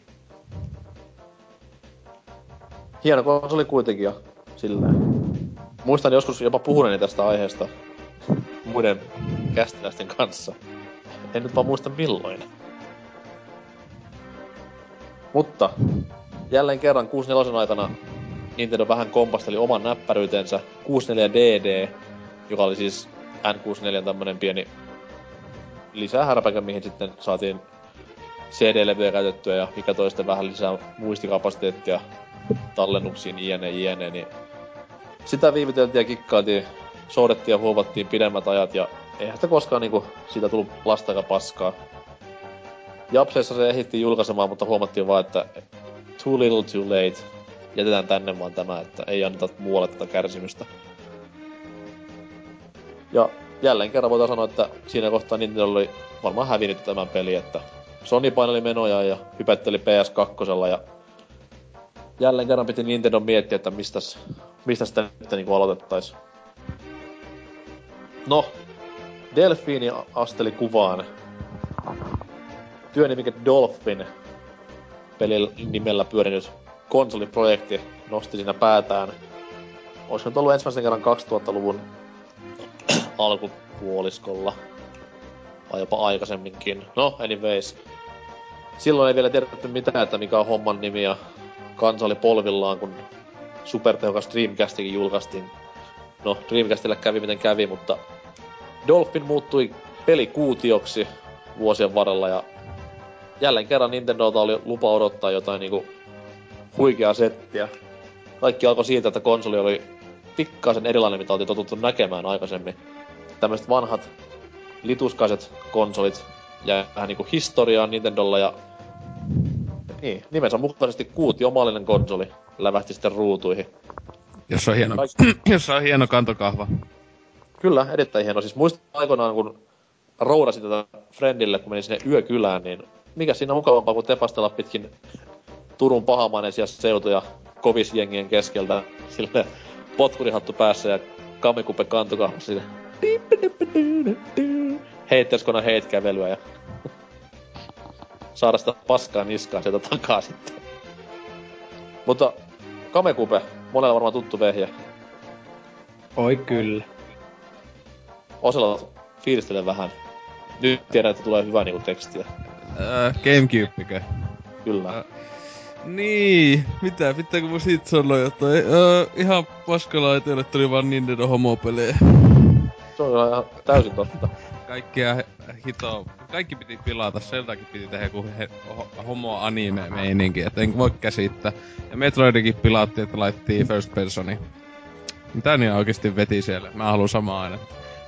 Hieno konsoli kuitenkin jo silleen. Muistan joskus jopa puhuneeni tästä aiheesta muiden kästiläisten kanssa. En nyt vaan muista milloin. Mutta jälleen kerran 64 aikana Nintendo vähän kompasteli oman näppäryytensä 64DD, joka oli siis N64 tämmönen pieni lisähärpäkä, mihin sitten saatiin CD-levyjä käytettyä ja mikä toi sitten vähän lisää muistikapasiteettia tallennuksiin jne. Niin sitä viivyteltiin ja kikkailtiin, soudettiin ja huovattiin pidemmät ajat ja eihän sitä koskaan niinku siitä tullut lastaka paskaa. Japseissa se ehdittiin julkaisemaan, mutta huomattiin vaan, että too little too late. Jätetään tänne vaan tämä, että ei anneta muualle tätä kärsimystä. Ja jälleen kerran voidaan sanoa, että siinä kohtaa Nintendo oli varmaan hävinnyt tämän pelin, että Sony paineli menoja ja hypätteli PS2 ja jälleen kerran piti Nintendo miettiä, että mistä sitä nyt niin aloitettais. No, Delfiini asteli kuvaan. Työnimike Dolphin pelin nimellä pyörinyt konsoliprojekti nosti siinä päätään. Olisiko nyt ollut ensimmäisen kerran 2000-luvun alkupuoliskolla. Vai jopa aikaisemminkin. No, anyways. Silloin ei vielä tiedetty mitään, että mikä on homman nimi ja kansa oli polvillaan, kun supertehokas Dreamcastikin julkaistiin. No, Dreamcastilla kävi miten kävi, mutta Dolphin muuttui pelikuutioksi vuosien varrella, ja jälleen kerran Nintendolta oli lupa odottaa jotain niinku huikeaa settiä. Kaikki alkoi siitä, että konsoli oli pikkasen erilainen, mitä oltiin totuttu näkemään aikaisemmin. Tämmöiset vanhat lituskaiset konsolit jäi vähän niinku historiaan Nintendolla, ja niin, nimensä mukaisesti kuutiomallinen konsoli lävähti sitten ruutuihin. Jossa on hieno, hieno kantokahva. Kyllä, erittäin hieno. Siis muistan aikoinaan, kun roudasi tätä friendille, kun meni sinne yökylään, niin mikä siinä on mukavampaa kuin tepastella pitkin Turun pahamaineisia seutuja kovisjengien keskeltä. Silleen potkurihattu päässä ja kamikuppe kantokahva sinne. Heitterskona heitkävelyä ja saada sitä paskaa niskaan sieltä takaa sitten. Mutta Kamekupe, monella varmaan tuttu vehje. Oi kyllä. Oselot, fiilistele vähän. Nyt tiedän, että tulee hyvää niinku tekstiä. Gamecubekö? Kyllä. Niin, pitääkö mun siitä sanoa jotain? Ihan paskalaiteille tuli vaan Nintendo homopelejä. Se on ihan täysin totta. Kaikkia hitoa. Kaikki piti pilata, sieltäkin piti tehdä joku homo-anime-meininki, et en voi käsittää. Ja Metroidikin pilattiin, että laittiin first personi. Mitä niin oikeesti veti siellä? Mä haluun samaa aina.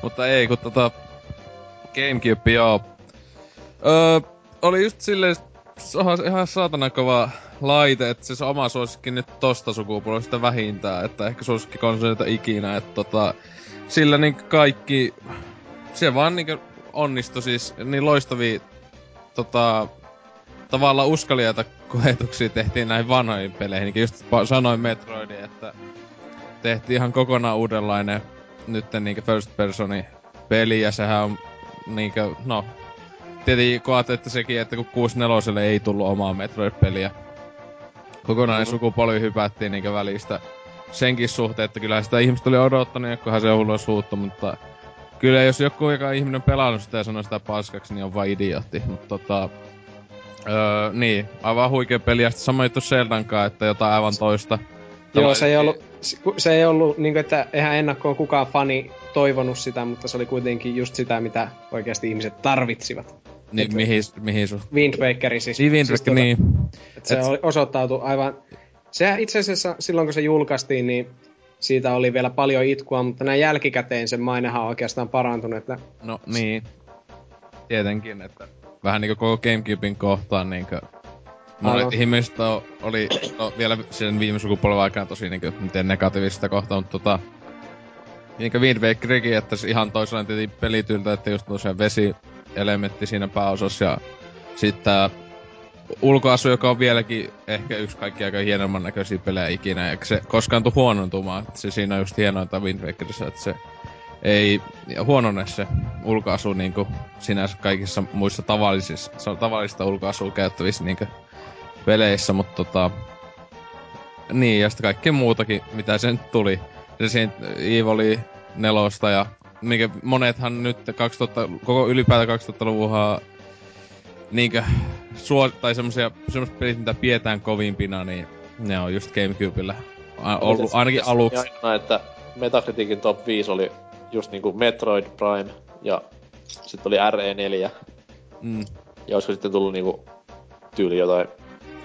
Mutta ei, kun Gamecube, joo. Oli just silleen, ihan saatana kova laite, että siis oma suosikki nyt tosta sukupuolesta vähintään, että ehkä suosikki konsolita ikinä, että sillä niin kaikki, se vaan niinku onnistui siis niin loistavia tavallaan uskaliaita koetuksia tehtiin näihin vanhoihin peleihin. Just sanoin Metroidin, että tehtiin ihan kokonaan uudenlainen nytten niinku first personi peli, ja sehän on niinku, no, tietenkin kun ajattelette sekin, että kun 64:lle ei tullu omaa Metroid-peliä. Kokonainen sukupolvi hypättiin niinku välistä senkin suhteen, että kyllähän sitä ihmiset oli odottanut, jokkohan se ulos huuttu, mutta kyllä jos joku, joka ihminen pelannut sitä ja sanoo sitä paskaksi, niin on vaan idiootti, mutta niin, aivan huikea peli, ja sitten sama juttu Zeldankaan, että jotain aivan toista. Joo, se ei ollut niinku, että eihän ennakkoon kukaan fani toivonut sitä, mutta se oli kuitenkin just sitä, mitä oikeasti ihmiset tarvitsivat. Niin, et, mihin sun? Wind Waker siis. Wind Waker, siis niin. Se osoittautui aivan. Sehän itse asiassa silloin, kun se julkaistiin, niin siitä oli vielä paljon itkua, mutta näin jälkikäteen sen mainehan on oikeastaan parantunut, että no niin. Tietenkin, että vähän niinku koko Gamecuben kohtaan niinku monet ihmiset oli vielä sen viime sukupolven aikana tosi niinku miten negatiivista kohtaa, mutta niinku Wind Wakerkin, että se ihan toisenlainen tietenkin pelityyltä, että just tosiaan vesielementti siinä pääosassa, ja sit tää ulkoasu, joka on vieläkin ehkä yksi kaikki aika hienomman näköisiä pelejä ikinä, eikä se koskaan tule huonontumaan. Se siinä on just hienointa Wind Wakerissa, että se ei huonone se ulkoasu niinku sinänsä kaikissa muissa tavallisissa, se on tavallista ulkoasua käyttävissä niinku peleissä, mutta niin, ja sitten kaikkea muutakin, mitä sen tuli. Resident Evil 4:sta ja minkä monethan nyt koko ylipäätään 2000-luvunhan niinkö tai semmoset pelit, mitä pidetään kovimpina, niin ne on just Gamecubella ollut ainakin aluksi. Aina, että Metacriticin top 5 oli just niinku Metroid Prime, ja sit oli RE4. Mm. Ja olisiko sitten tullu niinku tyyli jotain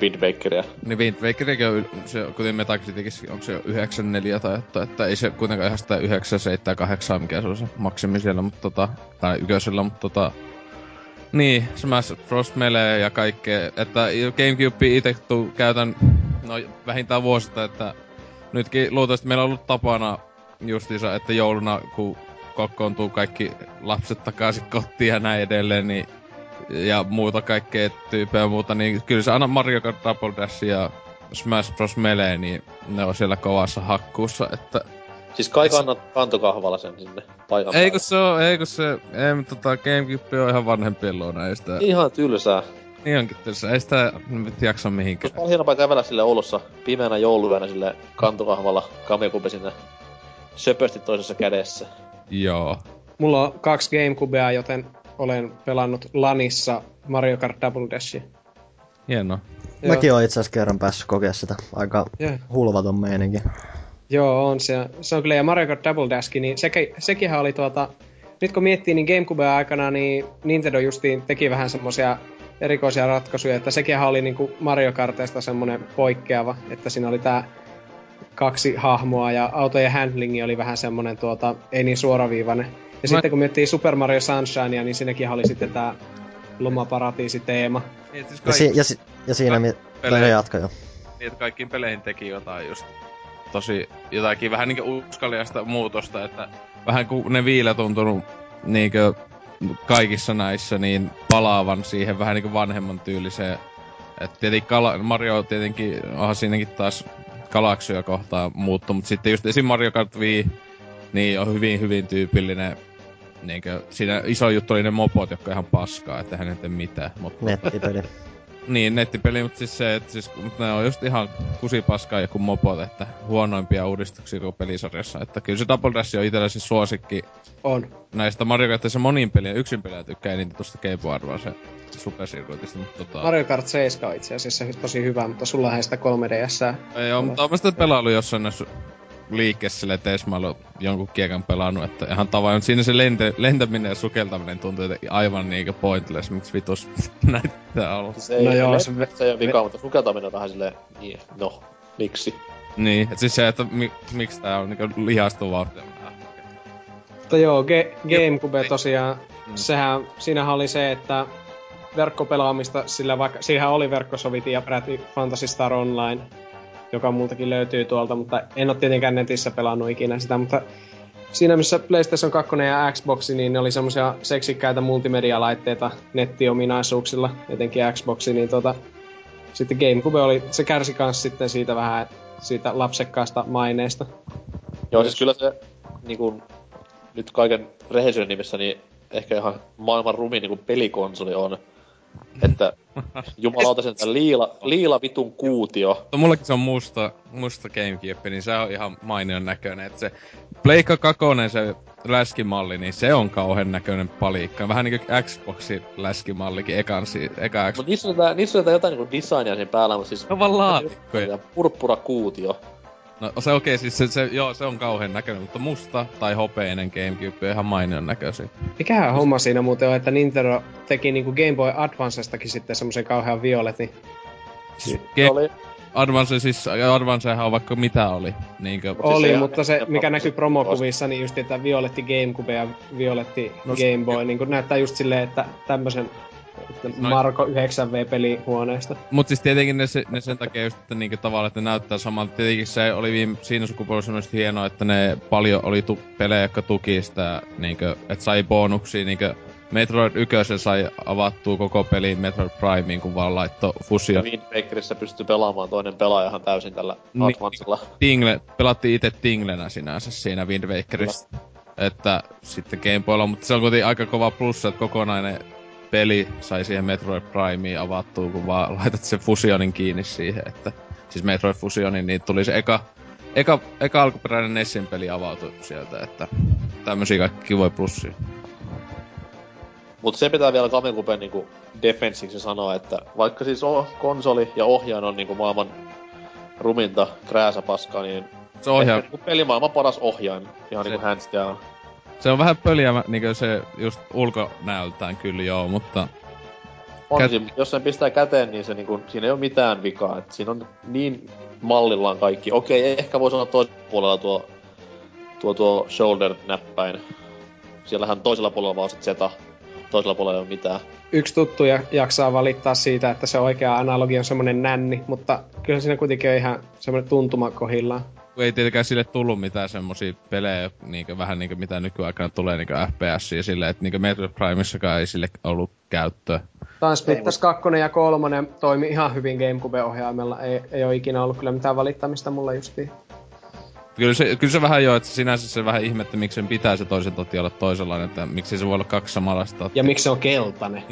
Wind Wakeria. Niin Wind Wakerikin on, se, kuten Metacriticin, onko se jo 9.4 tai jotain, että ei se kuitenkaan ihan sitä 9.7.8, mikä se on se maksimi siellä, mutta tai yköisellä, mutta niin, Smash Bros. Melee ja kaikkea, että Gamecube ite käytän vähintään vuosita, että nytkin luultavasti meillä on ollut tapana justiinsa, että jouluna kun kokoontuu kaikki lapset takaisin kotiin ja näin edelleen, niin, ja muuta kaikkea tyyppejä ja muuta, niin kyllä se aina Mario Kart Double Dash ja Smash Bros. Melee, niin ne on siellä kovassa hakkuussa, että siis kai kantokahvalla sen sinne paikan päälle. Ei mutta Gamecube on ihan vanhempien luona, ei sitä ihan tylsää. Niin onkin tylsää, ei sitä nyt jaksa mihinkään. Olisi hienompaa kävellä silleen Oulussa pimeänä jouluyönä silleen kantokahvalla, Gamecube sinne söpösti toisessa kädessä. Joo. Mulla on 2 Gamecubea, joten olen pelannut LANissa Mario Kart Double Dashia. Hienoa. Joo. Mäkin oon itseasiassa kerran päässyt kokea sitä, aika hulvaton meininki. Joo, on se. Se on kyllä, ja Mario Kart Double Dash, niin sekinhän oli nyt kun miettii, niin GameCubea aikana niin Nintendo justiin teki vähän semmoisia erikoisia ratkaisuja, että sekinhän oli niinku Mario Kartista semmoinen poikkeava, että siinä oli tää kaksi hahmoa ja autojen handlingi oli vähän semmoinen ei niin suoraviivainen. Ja sitten kun miettii Super Mario Sunshinea, niin siinäkin oli sitten tää lomaparatiisiteema. Niin, siis ja siinä jatko jo. Niin, että kaikkiin peleihin teki jotain just tosi jotakin vähän niinkö uskaliasta muutosta, että vähän kun ne viillä tuntunut niinkö kaikissa näissä niin palaavan siihen vähän niinkö vanhemman tyyliseen. Et tietenkin Mario tietenkin onhan siinäkin taas galaksia kohtaan muuttu, mutta sitten just esim. Mario Kart Wii niin on hyvin tyypillinen. Niinkö siinä iso juttu oli ne mopot, jotka ihan paskaa, että hän ei tee mitään. Mutta nettipeli. Niin, nettipeli, mutta siis se, että siis, ne on just ihan kusipaskaa joku mopot, että huonoimpia uudistuksia kuin pelisarjassa. Että kyllä se Double Dash on itellä siis suosikki. On. Näistä Mario Kartissa monin peliä, yksin peliä tykkää eniten tosta Game Boy se Super Circuitista, mutta Mario Kart 7 on itse asiassa tosi hyvä, mutta sulla ei sitä 3DS:ää. Ei oo, mutta on mä sitä pelailu jossain näissä liikkeessä silleen, että Esmailu jonkun kiekan pelannut, että ihan tavallaan siinä se lentäminen ja sukeltaminen tuntuu aivan niinkö pointless, miksi vitus näyttää olla. Se ei oo vikaa, mutta sukeltaminen on vähän silleen, no, miksi? Niin, et siis se, että miksi tää on niinkö lihastuvaa. Mutta joo, GameCube tosiaan, sehän, siinähän oli se, että verkkopelaamista, sillä vaikka, siinähän oli verkkosovitin ja peräti Phantasy Star Online, joka multakin löytyy tuolta, mutta en oo tietenkään netissä pelannut ikinä sitä, mutta siinä missä PlayStation 2 ja Xbox, niin ne oli semmosia seksikkäitä multimedialaitteita nettiominaisuuksilla, etenkin Xboxi, niin sitten GameCube oli, se kärsi kans sitten siitä vähän, siitä lapsekkaasta maineesta. Joo, siis kyllä se, niin kun, nyt kaiken rehellisyyden nimessä, niin ehkä ihan maailman rumin niin kun pelikonsoli on. Että jumalauta sen liila vitun kuutio. Mullakin se on musta GameCube, niin se on ihan mainion näköinen. Että se Pleikka 2, se läskimalli, niin se on kauhean näköinen palikka. Vähän niinku Xboxin läskimallikin, eka Xbox. Mut niissä on jotain niinku designia sen päällä, mut siis no vaan laatikkoja. Purppura kuutio. No se okei, siis se on kauhean näköinen, mutta musta tai hopeinen GameCube on ihan mainion näköisiä. Mikähän homma siinä muuten on, että Nintendo teki niinku Game Boy Advancestakin sitten semmosen kauhean violetin. Siis Advancehan on vaikka mitä oli. Niinkö oli, mutta se mikä näkyy promokuvissa, niin just että violetti GameCube ja violetti Game Boy, niinku näyttää just silleen, että tämmösen Marko 9V-pelihuoneesta. Mut siis tietenkin ne sen takia just, että niinku tavallaan, että ne näyttää samalta. Tietenkin se oli siinä sukupolvessa myös hienoa, että ne paljon oli pelejä, jotka tuki sitä, niinku, että sai bonuksia, niinku Metroid 1 sai avattua koko peli Metroid Primeen, kun vaan laittoi fusia. Wind Bakerissä pystyi pelaamaan toinen pelaajahan täysin tällä Advancella. Pelattiin itse Tinglenä sinänsä siinä Wind Bakerissä. Että sitten Game Boylla, mutta se on kuitenkin aika kova plussa, että kokonainen peli sai siihen Metroid Primeen avattua, kun vaan laitat sen Fusionin kiinni siihen, että siis Metroid Fusionin, niin tuli se eka alkuperäinen Nessin peli avautui sieltä, että tämmösiä kaikki kivoja plussia. Mut se pitää vielä GameCuben niinku defensiksi sanoa, että vaikka siis konsoli ja ohjaan on niinku maailman ruminta krääsäpaskaa, niin se ohjaa pelimaailman paras ohjaan, ihan se niinku hands down. Se on vähän pöliä, niinkö se just ulkonäöltään kyllä joo, mutta on jos sen pistää käteen, niin se niinku, siinä ei oo mitään vikaa, et siinä on niin mallillaan kaikki. Okei, ehkä voi sanoa toisella puolella tuo shoulder-näppäin. Siellähän toisella puolella vaan sit seta, toisella puolella ei oo mitään. Yksi tuttu jaksaa valittaa siitä, että se oikea analogi on semmonen nänni, mutta kyllä siinä kuitenkin on ihan semmonen tuntuma kohillaan. Ei tietenkään sille tullu mitään semmosia pelejä, niinkö vähän niinkö mitä nykyaikana tulee niinkö FPS:iä silleen, et niinkö Metroid Primeissakaan ei sille ollu käyttöä. Transmitters 2 ja 3 toimi ihan hyvin GameCube-ohjaimella, ei oo ikinä ollu kyllä mitään valittamista mulla justiin. Kyllä se vähän joo, että sinänsä se vähän ihmettä, miksi sen pitää se toisen totti olla toisenlainen, että miksi se voi olla kaksi samanlaista tottia. Ja miksi se on keltainen.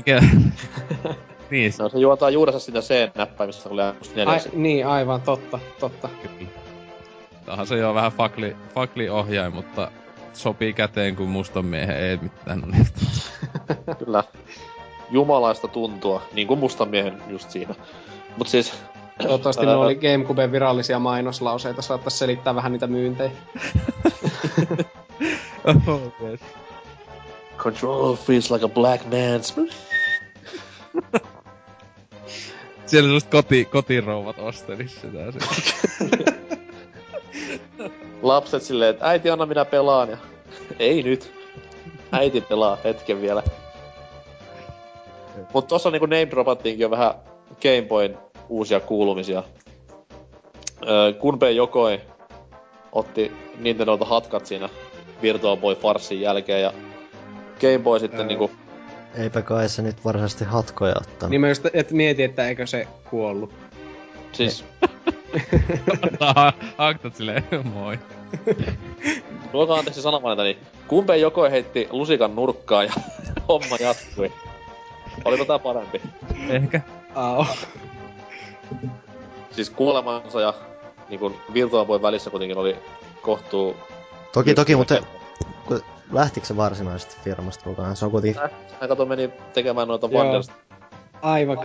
Niin. No se juotaa juurensa sitä C-näppäimistä, kun lähtee. Niin, aivan, totta. Kyllä. Onhan se joo vähän fakli-ohjain, mutta sopii käteen, kun mustan miehen ei mitään ole. Kyllä. Jumalaista tuntua, niin kuin mustan miehen just siinä. Mut siis toivottavasti ne oli GameCuben virallisia mainoslauseita, saattais selittää vähän niitä myyntejä. Control feels like a black man's. Siellä just kotirouvat ostelis sitä. Lapset silleen, että äiti anna minä pelaan ja... Ei nyt. Äiti pelaa hetken vielä. Mut tossa niinku name dropattiinkin jo vähän Game Boyn uusia kuulumisia. Gunpei Yokoi otti Nintendolta hatkat siinä Virtua Boy-farssin jälkeen ja Game Boy sitten niinku... Eipä kai se nyt varsinaisesti hatkoja ottanut. Niin mä just et mieti, että eikö se kuollu. Siis... Haktat silleen, moi. Luokaa anteeksi sanavalinta, niin Gunpei Yokoi heitti lusikan nurkkaa ja homma jatkui. Oliko tää parempi? Ehkä. Au. Siis kuolemansa ja niinkun Virtua Boyn välissä kuitenkin oli kohtuu... Toki, mutta... Lähtikö se varsinaisesti firmasta mukaan? Se on kuitenkin... Hän kato meni tekemään noita Wonders. Aivan,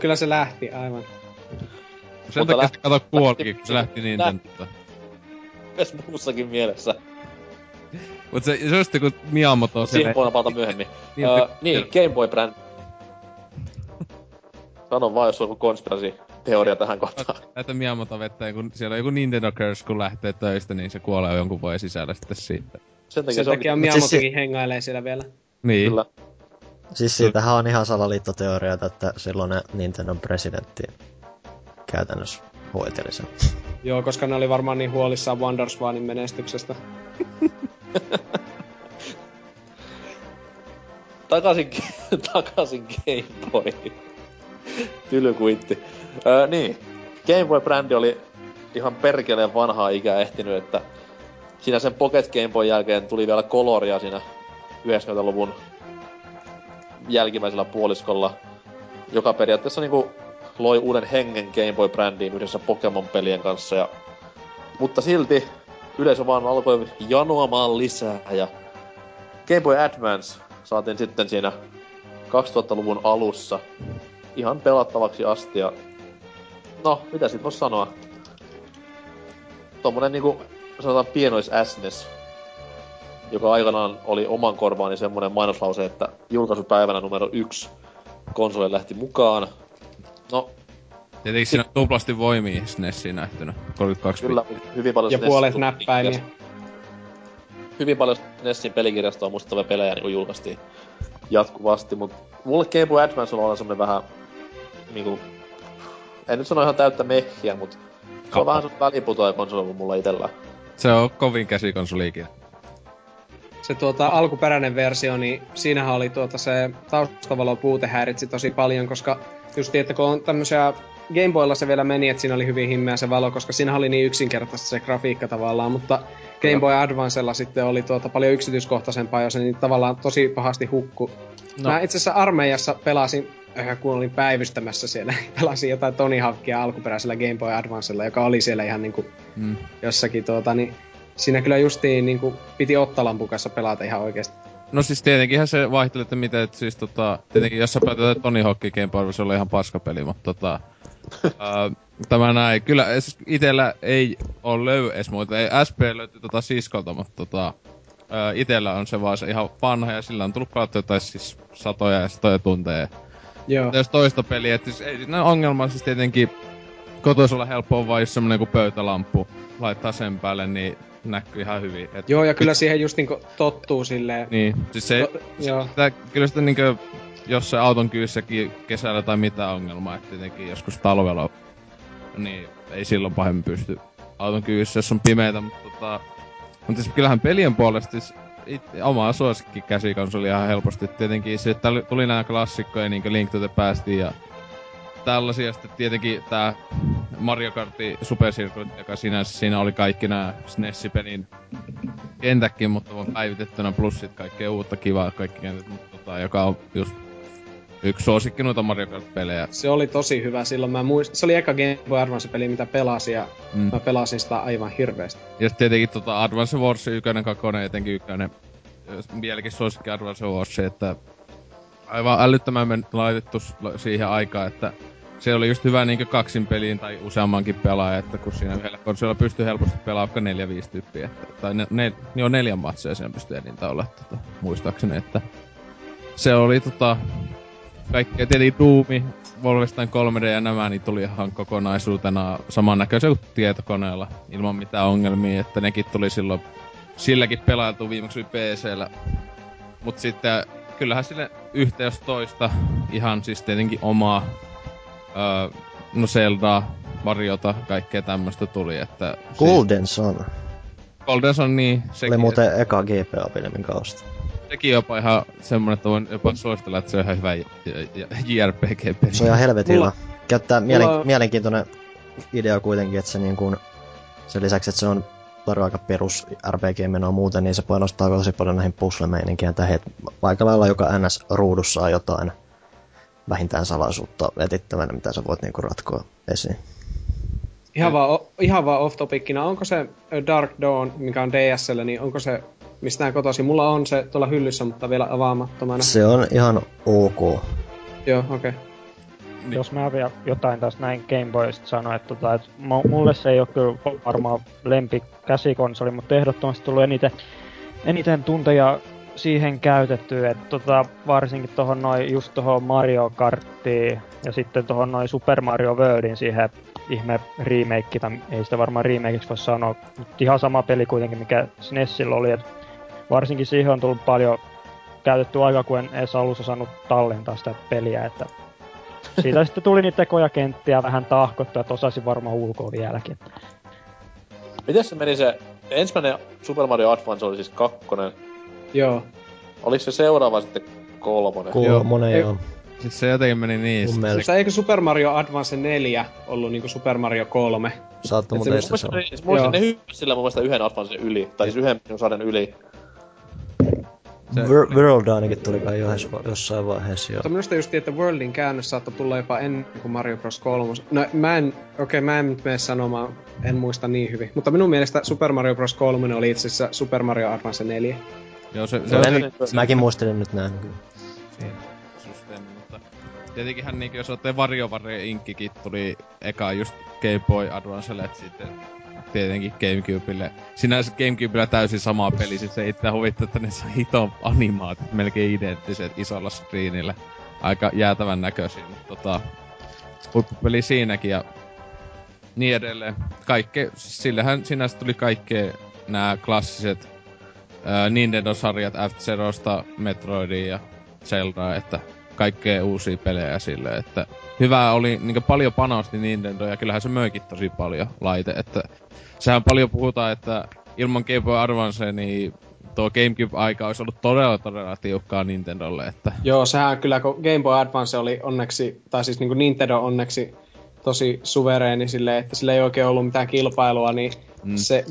kyllä se lähti, aivan. Sen takia lähti, kato kuolikin, kun se lähti Nintendolta. Myös muussakin mielessä. Mut se on sitten kun Miyamoto... Siihen voidaan palata myöhemmin. Niin, Game Boy-brändi. Sano vaan, jos on joku konspirasi-teoria tähän kohtaan. Näitä Miyamoto vettä, kun siellä on joku Nintendo Curse, kun lähtee töistä, niin se kuolee jonkun voi sisällä sitten siitä. Sen takia Miyamotokin siis... hengailee siellä vielä. Niin. Kyllä. Siis siitähän on ihan salaliittoteorioita, että silloinen Nintendo presidentti käytännössä hoiteli sen. Joo, koska ne oli varmaan niin huolissaan Wonders Onein menestyksestä. Takaisin Game Boyin. Tylykuitti. Niin. Game Boy-brändi oli ihan perkeleen vanhaa ikää ehtinyt, että siinä sen Pocket Game Boyn jälkeen tuli vielä Coloria siinä 90-luvun jälkimmäisellä puoliskolla, joka periaatteessa niinku loi uuden hengen Game Boy-brändiin yhdessä Pokemon-pelien kanssa. Ja... Mutta silti yleisö vaan alkoi janoamaan lisää ja Game Boy Advance saatiin sitten siinä 2000-luvun alussa ihan pelattavaksi asti ja no, mitä sit vois sanoa? Tommonen niinku sanotaan pienois SNES, joka aikanaan oli oman korvaani semmonen mainoslause, että julkaisupäivänä numero 1 konsoli lähti mukaan. No. Tietenkin siinä on tuplasti voimia SNESiin nähtynä. 32 kyllä, hyvin paljon ja SNES... puolet näppäimiä. Hyvin paljon SNESin pelikirjastoa muistavia pelejä niinku julkaistiin jatkuvasti, mut mulle Game Boy Advance on semmonen vähän niinku... En nyt sano ihan täyttä mehkiä, mut se on vähän semmonen väliputoja konsoli mulla itellä. Se on kovin käsikonsoliikin. Se alkuperäinen versio, niin siinähän oli se taustavalon puute häiritsi tosi paljon, koska just että kun on tämmösiä Game Boylla se vielä meni, että siinä oli hyvin himmeä se valo, koska siinä oli niin yksinkertaisesti se grafiikka tavallaan, mutta Game Boy Advancella sitten oli paljon yksityiskohtaisempaa, jos se niin tavallaan tosi pahasti hukku. No. Mä itse asiassa armeijassa pelasin, kun olin päivystämässä siellä, pelasin jotain Tony Hawkia alkuperäisellä Game Boy Advancella, joka oli siellä ihan niinku jossakin niin siinä kyllä justiin niinku piti ottalampun kanssa pelata ihan oikeesti. No siis tietenkinhän se vaihteli, että miten, että siis tietenkin jos sä päätät Tony Hawkin Game Boy, se oli ihan paskapeli, mutta tämä näin, kyllä siis itellä ei oo löy ees muuta, ei SP löyty siskolta, mutta itellä on se vaan se ihan vanha ja sillä on tullut kautta jotain siis satoja ja satoja tunteja. Joo. Jos toista peliä, että siis ei siinä ongelma, siis tietenkin kotoisella helppoa vaan jos semmonen kuin pöytälamppu laittaa sen päälle, niin näkyy ihan hyvin. Et joo, ja kyllä siihen just niinku tottuu silleen. Niin, siis se, kyllä sitä niinku, jos se auton kyyssäkin kesällä tai mitään ongelmaa, että tietenkin joskus talvella, niin ei silloin pahemmin pysty auton kyyssä, jos on pimeitä, mutta mutta siis kyllähän pelien puolesta omaa suosikki käsikonsoli ihan helposti tietenkin. Se tuli nää klassikkoja, niinku Link to the Past ja tällaisia. Sitten tietenkin tää Mario Kartin Super Circuit, joka siinä oli kaikki nää SNES-pelin kentäkin, mutta on päivitettynä plussit kaikkea uutta kivaa, kaikki kentät, mutta joka on just yksi suosikki noita Mario Kart-pelejä. Se oli tosi hyvä silloin, se oli eka Game Boy Advance-peli, mitä pelasin, ja mä pelasin sitä aivan hirveesti. Ja tietenkin Advance Wars 1, 2, etenkin 1, vieläkin suosikki Advance Wars, että aivan älyttömän laitettu siihen aikaan, että se oli just hyvä niinkö kaksin peliin tai useammankin pelaaja, että kun siinä yhdellä konsolilla pystyy helposti pelaamaan 4-5 tyyppiä, tai 4 matseja siinä pystyy enintään olla, muistaakseni, että se oli kaikkea tietenkin Doomi, Wolfenstein 3D ja nämä, niin tuli ihan kokonaisuutena samannäköisiä kuin tietokoneella ilman mitään ongelmia, että nekin tuli silloin silläkin pelailtu viimeksi PC:llä. Mut sitten kyllähän sille yhteys toista ihan siis tietenkin omaa no Zeldaa, Mariota, kaikkea tämmöstä tuli, että... Golden Sun. Golden Sun, niin. Sekin, oli muuten eka GPA-peli, minkä ostin. Sekin jopa ihan semmonen, että voin jopa suositella, että se on ihan hyvä JRPG-peli. Se on ihan helvetin hyvä. Käyttää mielenkiintoinen idea kuitenkin, että se niin kuin... Sen lisäksi, että se on aika perus RPG-menoa muuten, niin se painostaa tosi paljon näihin puzzle-meininkiin. Aika lailla joka NS-ruudussa on jotain vähintään salaisuutta etittävänä, mitä sä voit niinku ratkoa esiin. Ihan vaan off-topickina, onko se Dark Dawn, mikä on DSL, niin onko se mistään kotoisin? Mulla on se tuolla hyllyssä, mutta vielä avaamattomana. Se on ihan ok. Joo, okei. Okay. Niin. Jos mä vielä jotain taas näin Game Boysta sanoa, että mulle se ei ole kyllä varmaan lempikäsikonsoli, mutta ehdottomasti tullut eniten tunteja siihen käytettyä, että varsinkin tohon noin just tohon Mario Karttiin ja sitten tohon noin Super Mario Worldin siihen ihme remake, tai ei sitä varmaan remakeiksi voi sanoa, mutta ihan sama peli kuitenkin mikä SNESillä oli, että varsinkin siihen on tullut paljon käytetty aikaa, kun en edes alussa saanut tallentaa sitä peliä, että siitä sitten tuli niitä tekojakenttiä vähän tahkottua, että osaisin varmaan ulkoa vieläkin. Mites se meni se ensimmäinen Super Mario Advance oli siis 2? Joo. Oliko se seuraava sitten 3? 3, joo. Sitten se jotenkin meni niin. Eikö Super Mario Advance 4 ollut niinku Super Mario 3? Saattu mun teistä se on. Muistin ne hyppäs sillä mun mielestä yhden Advancen yli, tai siis yhden saden yli. World ainakin tuli kai jossain vaiheessa, joo. Mutta minusta just että Worldin käännös saattoi tulla jopa ennen kuin Mario Bros. 3. No mä en nyt mene sanomaan, en muista niin hyvin. Mutta minun mielestä Super Mario Bros. 3 oli itse asiassa Super Mario Advance 4. Joo, se mäkin muistelin nyt näin. Siinä systeemi, mutta tietenkinhän niinku jos ootte VarioWare Inkkikin tuli eka just Game Boy Advancelle, et sitten tietenkin Gamecubelle. Sinänsä Gamecubella täysin sama peli, siis ei itse huvittaa, että ne saa hito animaatit melkein identtiset isolla screenillä. Aika jäätävän näköisiä, mutta huippupeli siinäkin ja niin edelleen. Sillähän sinänsä tuli kaikkea nämä klassiset Nintendo-sarjat F-Zerosta, Metroidia ja Zeldaa, että kaikkea uusia pelejä sille, että hyvää oli, niin paljon panosti Nintendo ja kyllähän se möikin tosi paljon laite, että sehän paljon puhutaan, että ilman Game Boy Advance, niin tuo GameCube-aika olisi ollut todella tiukkaa Nintendolle, että... Joo, sehän kyllä, kun Game Boy Advance oli onneksi, tai siis niin Nintendo onneksi tosi suvereeni silleen, että sillä ei oikein ollut mitään kilpailua, niin se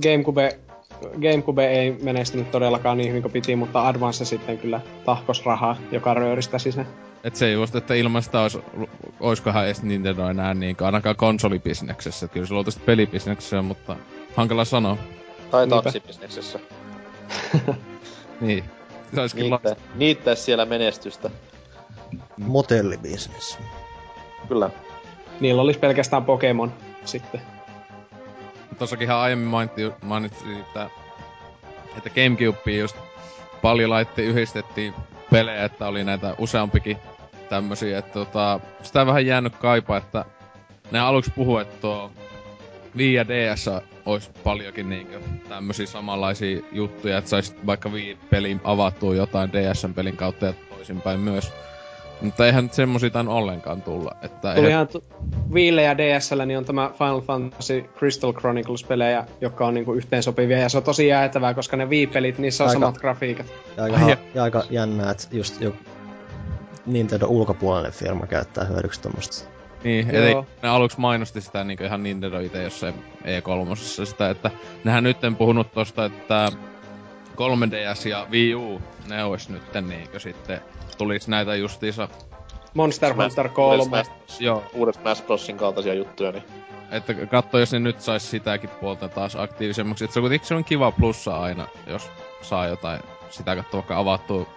GameCube ei menestynyt todellakaan niin hyvin kuin piti, mutta Advance sitten kyllä tahkos rahaa joka rööristä sisään. Et se just, että ilman sitä oiskohan edes Nintendo enää niinkään, ainakaan konsolibisneksessä. Et kyllä se luultavasti pelibisneksessä, mutta hankala sanoa. Tai taksibisneksessä. Niin. Se olisikin niittäis siellä menestystä. Motellibisnes. Kyllä. Niillä olisi pelkästään Pokemon sitten. Tossakinhan aiemmin mainitsin, että GameCubeen just paljon yhdistettiin pelejä, että oli näitä useampikin tämmösiä, että sitä on vähän jäänyt kaipaa, että ne aluksi puhuu, että tuo Wii ja DS olisi paljonkin niinkö tämmösiä samanlaisia juttuja, että sais vaikka Wii-pelin avattua jotain DSN-pelin kautta ja toisinpäin myös. Mutta eihän nyt semmosia tän ollenkaan tulla, että... Tulihan Wiille ja DS:llä niin on tämä Final Fantasy Crystal Chronicles-pelejä, jotka on niinku yhteensopivia, ja se on tosi jäätävää, koska ne Wii-pelit, niissä on samat grafiikat. Aika jännää, että just Nintendo ulkopuolinen firma käyttää hyödyksi tommosta. Niin, eli ne aluksi mainosti sitä niinku ihan Nintendo ite jossain E3:ssa sitä, että... Nehän nyt en puhunut tosta, että 3DS ja Wii U, ne ois nytten niinkö sitten... Tulis näitä justiinsa... Monster Hunter 3. Joo. Uudet Smash Brosin kaltaisia juttuja, niin... Että katso, jos ne nyt sais sitäkin puolta taas aktiivisemmaksi. Et se on kiva plussa aina, jos saa jotain sitä katsoa, vaikka avattua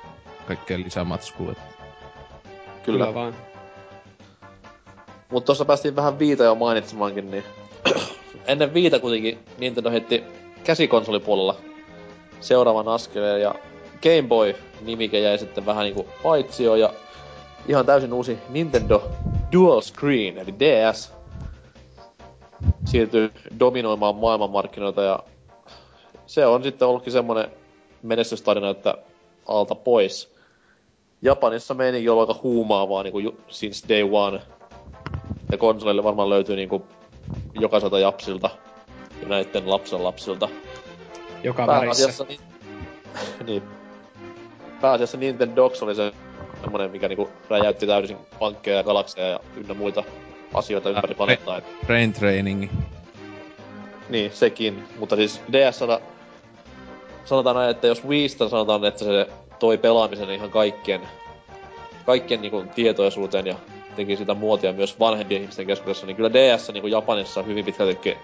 kaikkeen lisämatskuun. Kyllä vaan. Mut tossa päästiin vähän Viita jo mainitsemaankin, niin... Ennen Viita kuitenkin Nintendo heitti käsikonsolipuolella seuraavan askeleen ja... Game Boy-nimike jäi sitten vähän niinku paitsioon, ja ihan täysin uusi Nintendo Dual Screen, eli DS, siirtyi dominoimaan maailmanmarkkinoita, ja se on sitten ollutkin semmonen menestystarina, että alta pois. Japanissa meininki oli aika huumaavaa niinku since day one, ja konsoleille varmaan löytyy niinku jokaiselta japsilta ja näitten lapsenlapsilta. Joka värissä. Niin. Pääasiassa Nintendox oli se semmonen, mikä niinku räjäytti täysin pankkeja ja galakseja ja ynnä muita asioita ympäri planeettaa. Brain trainingi. Niin, sekin. Mutta siis DS-sata sanotaan näin, että jos Wiista sanotaan, että se toi pelaamisen ihan kaikkien niinku tietoisuuteen ja teki sitä muotia myös vanhempien ihmisten keskuudessa, niin kyllä DS niinku Japanissa hyvin pitkälti,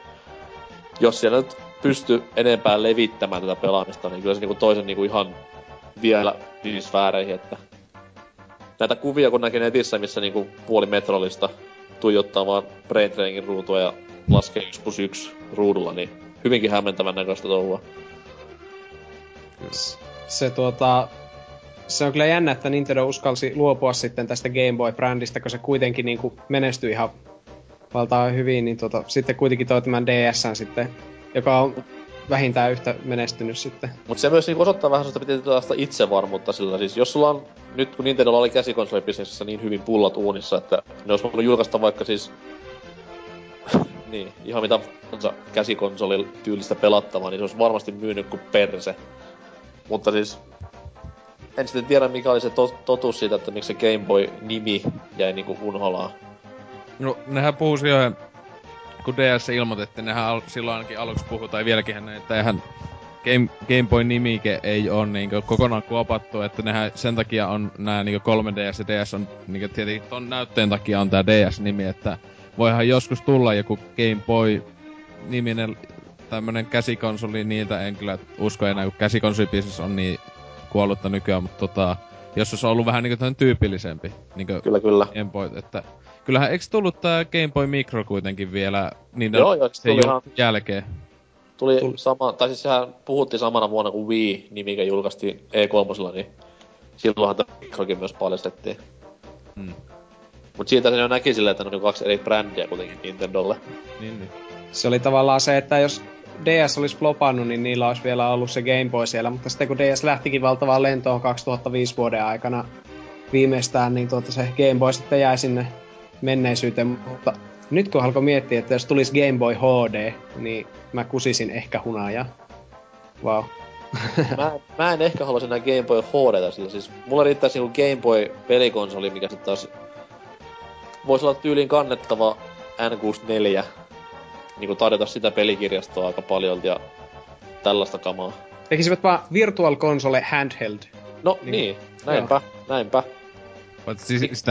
jos siellä nyt pysty enempää levittämään tätä pelaamista, niin kyllä se niinku toisen niinku ihan vielä sfääreihin, että näitä kuvia kun näkee netissä, missä niinku puoli metrollista tuijottaa vaan Brain Trainin ruutua ja laskee 1+1 ruudulla, niin hyvinkin hämmentävän näköistä touhua. Se on kyllä jännä, että Nintendo uskalsi luopua sitten tästä Game Boy-brändistä, kun se kuitenkin niinku menestyi ihan valtaan hyvin, niin sitten kuitenkin toi tämän DS:n sitten, joka on vähintään yhtä menestynyt sitten. Mutta se myös niinku osoittaa vähän sellaista pitää itsevarmuutta sillä. Siis jos sulla on, nyt kun Nintendolla oli käsikonsolibisneksessä niin hyvin pullat uunissa, että ne olisi voinut julkaista vaikka siis niin, ihan mitä käsikonsolin tyylistä pelattavaa, niin se olisi varmasti myynyt kuin perse. Mutta siis en sitten tiedä, mikä oli se totuus siitä, että miksi se Game Boy-nimi jäi niinku unholaan. No, nehän puhuu siihen, kun DS ilmoitettiin, nehän silloin ainakin aluksi puhui, tai vieläkin näin, että eihän Game Boy-nimike ei ole niinku kokonaan kuopattu, että nehän sen takia on nää niinku 3DS ja DS on, niinku tietenkin ton näytteen takia on tää DS-nimi, että voihan joskus tulla joku Game Boy-niminen tämmönen käsikonsoli, niiltä en kyllä usko enää, kun käsikonsolipisnes on niin kuollutta nykyään, mutta jos olisi ollut vähän niinku tyypillisempi. Niinku kyllä. Game Boy, että kyllähän eiks tullut tää Game Boy Micro kuitenkin vielä niiden jälkeen? Tuli sama, tai siis sehän puhuttiin samana vuonna kuin Wii-nimikä julkaistiin E3, niin silloinhan tämä Microkin myös paljastettiin. Mm. Mut siitä sen jo näki silleen, että ne on kaksi eri brändiä kuitenkin Nintendolle. Niin. Se oli tavallaan se, että jos DS olisi flopannut, niin niillä olisi vielä ollut se Game Boy siellä, mutta sitten kun DS lähtikin valtavaan lentoon 2005 vuoden aikana viimeistään, niin se Game Boy sitten jäi sinne menneisyyteen, mutta nyt kun alkoi miettiä, että jos tulisi Game Boy HD, niin mä kusisin ehkä hunajaa. Vau. Wow. Mä en ehkä haluaisi nää Game Boy HDtä sillä, siis mulla riittäisi niinku Game Boy pelikonsoli, mikä sitten taas voisi olla tyyliin kannettava N64. Niinku tarjota sitä pelikirjastoa aika paljolti ja tällaista kamaa. Tekisivät vaan Virtual Console Handheld. No niin. Näinpä. Mutta siis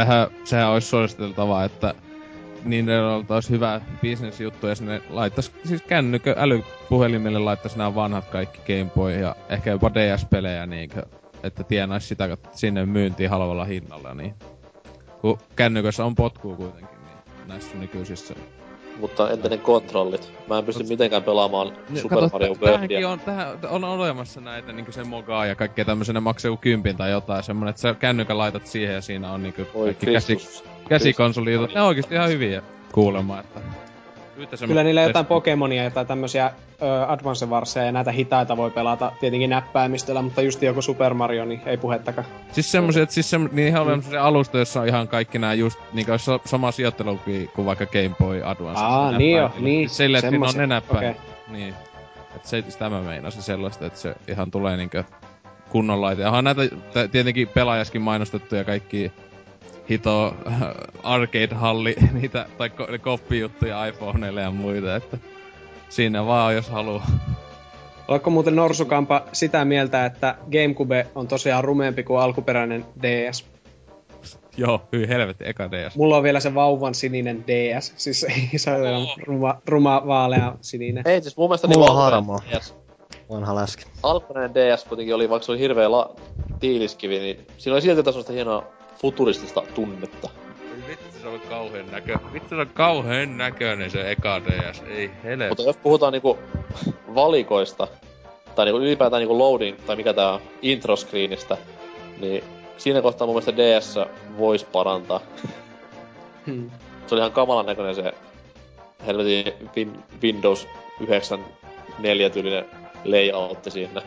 sehän olisi suositeltavaa, että niin olisi hyvä business-juttu, ja sinne laittaisi siis kännykö älypuhelimelle laittaisi nämä vanhat kaikki Game Boy ja ehkä jopa DS-pelejä, niinkö, että tienaisi sitä sinne myyntiin halvalla hinnalla, niin kun kännykössä on potkuu kuitenkin, niin näissä nykyisissä. Mutta entä ne kontrollit? Mä en pysty mitenkään pelaamaan Super Mario Worldia. Tähän on olemassa näitä niinku se mogaa ja kaikkea tämmösenä makseu 10 tai jotain semmonen, että sä kännykän laitat siihen ja siinä on niinku kaikki käsikonsoliita. Ne on oikeesti ihan hyviä kuulemaan, että kyllä niillä jotain Pokemonia tai tämmösiä Advance Warsia ja näitä hitaita voi pelata tietenkin näppäimistöllä, mutta just joku Super Mario, niin ei puhettakaan. Siis semmosia, niin ihan on semmosia alusta, jossa on ihan kaikki nää just niin sama sijoittelu kuin vaikka Game Boy Advance. Niin jo, niin. Sille, että siinä on ne näppäimet. Okay. Niin. Et se, sitä mä meinasin sellaista, että se ihan tulee niinkö kunnon laite. Onhan näitä tietenkin pelaajaskin mainostettuja kaikki hito arcade-halli, niitä, tai koppijuttuja iPhoneille ja muita, että siinä vaan, jos haluaa. Oletko muuten Norsukampa sitä mieltä, että GameCube on tosiaan rumeempi kuin alkuperäinen DS? Joo, hyi helvetti, eka DS. Mulla on vielä se vauvan sininen DS, siis se on ruma vaalea sininen. Ei, siis mun mielestä mulla on harmaa. Vanha läski. Alkuperäinen DS kuitenkin oli, vaikka se oli hirveä tiiliskivi, niin siinä oli silti tasosta hienoa futuristista tunnetta. Vittu se on kauheen näköinen. Se eka DS, ei helvetti. Mutta jos puhutaan niinku valikoista, tai niinku ylipäätään niinku loading, tai mikä tää on, introscreenistä, niin siinä kohtaa mun mielestä DS voisi parantaa. Se oli ihan kamalan näköinen se helvetin Windows 94 tyylinen layoutti siinä.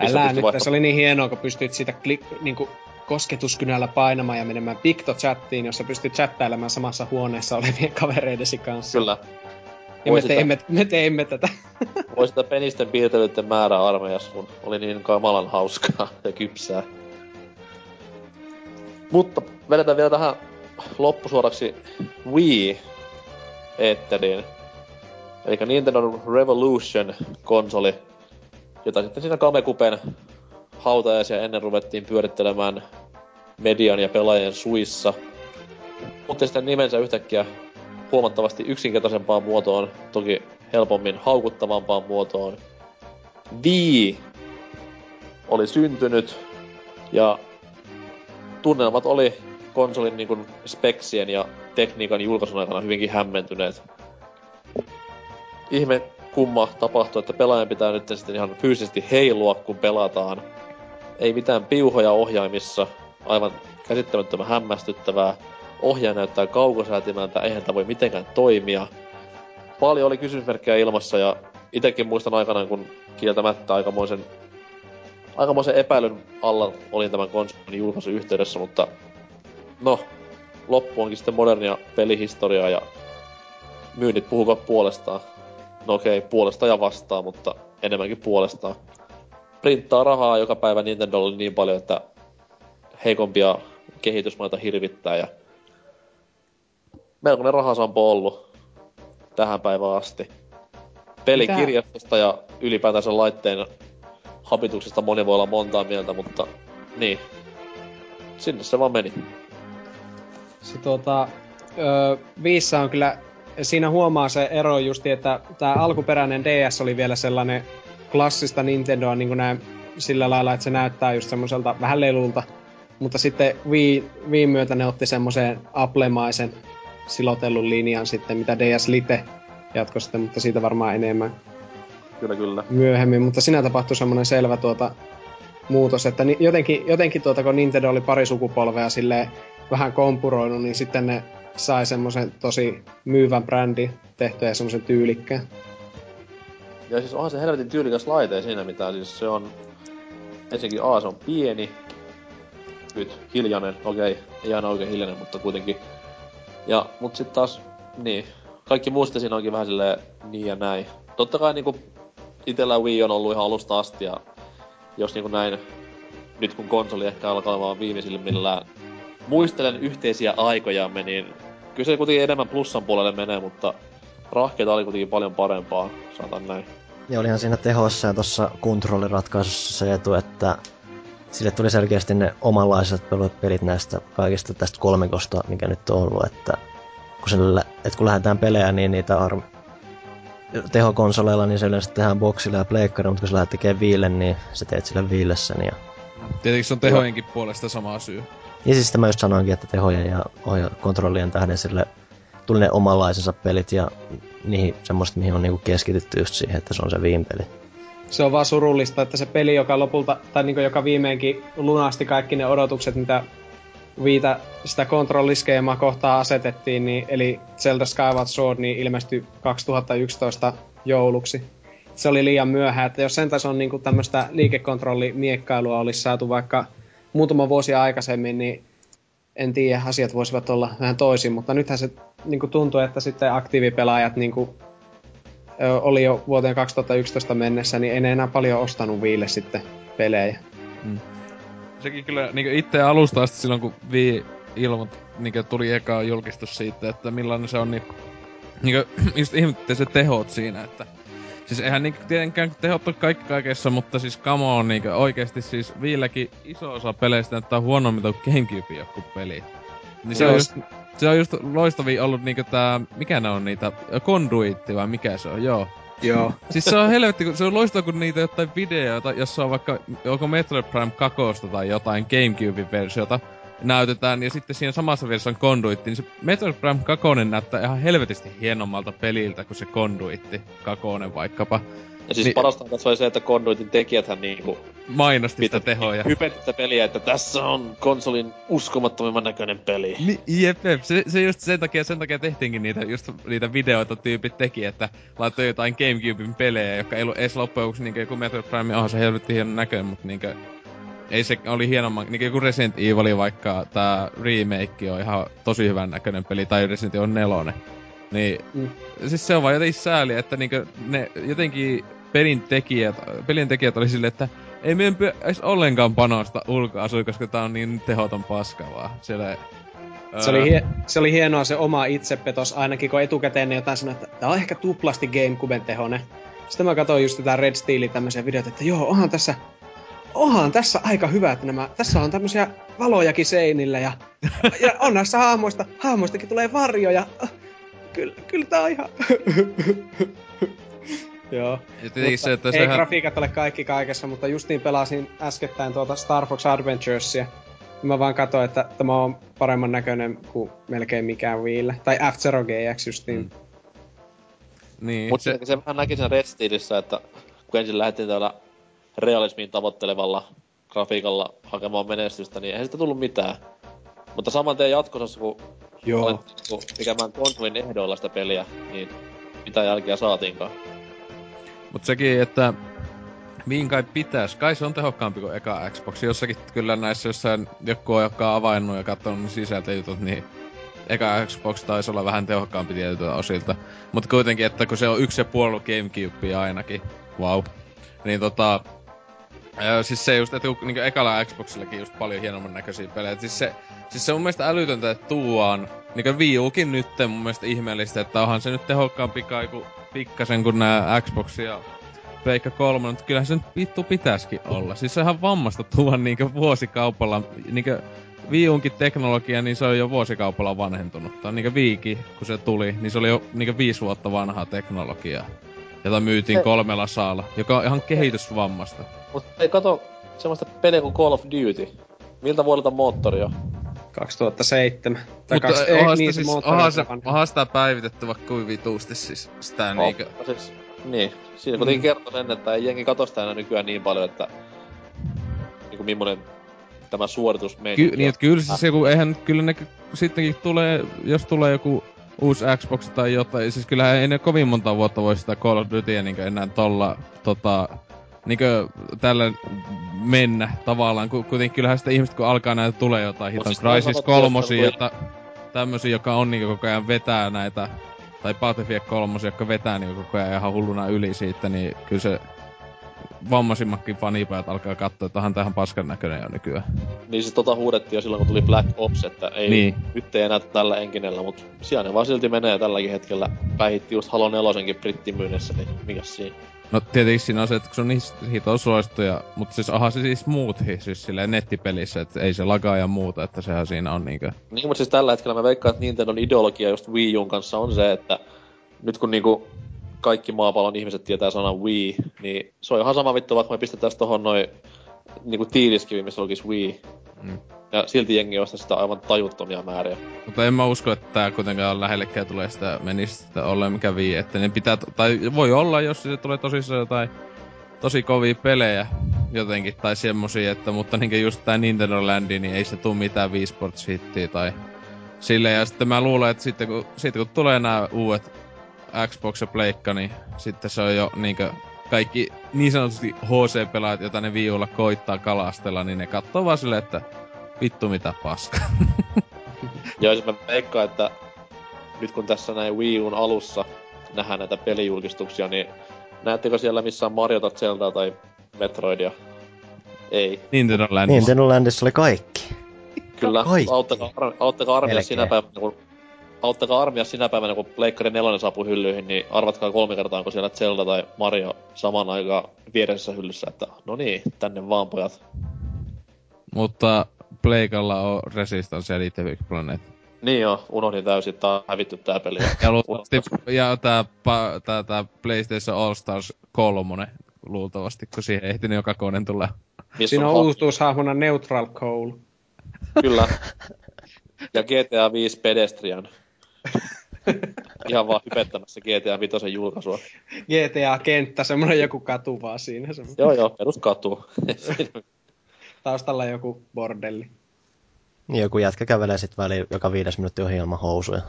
Älä nyt, se oli niin hienoa, kun pystyit siitä niinku kosketuskynällä painamaan ja menemään pikto-chattiin, jossa pystyt chattailemaan samassa huoneessa olevien kavereidesi kanssa. Kyllä. Ja me teimme tätä. Voi sitä penisten piirtelyiden määrää armeijassa, kun oli niin kamalan hauskaa ja kypsää. Mutta vedetään vielä tähän loppusuoraksi Wii-eetteriin. Elikkä Nintendo Revolution-konsoli, jota sitten siinä Kamekupen hautajaisia ennen ruvettiin pyörittelemään median ja pelaajien suissa. Mutta sitten nimensä yhtäkkiä huomattavasti yksinkertaisempaan muotoon, toki helpommin haukuttavampaan muotoon. Wii oli syntynyt ja tunnelmat oli konsolin niin kuin speksien ja tekniikan julkaisun aikana hyvinkin hämmentyneet. Ihme kumma tapahtuu, että pelaajan pitää nyt sitten ihan fyysisesti heilua, kun pelataan. Ei mitään piuhoja ohjaimissa, aivan käsittämättömän hämmästyttävää. Ohjaaja näyttää kaukosäätimältä, eihän tämä voi mitenkään toimia. Paljon oli kysymysmerkkejä ilmassa ja itsekin muistan aikanaan, kun kieltämättä aikamoisen epäilyn alla olin tämän konsolin julkaisun yhteydessä, mutta no, loppu onkin sitten modernia pelihistoriaa ja myynnit puhuvat puolestaan. No okei, puolesta ja vastaan, mutta enemmänkin puolestaan. Printtaa rahaa joka päivä Nintendolle niin paljon, että heikompia kehitysmaita hirvittää ja melkoinen rahasampo ollut tähän päivään asti. Pelikirjastosta ja ylipäätään sen laitteen habituksesta moni voi olla montaa mieltä, mutta niin. Sinne se vaan meni. Se Viissa on kyllä, siinä huomaa se ero justi, että tää alkuperäinen DS oli vielä sellainen klassista Nintendoa niin kuin sillä lailla, että se näyttää just semmoiselta vähän lelulta. Mutta sitten Wii myötä ne otti semmoisen applemaisen silotellun linjan sitten, mitä DS Lite jatkoi sitten, mutta siitä varmaan enemmän. Kyllä. Myöhemmin, mutta siinä tapahtui semmoinen selvä muutos, että jotenkin kun Nintendo oli pari sukupolvea silleen vähän kompuroinut, niin sitten ne sai semmoisen tosi myyvän brändin tehtyä ja semmoisen tyylikkään. Ja siis onhan se helvetin tyylikäs laite siinä mitään, siis se on ensinnäkin se on pieni, nyt hiljainen, okei, ei aina oikein hiljainen, mutta kuitenkin. Ja, mut sit taas, niin, kaikki muu sitten siinä onkin vähän silleen niin ja näin. Totta kai niinku itellä Wii on ollut ihan alusta asti ja jos niinku näin, nyt kun konsoli ehkä alkaa olemaan viimeisilmillään, muistelen yhteisiä aikojamme, niin kyllä se kuitenkin enemmän plussan puolelle menee, mutta rahkeita oli kuitenkin paljon parempaa, sanotaan näin. Ja olihan siinä tehossa ja tossa kontrolliratkaisussa se etu, että sille tuli selkeästi ne omanlaiset pelit näistä kaikista tästä kolmikosta, mikä nyt on ollut, että kun lähdetään pelejä, niin niitä tehokonsoleilla, niin se yleensä tehdään boksille ja pleikkarille, mutta kun sä lähdet tekemään viille, niin sä teet sille viille sen. Ja tietenkin se on tehojenkin puolesta sama syy. Ja siis sitä mä just sanoinkin, että tehojen ja kontrollien tähden sille tuli ne omanlaisensa pelit ja niihin semmoiset, mihin on niinku keskitytty just siihen, että se on se viinpeli. Se on vaan surullista, että se peli, joka lopulta, tai niinku joka viimeinkin lunasti kaikki ne odotukset, mitä Viita sitä kontrolliskeemaa kohtaan asetettiin, niin, eli Zelda Skyward Sword niin ilmestyi 2011 jouluksi. Se oli liian myöhään, että jos sen tason niinku tämmöistä liikekontrollimiekkailua olisi saatu vaikka muutama vuosi aikaisemmin, niin en tiedä, asiat voisivat olla vähän toisin, mutta nythän se niinku tuntuu, että sitten aktiivipelaajat niinku oli jo vuoteen 2011 mennessä, niin en enää paljon ostanut Viille sitten pelejä. Mm. Sekin kyllä niinku itse alusta asti silloin, kun Wii niinku tuli eka julkistus siitä, että millainen se on niinku just ihmettä se tehot siinä, että siis eihän niinku tietenkään tehot on kaikki kaikessa, mutta siis come on niinku oikeesti siis Viilläkin iso osa peleistä näyttää huonommin kuin GameCube joku peli. Niin se on just loistavia ollut niinku tää, mikä ne on niitä, Conduitti vai mikä se on, joo. Joo. Siis se on helvetti, se on loistava kun niitä jotain videoita, jossa on vaikka joko Metroid Prime 2 tai jotain GameCube-versiota näytetään, ja sitten siinä samassa versiossa on Conduitti, niin se Metroid Prime 2 näyttää ihan helvetisti hienommalta peliltä kuin se Conduitti 2 vaikkapa. Ja siis parasta tässä oli se, että Conduitin tekijäthän niinku... mainosti sitä tehoja. Hypetti sitä peliä, että tässä on konsolin uskomattomimman näköinen peli. Jep. Se just sen takia tehtiinkin niitä videoita tyypit teki, että laittoi jotain Gamecuben pelejä, jotka ei ollut edes loppujen lopuksi niinku joku Metroid Prime, se helvetti hienon näköinen, mut niinku... Ei se oli hienomman, niinku joku Resident Evil vaikka tää remake on ihan tosi hyvän näköinen peli, tai Resident Evil 4. Niin, siis se on vaan jotenkin sääli, että niinku ne jotenkin pelin tekijät oli silleen, että ei meidän edes ollenkaan panosta ulkoasuun, koska tää on niin tehoton paska vaan. Se oli hienoa se oma itsepetos, ainakin kun etukäteen jotain sanoi, että tää on ehkä tuplasti Gamecuben tehonen. Sitten mä katsoin just tätä Red Steelin tämmösiä videoita, että joo, onhan tässä aika hyvät nämä. Tässä on tämmösiä valojakin seinillä ja on näissä hahmoistakin tulee varjoja. Kyllä tää on ihan... Joo. Ei grafiikat ole kaikki kaikessa, mutta justiin pelasin äskettäin tuota Star Fox Adventuresia. Ja mä vaan katsoin, että tämä on paremman näköinen kuin melkein mikään Wiille. Tai F-Zero GX justiin. Niin. Mut se vähän näki sen Red Steelissä, että kun ensin lähdettiin täällä realismiin tavoittelevalla grafiikalla hakemaan menestystä, niin eihän sitä tullut mitään. Mutta saman tien jatkossa, kun alettiin tekemään konsolin ehdoilla sitä peliä, niin mitä jälkeä saatiinkaan. Mut sekin, että mihin kai pitäis. Kai se on tehokkaampi kuin eka Xbox. Jossakin kyllä näissä jossain joku on avainnut ja katsonut sisältöjutut, niin eka Xbox taisi olla vähän tehokkaampi tietyiltä osilta. Mut kuitenkin, että kun se on 1,5 Gamecubea ainakin. Wow. Niin siis se just, että niinku ekalla Xboxillakin just paljon hienomman näköisiä pelejä. Siis se on mun mielestä älytöntä, että tuuaan. Niinku Wii Ukin nyt mun mielestä ihmeellistä, että onhan se nyt tehokkaampi kai kuin pikkasen kuin nää Xbox ja Veikka 3, mutta kyllähän se nyt vittu pitäisikin olla. Siis se on ihan vammasta tuua niinku vuosikaupalla. Niinku Wii Ukin teknologia, niin se on jo vuosikaupalla vanhentunut. Tai niinku Wiikin, kun se tuli, niin se oli jo niinku 5 vuotta vanhaa teknologiaa, jota myytiin 300, joka on ihan kehitysvammasta. Mut ei kato semmoista peliä kuin Call of Duty. Miltä vuodelta moottori on? 2007. Mutta onhan sitä päivitetty vaikka kuin vituusti siis sitä niinkö... Siis, niin. Siinä kuitenkin kertoi sen, että ei jengi katso sitä enää nykyään niin paljon, että... Niinku millainen tämä suoritus meni. Sittenkin tulee, jos tulee joku... uusi Xbox tai jotain, siis kyllähän ei ne kovin monta vuotta voi sitä Call of Dutyä niinkö enää tolla, niinkö tällä mennä tavallaan, kuitenkin kyllähän sitä ihmiset kun alkaa näitä tulee jotain hiton Crysis 3:sia ja tämmösiä, joka on niinkö koko ajan vetää näitä, tai Battlefield 3:sia, jotka vetää niinkö koko ajan ihan hulluna yli siitä, niin kyllä se vammaisimmatkin fanipäät alkaa kattoo, että onhan tähän paskan näköinen jo nykyään. Niin siis huudettiin jo silloin, kun tuli Black Ops, että ei niin. Nyt ei enää tällä enkinellä, mut siellä ne vaan silti menee tälläkin hetkellä. Päihitti just Halo 4:nkin brittimyynnissä, niin mikäs siinä? No tietenkin siinä on se, että kun se on hiton suosittuja, mut siis aha se siis muutkin, siis silleen nettipelissä, että ei se lagaa ja muuta, että sehän siinä on niinkö. Niin mut siis tällä hetkellä mä veikkaan, että Nintendon ideologia just Wii U:n kanssa on se, että nyt kun niinku kaikki maapallon ihmiset tietää sanan Wii, niin se on ihan sama vittu, vaikka me pistetäis tohon noin niinku tiiliskivi, missä olkis Wii. Ja silti jengi ostaa sitä aivan tajuttomia määriä. Mutta en mä usko, että tää kuitenkaan lähellekään tulee sitä, menisi sitä olleen mikä Wii, että ne pitää, tai voi olla, jos se tulee tosissaan jotain tosi kovia pelejä jotenkin, tai semmosia, että, mutta niinkö just tää Nintendo Landi, niin ei se tuu mitään Wii Sports -hittiä tai silleen, ja sitten mä luulen, että sitten kun tulee nää uudet Xbox ja Pleikka, niin sitten se on jo niinkö kaikki niin sanotusti HC-pelaajat, jota ne Wii U:lla koittaa kalastella, niin ne kattoo vaan silleen, että vittu mitä paskaa. Joo, jos mä veikkaan, että nyt kun tässä näin Wii U:n alussa nähdään näitä pelijulkistuksia, niin näettekö siellä missään Mariota, Zeldaa tai Metroidia? Ei. Nintendo Landissa oli kaikki. Kyllä, kaikki. Auttakaa armia sinä päivänä, kun Pleikkari 4 saapuu hyllyihin, niin arvatkaa 3 kertaa, kun siellä Zelda tai Mario samaan aikaan vieressä hyllyssä, että no niin, tänne vaan pojat. Mutta Pleikalla on Resistance ja Little Big Planet. Niin joo, unohdin täysin, tää on hävitty tää peli. Ja tää PlayStation All Stars 3 luultavasti, kun siihen ehtinyt joka koneen tulee. Siinä on uutuushahmona Neutral Coal. Kyllä. Ja GTA 5 Pedestrian. ihan vaan hypettämässä GTA 5 julkaisua. GTA-kenttä, semmoinen joku katu vaan siinä. Joo, peruskatu. Taustalla joku bordelli. Niin, joku jätkä kävelee sit väliin joka 5 minuutti ohi ilman housuja.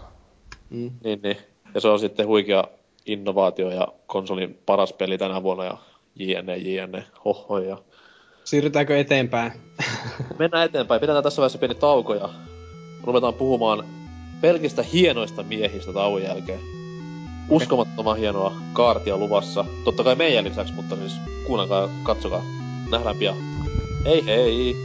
Mm. Niin. Ja se on sitten huikea innovaatio ja konsolin paras peli tänä vuonna ja jne. Hoho ja... Siirrytäänkö eteenpäin? Mennään eteenpäin. Pidetään tässä vaiheessa pieni tauko ja ruvetaan puhumaan pelkistä hienoista miehistä tauon jälkeen. Uskomattoman hienoa kaartia luvassa. Totta kai meidän lisäksi, mutta siis kuunnelkaa ja katsokaa. Nähdään pian. Hei hei!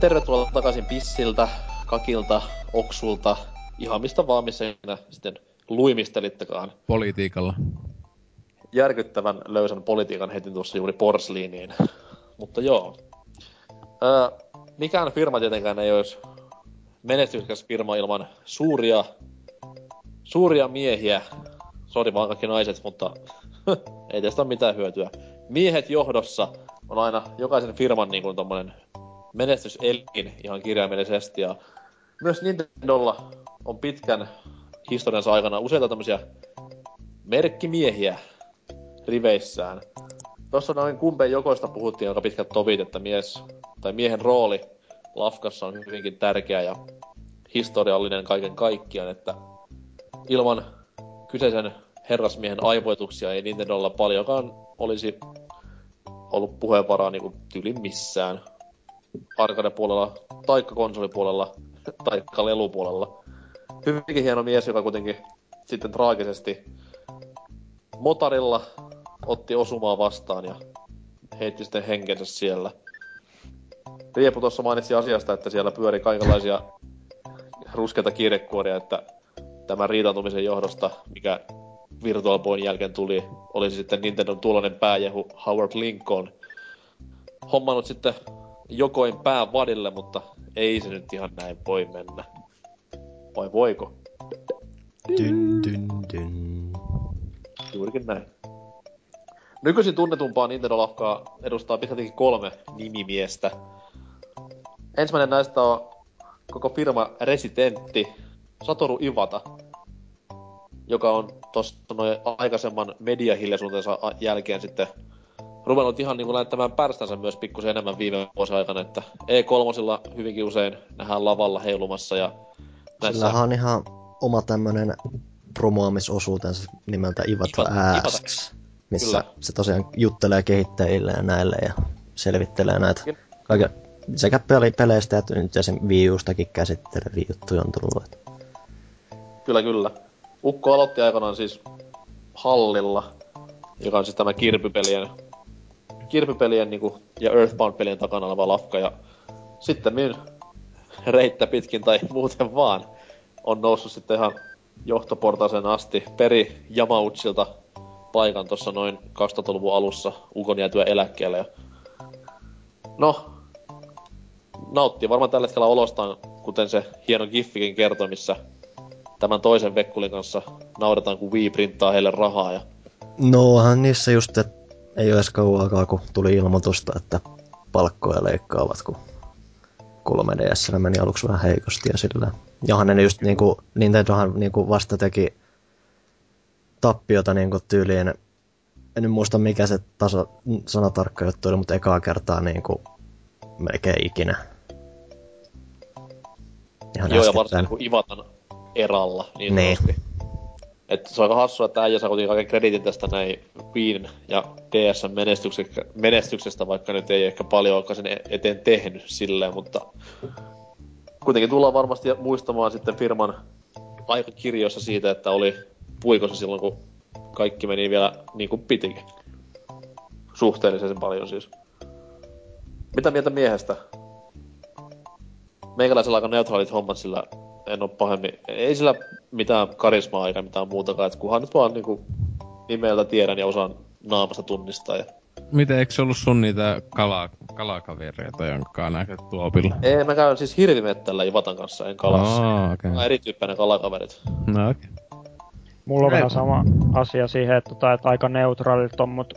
Tervetuloa takaisin Pissiltä, Kakilta, Oksulta, ihan mistä vaan missä sitten luimistelittekaan. Politiikalla. Järkyttävän löysän politiikan heti tuossa juuri porsliiniin. Mutta joo. Mikään firma tietenkään ei olisi menestyksekäs firma ilman suuria miehiä. Sori vaan kaikki naiset, mutta ei tästä ole mitään hyötyä. Miehet johdossa on aina jokaisen firman niin kuin tommonen menestyselin ihan kirjaimellisesti, ja myös Nintendolla on pitkän historiansa aikana useita tämmöisiä merkkimiehiä riveissään. Tuossa noin kumpeen jokoista puhuttiin aika pitkät tovit, että miehen rooli lafkassa on hyvinkin tärkeä ja historiallinen kaiken kaikkiaan, että ilman kyseisen herrasmiehen aivoituksia ei Nintendolla paljonkaan olisi ollut puheenvaraa niin kuin tyli missään. Arcade-puolella, taikka konsolipuolella, taikka lelupuolella. Hyvinkin hieno mies, joka kuitenkin sitten traagisesti motarilla otti osumaa vastaan ja heitti sitten henkensä siellä. Riepu tuossa mainitsi asiasta, että siellä pyöri kaikenlaisia ruskeita kirjekuoria, että tämän riitautumisen johdosta, mikä Virtual Boyn jälkeen tuli, olisi sitten Nintendon tuollainen pääjehu Howard Lincoln hommannut sitten jokoin pää vadille, mutta ei se nyt ihan näin voi mennä. Vai voiko? Dyn, dyn, dyn. Juurikin näin. Nykyisin tunnetumpaa Nintendo-lafkaa edustaa pitkältikin 3 nimimiestä. Ensimmäinen näistä on koko firma residentti Satoru Iwata, joka on tossa noin aikaisemman mediahiljaisuutensa jälkeen sitten ruvennut ihan niin kuin laittamaan pärstänsä myös pikkusen enemmän viime vuosien aikana, että E3:lla hyvinkin usein nähdään lavalla heilumassa ja näissä... Sillähän on ihan oma tämmönen promoamisosuutensa nimeltä Iwata Asks, missä kyllä se tosiaan juttelee kehittäjille ja näille ja selvittelee näitä kaiken sekä peleistä että nyt esim. Wii U:stakin käsitteleviä juttuja on tullut. Kyllä. Ukko aloitti aikanaan siis Hallilla, joka on siis tämä kirpypelien niinku, ja Earthbound-pelien takana oleva lafka, ja sitten minun reittä pitkin tai muuten vaan on noussut sitten ihan johtoportaaseen asti peri Yamauchilta paikan tuossa noin 2000-luvun alussa ukon jäätyä eläkkeelle. Ja no, nauttii varmaan tällä hetkellä olostaan, kuten se hieno giffikin kertoi, missä tämän toisen vekkulin kanssa nauretaan, kun Wii printtaa heille rahaa. Ja... Nohan niissä just, että ei ole edes kauaakaan, kun tuli ilmoitusta, että palkkoja leikkaavat, kun 3DS:llä meni aluksi vähän heikosti ja sillä. Johan ne just niinku, Nintendohan niinku vasta teki tappiota niinku tyyliin, en muista mikä se taso, sanatarkka juttu oli, mutta ekaa kertaa niinku melkein ikinä. Ihan joo, ja varsinkin kun Ivatan eralla, niin sanotusti. Että se on aika hassua, että äijä saa kuitenkin kaiken krediitin tästä näin Queen ja DS:n menestyksestä, vaikka nyt ei ehkä paljon olekaan sen eteen tehnyt silleen, mutta kuitenkin tullaan varmasti muistamaan sitten firman aikakirjoissa siitä, että oli puikossa silloin, kun kaikki meni vielä niin kuin pitikin. Suhteellisen paljon siis. Mitä mieltä miehestä? Meikäläisellä aika neutraalit hommat, sillä en oo pahemmin. Ei sillä mitään karismaa eikä mitään muutakaan, et kunhan nyt vaan niinku nimeltä tiedän ja osaan naamasta tunnistaa. Ja miten, eikö se ollut sun niitä kalakavereita, jonka on näkytty opilla? Ei, mä käyn siis hirvimettällä Ivatan kanssa, en kalassa. Oh, okay. Mä oon erityyppinen kalakaverit. No okei. Okay. Mulla on vähän sama asia siihen, että aika neutraalit on, mut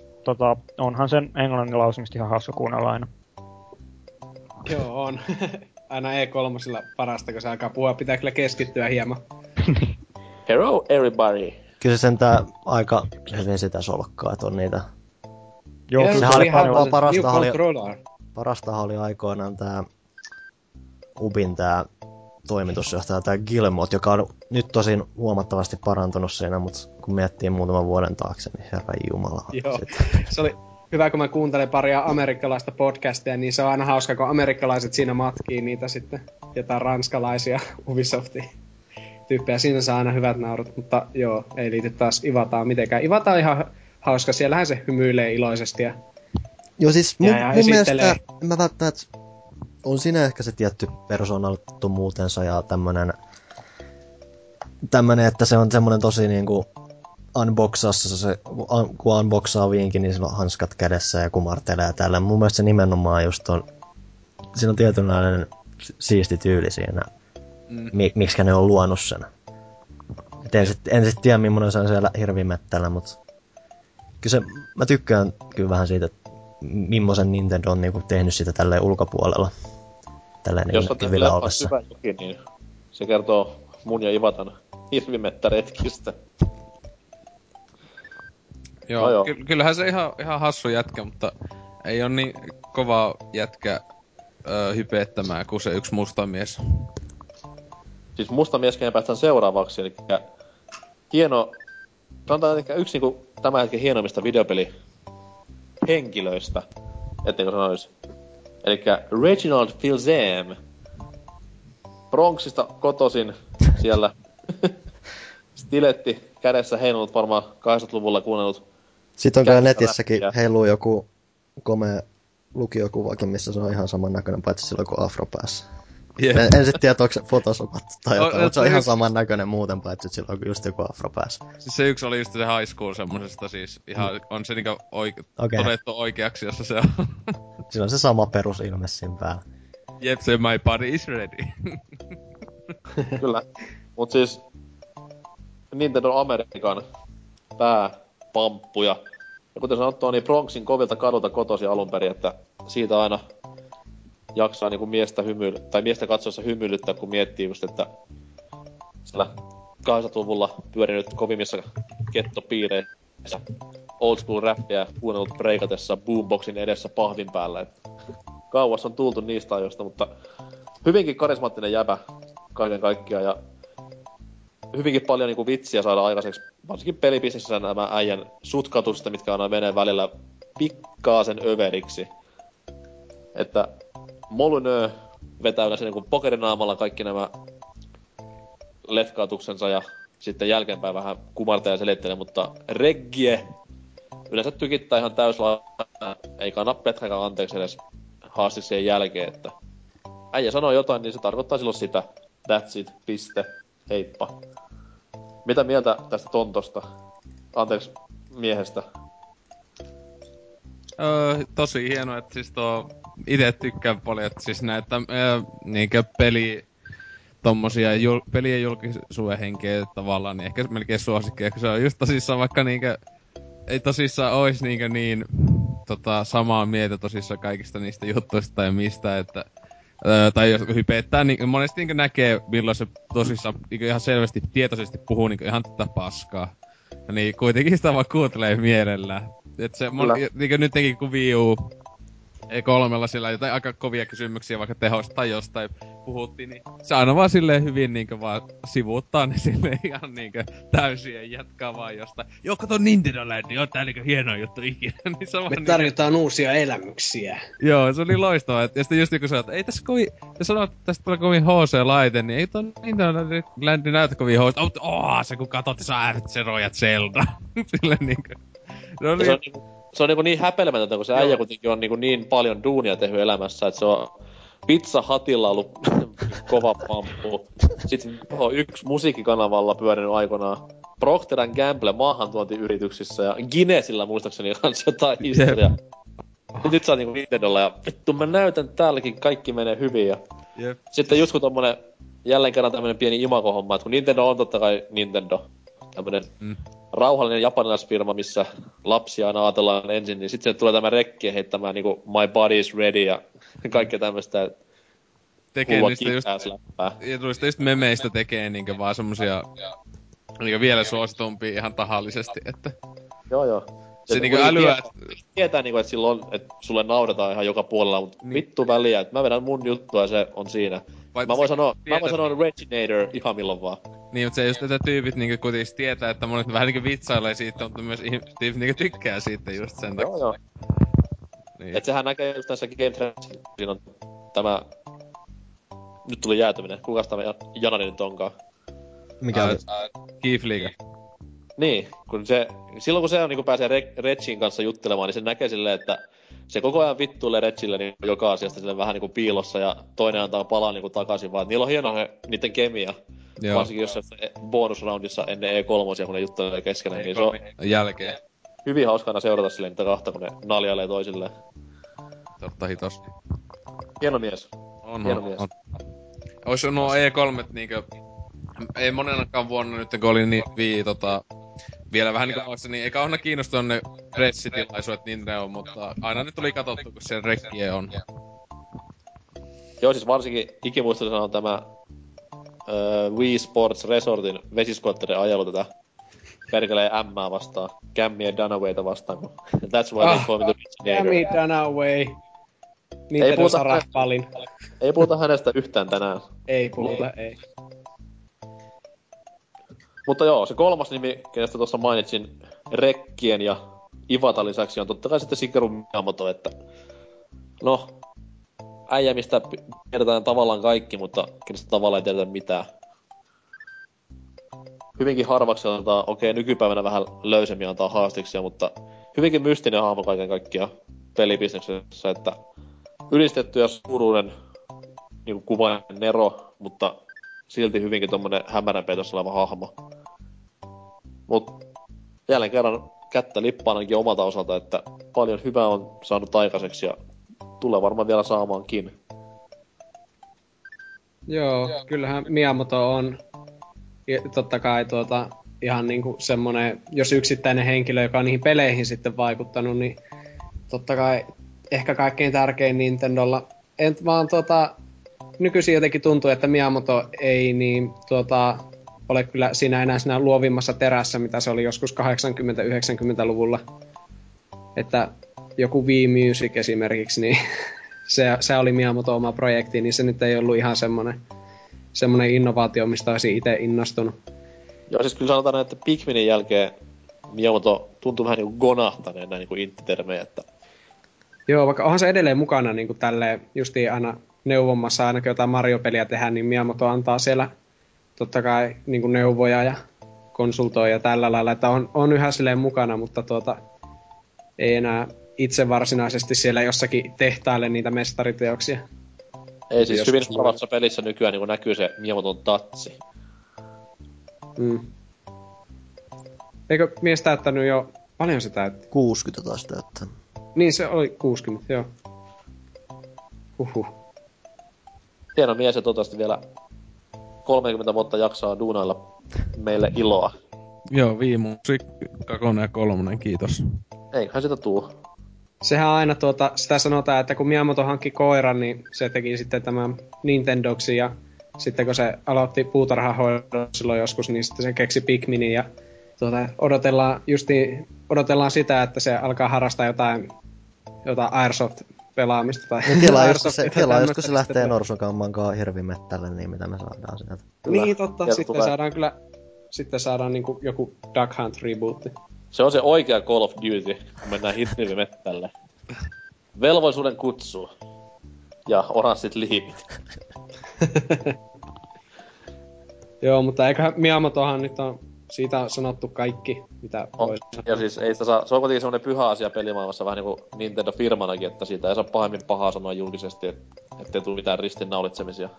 onhan sen englannin lausumista ihan hassu kuunnella aina. Joo, on. Aina E3:lla parasta, kun se alkaa puhua, pitää kyllä keskittyä hieman. Hello everybody! Kyllä sen tää aika hyvin sitä solkkaa, et on niitä. Joo, sehän oli parasta oli aikoinaan tää Ubin tää toimitusjohtaja, tää Gilmot, joka on nyt tosin huomattavasti parantunut siinä, mut kun miettii muutaman vuoden taakse, niin herra jumala. Joo, se oli hyvä, kun mä kuuntelen paria amerikkalaista podcastia, niin se on aina hauska, kun amerikkalaiset siinä matkii niitä sitten, jotain ranskalaisia Ubisoft-tyyppejä. Siinä saa aina hyvät naurut, mutta joo, ei liity taas Ivataan mitenkään. Ivata on ihan hauska, siellähän se hymyilee iloisesti ja joo, siis mun mielestä mä välttämättä, on siinä ehkä se tietty persoonallisuutensa ja tämmönen, että se on semmonen tosi niinku unboxassa, se, kun unboxaa viinkin, niin se on hanskat kädessä ja kumartelee täällä. Mun mielestä se nimenomaan just on, siinä on tietynlainen siisti tyyli siinä, miksikä ne on luonut sen. Et en sit tiedä, millainen se on siellä hirvimettällä, mut kyllä se, mä tykkään kyllä vähän siitä, että millaisen Nintendo on niinku tehnyt sitä tälleen ulkopuolella. Tälleen jos on hyvillä ollessa. Jos on hyvä jokin, niin se kertoo mun ja Ivatan hirvimettäretkistä. Joo, no joo. Kyllähän se ihan hassu jätkä, mutta ei ole niin kova jätkä hypeettämään kuin se yksi mustamies. Siis mustamieskään päästään seuraavaksi, eli hieno, sanotaan ehkä yksi niin tämän hetken hienoimmista videopelihenkilöistä, etteikö sanoisi. Eli Reginald Filzame, Bronxista kotoisin siellä, stiletti kädessä heilunnut varmaan 80-luvulla kuunnellut. Sitten on kyllä netissäkin lähtiä. Heiluu joku komea lukiokuvakin, missä se on ihan samannäköinen, paitsi silloin kuin afro päässä. Yeah. En sit tiedä, onko se photoshopattu tai jotain, mutta se on ihan samannäköinen muuten, paitsi silloin just joku afro päässä. Siis se yksi oli just se high school semmosesta, siis ihan on se niinku todettu oikeaksi, jossa se on. Siinä on se sama perus ilme siinä päällä. Jep, so my body is ready. Kyllä, mut siis Nintendo Amerikan pääpamppuja. Ja kuten sanottua, niin Bronxin kovilta kadulta kotoisin alun perin, että siitä aina jaksaa niinku miestä katsoessa hymyilyttää, kun miettii just, että siellä 80-luvulla pyörinyt kovimmissa kettopiireissä old school räppiä kuunnellut breikatessa boomboxin edessä pahvin päällä. Et kauas on tultu niistä ajoista, mutta hyvinkin karismaattinen jäbä kaiken kaikkiaan ja hyvinkin paljon niinku vitsiä saada aikaiseksi, varsinkin pelibisnessä nämä äijän sutkatusta, mitkä aina menee välillä pikkaasen överiksi. Että Molyneux vetää yleensä niinku pokerinaamalla kaikki nämä letkautuksensa ja sitten jälkeenpäin vähän kumartaa ja selittelee, mutta Reggie yleensä tykittää ihan täyslailla, eikä anna petkäkään anteeksi edes haastikseen jälkeen, että äijä sanoo jotain, niin se tarkoittaa silloin sitä. That's it, piste. Heippa. Mitä mieltä tästä tontosta? Anteeksi, miehestä. Tosi hienoa, että siis ite tykkään paljon, että siis näitä niinkö tommosia pelien julkisuuden henkeä tavallaan, niin ehkä melkein suosikkia, kun se on just tosissaan vaikka niinkö ei tosissaan ois niinkö niin samaa mieltä tosissaan kaikista niistä juttuista ja mistä, että tai jos hypettää, niin monesti niin näkee, milloin se tosissaan niin ihan selvästi tietoisesti puhuu niin ihan tätä paskaa. Ja niin kuitenkin sitä vaan kuuntelee mielellään. Et se, nyt kun Wii U E3:lla siellä jotain aika kovia kysymyksiä vaikka tehosta tai jostain puhuttiin, niin se aina vaan silleen hyvin niinkö vaan sivuuttaa ne silleen ihan niinkö täysin ja jatkaa vaan jostain. Joo, kato Nintendo Land, joo, tää niinkö hieno juttu ikinä. Niin me tarjotaan niinkö uusia elämyksiä. Joo, se oli loistavaa. Ja sitten just joku sanoi, että ei tässä kovin, ja sanoi, että tästä tulee kovin HC-laite, niin ei ton Nintendo Land näytä kovin HC. Oh, se kun katot, saa F-Zeroja ja Zelda. Silleen niinkö. No niin. Se on niin häpelemätöntä, kun se äijä kuitenkin on niin paljon duunia tehnyt elämässä, että se on Pizza Hutilla ollut kova pamppu. Sitten on yksi musiikkikanavalla pyörinyt aikanaan. Procter & Gamble maahantuontiyrityksissä ja Guinnessillä muistaakseni kans jotain historiaa. Nyt sä oot niinku Nintendolla ja vittu mä näytän täälläkin kaikki menee hyvin ja... Jep. Sitten just kun tommonen jälleen kerran tämmönen pieni imagohomma, että kun Nintendo on totta kai Nintendo. Tämmönen rauhallinen japanilaisfirma, missä lapsia aina ajatellaan ensin, niin sitten tulee tämä rekki heittämään niinku My Body's Ready ja kaikkea tämmöstä. Tekee niistä just memeistä tekee niinkö vaan semmosia niinkö vielä suositumpia ihan tahallisesti, että... Joo. Se niinkö älyä... Tietää niinku, että silloin että sulle naudataan ihan joka puolella, mut vittu väliä, että mä vedän mun juttua ja se on siinä. Mä voin sanoa Reginator ihan milloin vaan. Niin, mut se just tätä tyypit niinku kuitenkin tietää, että monet vähän niinku vitsailee siitä, mutta myös tyypit niinku tykkää siitä just sen takia. Joo. Niin. Et sehän näkee just näissä Game Trends, siinä on tämä... Nyt tuli jäätyminen. Kukas tämä Janani nyt onkaan? Mikä on? Kiifliiga. Niin, kun se... Silloin kun se on, niinku pääsee Regin kanssa juttelemaan, niin se näkee silleen, että... Se koko ajan vittuilee Regille niin joka asiasta sille vähän niinku piilossa ja toinen antaa palaa niinku takaisin vaan. Niillä on hieno niitten kemia. Joo. Varsinkin jossain bonusroundissa ennen E3, kun ne juttelee keskenään. Niin se on jälkeen. Hyvin hauskana seurata silleen niitä kahta, kun ne naljailee toisilleen. Totta hitosti. Hieno mies. Hieno mies. Ois nuo E3 niinkö... Ei monenakaan vuonna nyt, kun oli vielä vähän niinku ois niin eikä aina kiinnostunut ne pressitilaisuudet niin ne on, mutta aina nyt tuli katsottu, kun siellä rekkiä on. Joo, siis varsinkin ikimuistelisena on tämä Wii Sports Resortin vesiskootterin ajelu tätä perkeleen M:ää vastaan. Cammie Dunawayta vastaan. That's why they call me the originator. Cammie Dunaway. Ei puhuta rahpallin. Ei puhuta hänestä yhtään tänään. Ei puhuta. Mutta joo, se kolmas nimi, kenestä tuossa mainitsin, Rekkien ja Ivata lisäksi, on totta kai sitten Shigeru Miyamoto, että... No, äijä mistä tiedetään tavallaan kaikki, mutta kenestä tavallaan ei tiedetä mitään. Hyvinkin harvaksi antaa, okei, nykypäivänä vähän löysemmin antaa haastiksia, mutta... Hyvinkin mystinen hahmo kaiken kaikkiaan pelibisneksessä, että... Ylistetty ja suuruuden niin kuvainen nero, mutta... Silti hyvinkin tommonen hämäränpeitossa oleva hahmo. Mut jälleen kerran kättä lippaan ainakin omalta osalta, että paljon hyvää on saanut aikaiseksi ja tulee varmaan vielä saamaankin. Joo, kyllähän Miyamoto on totta kai ihan niinku semmonen, jos yksittäinen henkilö, joka on niihin peleihin sitten vaikuttanut, niin totta kai ehkä kaikkein tärkein Nintendolla. Et vaan nykyisin jotenkin tuntuu, että Miyamoto ei niin ole kyllä enää siinä luovimmassa terässä, mitä se oli joskus 80-90-luvulla. Että joku Wii Music esimerkiksi, niin se oli Miyamoto oma projekti, niin se nyt ei ollut ihan semmoinen innovaatio, mistä olisi itse innostunut. Joo, siis kyllä sanotaan, että Pikminin jälkeen Miyamoto tuntuu vähän niin kuin gonahtaneen näin niin kuin intti-termejä, että... Joo, vaikka onhan se edelleen mukana niin kuin tälleen justiin aina... neuvomassa aina, kun jotain Mario-peliä tehdään, niin Miyamoto antaa siellä totta kai niin neuvoja ja konsultoi ja tällä lailla, että on yhä silleen mukana, mutta ei enää itse varsinaisesti siellä jossakin tehtaille niitä mestariteoksia. Ei siis hyvin suorassa pelissä nykyään niin näkyy se Miyamoton tatsi. Eikö mies täyttänyt jo paljon sitä? 60 taas täyttänyt. Niin se oli 60, joo. Huhhuh. Hieno mies ja toivottavasti vielä 30 vuotta jaksaa duunailla meille iloa. Joo, viimusikka 2 ja 3, kiitos. Eiköhän sitä tuu. Sehän aina sitä sanotaan, että kun Miyamoto hankki koiran, niin se teki sitten tämän Nintendoksi ja sitten kun se aloitti puutarhahoidon silloin joskus, niin sitten se keksi Pikminin ja odotellaan sitä, että se alkaa harrastaa jotain Airsoft pelaamista tai... Niin tilaa joskus se lähtee norsukamman kaa hirvimettälle, niin mitä me saadaan sieltä. Kyllä. Niin totta, ja sitten tulee... saadaan kyllä... Sitten saadaan niinku joku Duck Hunt rebootti. Se on se oikea Call of Duty, kun mennään hirvimettälle. Velvollisuuden kutsuu. Ja oranssit liivit. Joo, mutta eiköhän Miyamotohan nyt on... Siitä on sanottu kaikki, mitä voi sanoa. Ja siis ei sitä saa, se on kuitenkin semmonen pyhä asia pelimaailmassa, vähän niinku Nintendo-firmanakin, että siitä ei saa pahemmin pahaa sanoa julkisesti, ettei tuu mitään ristinnaulitsemisia.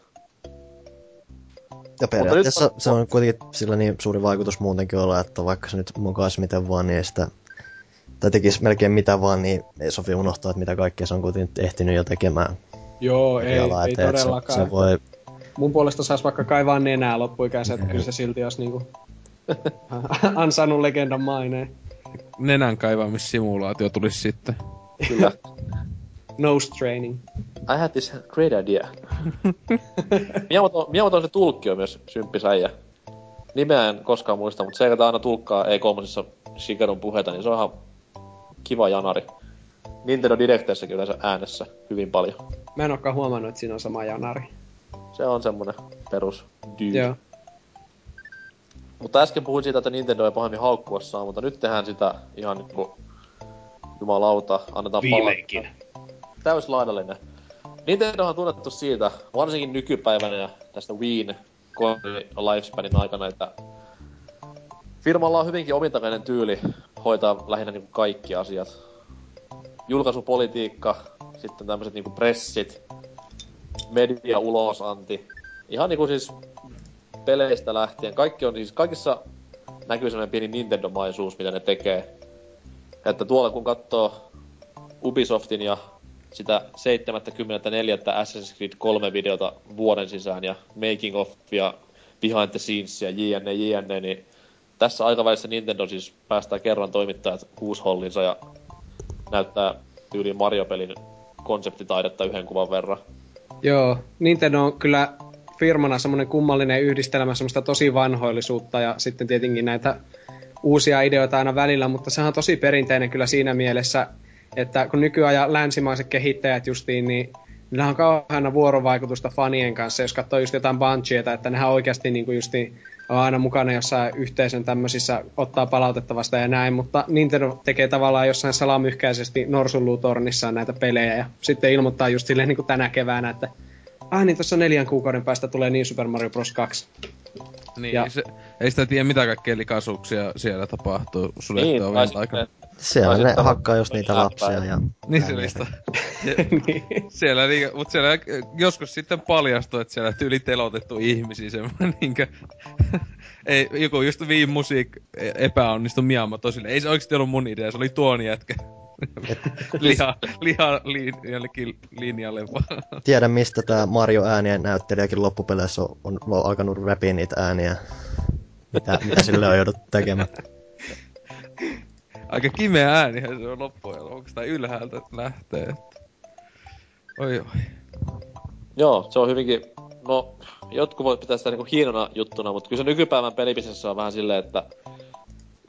Ja periaatteessa nyt... se on kuitenkin sillä niin suuri vaikutus muutenkin olla, että vaikka se nyt mokais miten vaan, niin ei sitä... Tai tekis melkein mitä vaan, niin ei sovi unohtaa, että mitä kaikkea se on kuitenkin ehtinyt jo tekemään. Joo, ei todellakaan. Se voi... Mun puolesta sais vaikka kaivaa nenää loppuikänsä, että kyllä se silti jos niinku... ansainnut legendan maineen. Nenän kaivamissimulaatio tulisi sitten. Kyllä. Nose training. I had this great idea. Miamoto on se tulkki on myös symppisäijä. Nimeä en koskaan muista, mutta se ei aina tulkkaa E3:ssa Shigerun puheita, niin se on ihan kiva janari. Nintendo Directeissäkin yleensä äänessä hyvin paljon. Mä en olekaan huomannut, että siinä on sama janari. Se on semmonen perus dude. Joo. Mutta äsken puhuin siitä, että Nintendo ei pahemmin haukkua saa, mutta nyt tehdään sitä ihan niinku... Jumalauta, annetaan viimeinkin. Täyslaidallinen. Nintendo on tunnettu siitä, varsinkin nykypäivänä ja tästä Wiiin lifespanin aikana, että... Firmalla on hyvinkin omintakainen tyyli hoitaa lähinnä niinku kaikki asiat. Julkaisupolitiikka, sitten tämmöset niinku pressit, media ulosanti. Ihan niinku siis... Peleistä lähtien. Kaikki on siis, kaikissa näkyy semmoinen pieni Nintendo-maisuus, mitä ne tekee. Että tuolla kun katsoo Ubisoftin ja sitä 74. Assassin's Creed 3 videota vuoden sisään ja making of ja behind the scenes ja jne, niin tässä aikavälissä Nintendo siis päästää kerran toimittajat huushollinsa ja näyttää tyyliin Mario-pelin konseptitaidetta yhden kuvan verran. Joo, Nintendo on kyllä... firmana semmoinen kummallinen yhdistelmä semmoista tosi vanhoillisuutta ja sitten tietenkin näitä uusia ideoita aina välillä, mutta sehän on tosi perinteinen kyllä siinä mielessä, että kun nykyajan länsimaiset kehittäjät justiin, niin niillä on kauheana vuorovaikutusta fanien kanssa, jos katsoo just jotain Bungieta, että nehän oikeasti niin kuin justiin on aina mukana jossain yhteisön tämmöisissä, ottaa palautettavasta ja näin, mutta Nintendo tekee tavallaan jossain salamyhkäisesti norsunluutornissaan näitä pelejä ja sitten ilmoittaa just silleen niin kuin tänä keväänä, että niin tossa 4 kuukauden päästä tulee niin Super Mario Bros. 2. Niin, ja... se, ei sitä tiedä mitä kaikkea likasuuksia siellä tapahtuu suljettua niin, aikana. Siellä ne hakkaa just niitä lapsia ja... Niin sellaista. Mut siellä joskus sitten paljastui, että siellä tyyli telotettu ihmisiä semmoinen niinkö... Ei, joku just Wii Music epäonnistui Miyamoto sille. Ei se oikeesti ollut mun idea, se oli tuon jätkä. Linjalle vaan. Tiedän mistä tää Mario äänien näyttelijäkin loppupeleissä on alkanut räpiä niitä ääniä. Mitä sille on jouduttu tekemään. Aika kimeä äänihän se on loppujen. Onko sitä ylhäältä lähtee? Että... Oi oi. Joo, se on hyvinkin... No, jotkut voi pitää sitä niinku hienona juttuna, mutta kyllä se nykypäivän pelipisessä on vähän silleen, että...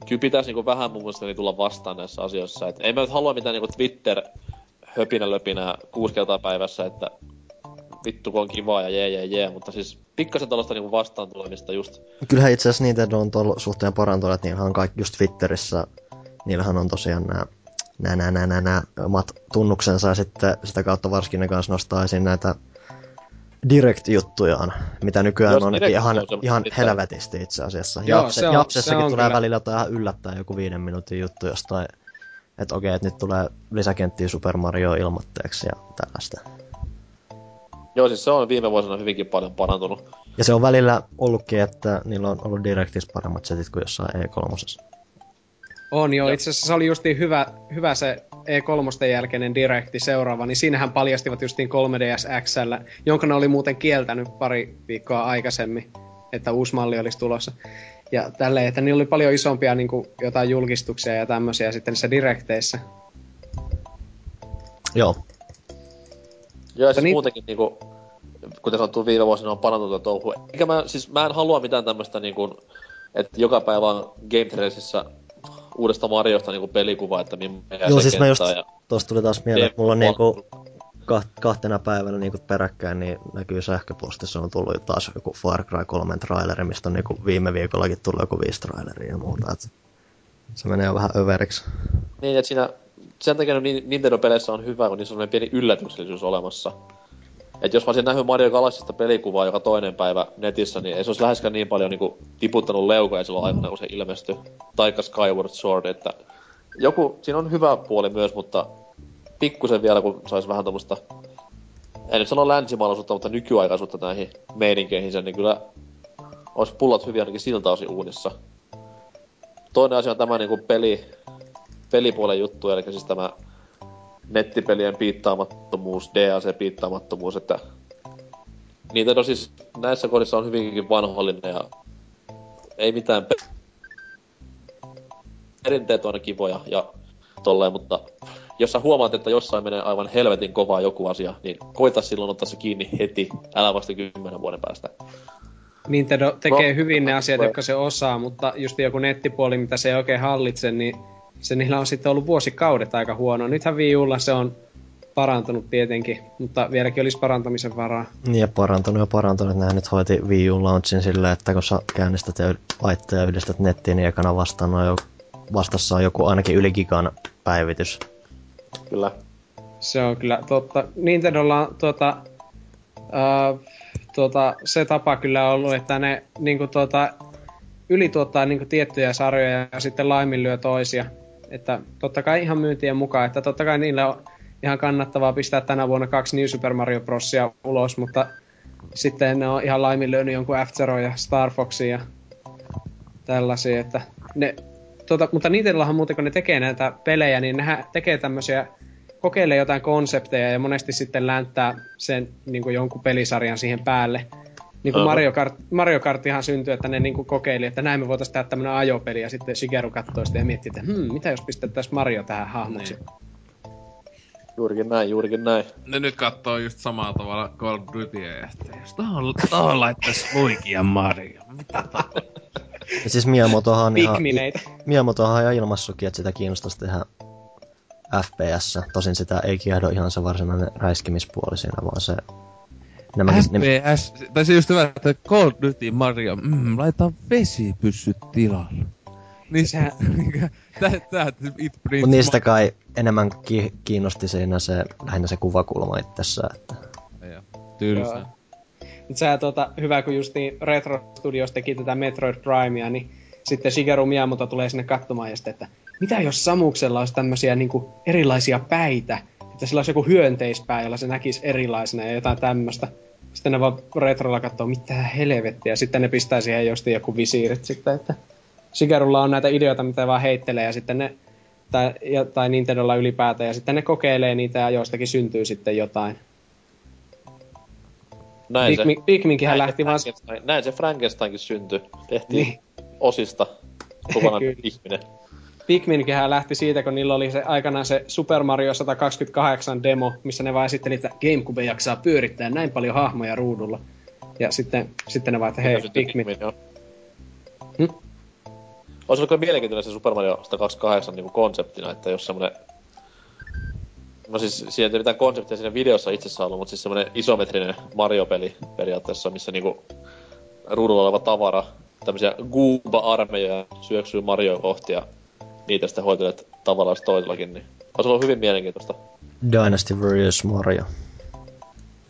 Kyllä pitäis niinku vähän mun mielestä tulla vastaan näissä asioissa, et ei mä nyt halua mitään niinku Twitter-höpinä-löpinää 6 kertaa päivässä, että vittu kun on kivaa ja jee, mutta siis pikkasen tollaista niinku vastaan tulemista just. Kyllähän itse asiassa niitä on tuolla suhteen parantunut, että niillähän on kaikki just Twitterissä, niillähän on tosiaan nää omat tunnuksensa ja sitten sitä kautta varsinkin ne kans nostaa esiin näitä Direct-juttujaan, mitä nykyään jos on ihan helvetisti itse asiassa. Japsessakin tulee kyllä välillä jotain yllättää joku 5 minuutin juttu jostain, että okei, että nyt tulee lisäkenttiä Super Mario ilmoitteeksi ja tällaista. Joo, siis se on viime vuosina hyvinkin paljon parantunut. Ja se on välillä ollutkin, että niillä on ollut Directissa paremmat setit kuin jossain E3. On joo, itse asiassa se oli justiin hyvä se E3 jälkeinen direkti seuraava, niin siinähän paljastivat justiin 3DS XL, jonka ne oli muuten kieltänyt pari viikkoa aikaisemmin, että uusi malli olisi tulossa. Ja tälleen, että niillä oli paljon isompia niin kuin jotain julkistuksia ja tämmöisiä sitten niissä direkteissä. Joo. Joo, siis muutenkin niinku, kuten sanottu viime vuosina on parantunut touhu. Eikä mä en halua mitään tämmöistä niinku, että joka päivä on Game Trailsissä uudesta Mariosta niinku pelikuva, että millainen kenttä. Joo, siis mä just, ja... tuossa tuli taas mieleen, että mulla on niinku kahtena päivänä niin kuin peräkkäin niin näkyy sähköpostissa on tullut taas joku Far Cry 3 traileri, mistä on niin kuin viime viikollakin tullut joku 5 traileria ja muuta. Et se menee jo vähän överiksi. Niin, että siinä sen takia Nintendo-peleissä on hyvä, kun niissä on sellainen pieni yllätyksellisyys olemassa. Että jos mä olisin nähnyt Mario Galaxista pelikuvaa joka toinen päivä netissä, niin ei se olisi läheskään niin paljon niin kuin tiputtanut leukoja silloin aikana, kun se ilmestyi. Taikka Skyward Sword, että joku, siinä on hyvä puoli myös, mutta pikkusen vielä, kun saisi vähän tommoista, en nyt sano länsimaalaisuutta, mutta nykyaikaisuutta näihin meininkeihinsä, niin kyllä olisi pullat hyviä ainakin siltä osin uunissa. Toinen asia on tämä niin kuin pelipuolen juttu, eli siis tämä nettipelien piittaamattomuus, DAC-piittaamattomuus, että niitä on siis näissä kohdissa on hyvinkin vanhollinen ja ei mitään perinteet on aina kivoja ja tolleen, mutta jos sä huomaat, että jossain menee aivan helvetin kovaa joku asia, niin koita silloin ottaa se kiinni heti, älä vasta 10 vuoden päästä. Nintendo tekee hyvin ne asiat, jotka se osaa, mutta just joku nettipuoli, mitä se ei oikein hallitse, niin se niillä on sitten ollut vuosikaudet aika huono. Nythän Wii U:lla se on parantunut tietenkin, mutta vieläkin olisi parantamisen varaa. Niin ja parantunut. Nämä nyt hoiti Wii U Launchin silleen, että kun sä käynnistät ja laitteja yhdistät nettiin, niin ekana vastassa on joku ainakin yli gigan päivitys. Kyllä. Se on kyllä totta. Nintendolla on se tapa kyllä ollut, että ne niinku ylituottaa niinku tiettyjä sarjoja ja sitten laiminlyö toisia. Että totta kai ihan myyntien mukaan, että totta kai niillä on ihan kannattavaa pistää tänä vuonna 2 New Super Mario Brosia ulos, mutta sitten ne on ihan laiminlyönyt jonkun F-Zeron ja Star Foxin ja tällaisia, että ne mutta Nintendollahan muuten, kun ne tekee näitä pelejä, niin nehän tekee tämmöisiä, kokeilee jotain konsepteja ja monesti sitten länttää sen niin kuin jonkun pelisarjan siihen päälle. Niin kuin Mario Kartihan syntyi, että ne niin kuin kokeili, että näin me voitaisiin tehdä tämmöinen ajopeli ja sitten Shigeru katsoi sitä ja mietti, että mitä jos pistettäisiin Mario tähän hahmoksi. Juurikin näin. Ne nyt katsoo just samalla tavalla Call of Dutyä ja jos tohon laittaisi muikia Mario, mitä tapahtuu? Ja siis Miyamotohan on ihan ilmassukin, että sitä kiinnostaisi tehdä FPS. Tosin sitä ei kiehdo ihan se varsinainen räiskimispuoli siinä, vaan se... FPS... Tai se just hyvä, että Call of Duty Mario, laitetaan vesipyssyt tilalle. Niin sehän... Mut niistä kai enemmän kiinnosti siinä se, lähinnä se kuvakulma itsessä, että... Tylsä. Sehän hyvä, kun just niin Retro Studios teki tätä Metroid Primea, niin sitten Shigeru Miyamoto tulee sinne katsomaan ja sitten, että mitä jos Samuksella olisi tämmöisiä niinku erilaisia päitä, että sillä olisi joku hyönteispää, jolla se näkisi erilaisena ja jotain tämmöistä. Sitten ne vaan Retrolla katsoo, mitä helvettiä, ja sitten ne pistää siihen jostain joku visiirit sitten, että Shigerulla on näitä ideoita, mitä vaan heittelee ja sitten ne, tai Nintendolla ylipäätään, ja sitten ne kokeilee niitä ja joistakin syntyy sitten jotain. Pikminkinhän lähti vaan... Näin se Frankensteinkin syntyi. Tehtiin niin. Osista kokonainen ihminen. Pikminkinhän lähti siitä, kun niillä oli se, aikanaan se Super Mario 128 demo, missä ne vaan esitteli, että Gamecube jaksaa pyörittää näin paljon hahmoja ruudulla. Ja sitten ne vaan, että hei, Pikmin. Olisi ollut mielenkiintoinen se Super Mario 128 niin kuin konseptina, että jos semmoinen... No siis siinä ei mitään konseptia siinä videossa itsessään ollut, mutta siis semmoinen isometrinen Mario-peli periaatteessa, missä niinku ruudulla oleva tavara, tämmöisiä Gooba-armeijoja syöksyy Marioa kohti ja niitä sitten hoitelee tavallaan toisellakin, niin olisi ollut hyvin mielenkiintoista. Dynasty Warriors Mario.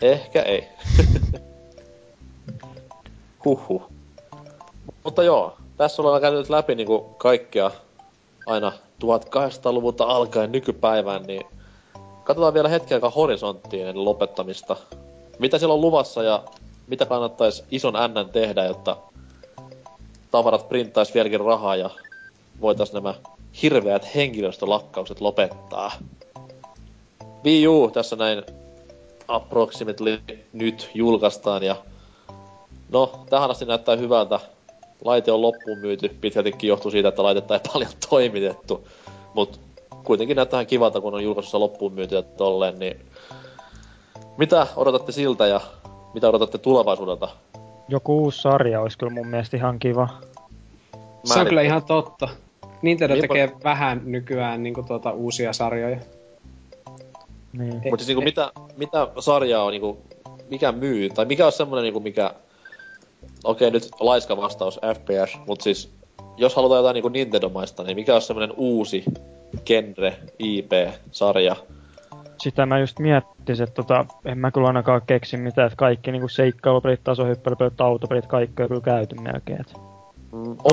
Ehkä ei. Huhhuh. Mutta joo, tässä ollaan käynyt läpi niinku kaikkea aina 1800-luvulta alkaen nykypäivään, niin katsotaan vielä hetken aikaa horisonttiin ennen lopettamista. Mitä siellä on luvassa ja mitä kannattaisi ison N:n tehdä, jotta tavarat printtaisi vieläkin rahaa ja voitaisiin nämä hirveät henkilöstölakkaukset lopettaa. Wii U tässä näin approximately nyt julkaistaan ja no tähän asti näyttää hyvältä. Laite on loppuun myyty, pitkältikin johtuu siitä, että laitetta ei paljon toimitettu, mut kuitenkin näyttää kivalta, kun on julkaisussa loppuun myytyä tolleen, niin mitä odotatte siltä ja mitä odotatte tulevaisuudelta? Joku uusi sarja olisi kyllä mun mielestä ihan kiva. Se on kyllä ihan totta. Nintendo tekee vähän nykyään niin uusia sarjoja. Niin. Mutta siis niinku mitä sarjaa on niinku, mikä myy, tai mikä on semmonen niinku mikä... Okei, nyt laiska vastaus, FPS, mut siis... Jos halutaan jotain niinku Nintendo-maista, niin mikä on semmonen uusi genre, IP-sarja? Sitä mä just miettisin, että en mä kyllä ainakaan keksi mitään, että kaikki niinku seikkailupelit, tasohyppelypelit, autopelit, kaikki on kyllä käyty melkein.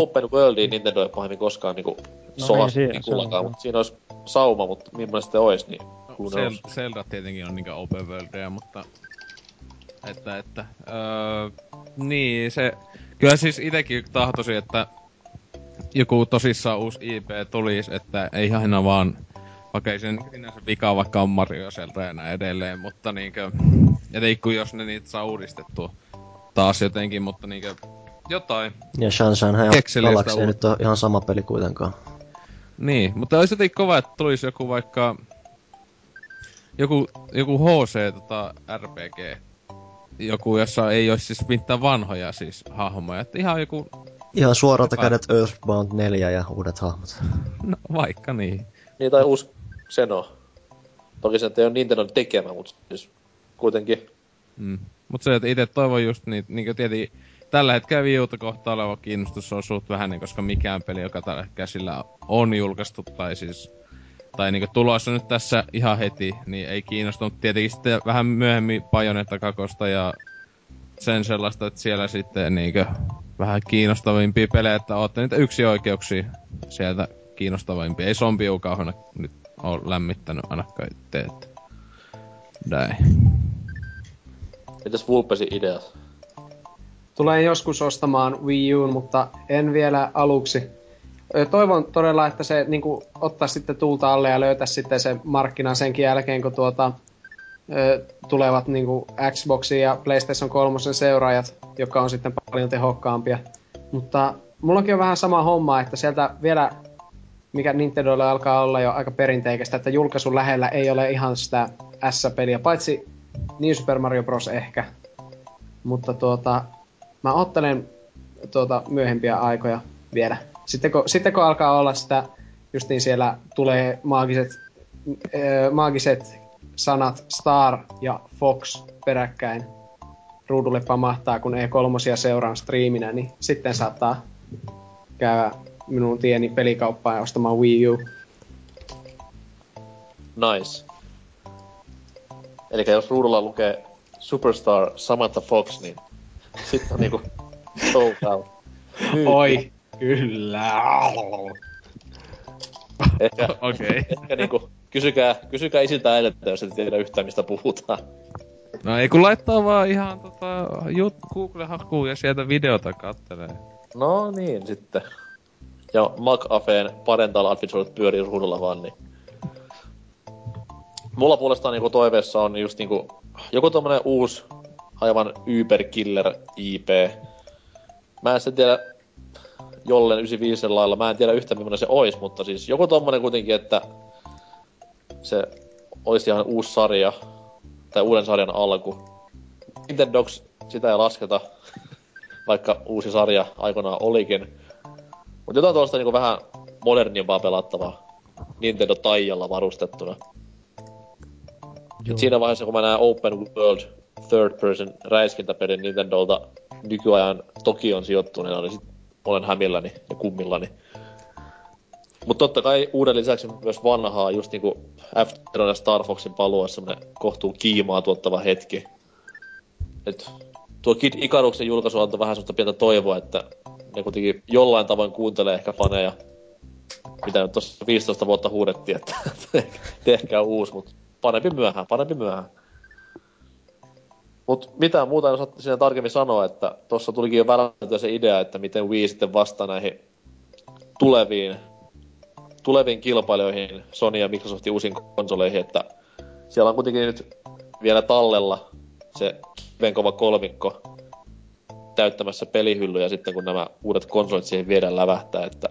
Open Worldiin Nintendo ei pahemmin koskaan niinku niin kullakaan, mutta siinä olisi sauma, mutta millainen sitten olisi, niin who knows. Zelda tietenkin on niinku Open Worldia, mutta... niin, se... Kyllä siis itekin tahtoisin, että joku tosissaan uusi IP tulisi, että ei aina vaan... Vaikka ei sen sinänsä vikaa, vaikka on Mario sieltä ja näin edelleen, mutta niinkö... Etenkin kun jos ne niitä saa uudistettua taas jotenkin, mutta niinkö... Jotain. Ja Sunshinehän ja Galaxy ei nyt ole ihan sama peli kuitenkaan. Niin, mutta olisi jotenkin kova, että tulisi joku vaikka... Joku HC RPG. Joku, jossa ei olisi siis mitään vanhoja siis hahmoja, että ihan joku... Ihan suoralta kädet Earthbound 4 ja uudet hahmot. No vaikka niin. Niin tai uusi Xeno. Toki se ei ole Nintendo tekemä, mutta siis kuitenkin. Mm. Mutta se, että itse toivon just niin kuin tietenkin tällä hetkellä viuta kohtaa oleva kiinnostus on suht vähäinen, koska mikään peli, joka tällä hetkellä sillä on julkaistu tai siis... Tai niinku tulossa nyt tässä ihan heti, niin ei kiinnostunut tietenkin sitten vähän myöhemmin Bayonetta kakosta ja sen sellaista, että siellä sitten niinku vähän kiinnostavimpia pelejä, että ootte niitä yksioikeuksia sieltä kiinnostavimpia. Ei zombiukauhana nyt oo lämmittänyt ainakaan itse, että näin. Mitäs Vulpesin ideat? Tulee joskus ostamaan Wii U:n, mutta en vielä aluksi. Toivon todella, että se niin kuin, ottaa sitten tuulta alle ja löytää sitten se markkina senkin jälkeen, kun tulevat niin kuin Xboxin ja PlayStation 3 seuraajat, jotka on sitten paljon tehokkaampia. Mutta mullakin on vähän sama homma, että sieltä vielä, mikä Nintendolle alkaa olla jo aika perinteikästä, että julkaisun lähellä ei ole ihan sitä S-peliä, paitsi New Super Mario Bros. Ehkä. Mutta mä ottelen myöhempiä aikoja vielä. Sitten kun alkaa olla sitä, just niin siellä tulee maagiset sanat Star ja Fox peräkkäin ruudulle pamahtaa, kun E3 seuraan striiminä, niin sitten saattaa käydä minun tieni pelikauppaan ja ostamaan Wii U. Nice. Elikkä jos ruudulla lukee Superstar Samantha Fox, niin sitten on niinku sold out. Oi. Kyllä. Ehkä, okay. Ehkä niinku, kysykää isiltä äidettä, jos et tiedä yhtään mistä puhutaan. No ei kun laittaa vaan ihan Google-hakuun ja sieltä videota kattelee. No niin sitten. Ja McAfeen parental advisorit pyörii ruudulla vaan niin. Mulla puolestaan niinku toiveessa on just niinku joku tommonen uusi aivan yberkiller IP. Mä en sitten tiedä jolleen 95 lailla. Mä en tiedä yhtään millainen se ois, mutta siis joku tommonen kuitenkin, että se olisi ihan uusi sarja, tai uuden sarjan alku. Nintendox sitä ei lasketa, vaikka uusi sarja aikanaan olikin. Mutta jotain tuollaista niinku vähän modernimpaa pelattavaa Nintendo taijalla varustettuna. Siinä vaiheessa, kun mä näen Open World Third Person räiskintäpelin Nintendolta nykyajan Tokion sijoittuneena, niin olen hämilläni ja kummillani. Mut totta kai uuden lisäksi myös vanhaa, just niinku F-Zeron ja Star Foxin paluu semmonen kohtuu kiimaa tuottava hetki. Et tuo Kid Icaruksen julkaisu antoi vähän semmoista pientä toivoa, että ne kuitenkin jollain tavoin kuuntelee ehkä faneja. Mitä nyt tossa 15 vuotta huudettiin, että tehkää uusi, mut parempi myöhään. Mut mitään muuta en osaa siinä tarkemmin sanoa, että tossa tulikin jo välähtyä se idea, että miten Wii sitten vastaa näihin tuleviin kilpailijoihin Sony ja Microsoftin uusiin konsoleihin, että siellä on kuitenkin nyt vielä tallella se kivenkova kolmikko täyttämässä pelihyllyjä sitten, kun nämä uudet konsolit siihen viedään lävähtää, että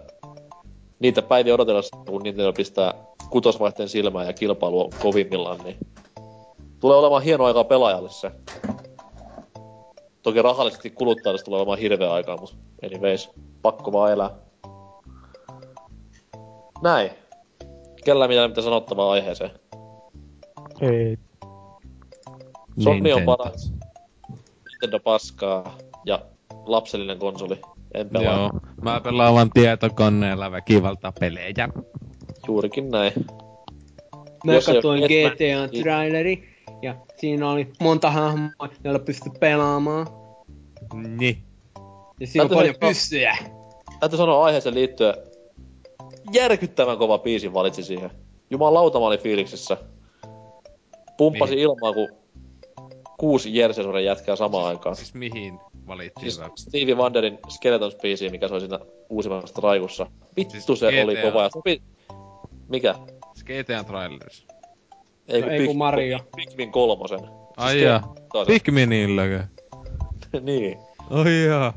niitä päiviä odotellessa, kun Nintendo pistää kutosvaihteen silmään ja kilpailu on kovimmillaan, niin tulee olemaan hieno aikaa pelaajalle se. Toki rahallisesti kuluttajalle tulee olemaan hirveä aikaa, mutta anyways, pakko vaan elää. Näin. Kellään mitään sanottavaa aiheeseen. Ei. Sony on paras. Nintendo paskaa ja lapsellinen konsoli. En pelaa. Joo, mä pelaan vaan tietokoneella väkivaltapelejä. Juurikin näin. Mä katsoin GTA-traileri ja siinä oli monta hahmoa, joilla pystyi pelaamaan. Niin. Ja siinä on paljon pyssyjä. Täytyy sanoa aiheeseen liittyen. Järkyttävän kova biisi valitsi siihen. Jumalauta, mä olin fiiliksessä. Pumppasin ilmaa, kun 6 Jersesuuden jätkää samaan aikaan. Siis mihin valittiin? Siis Stevie Wonderin Skeletons-biisiin, mikä soi siinä uusimmassa traikussa. Vittu, se oli kova ja sopi... Mikä? GTA Trailers. Ei kun Mario. Pikmin 3. Ai jaa. Pikminilläkö? Niin. Ai jaa.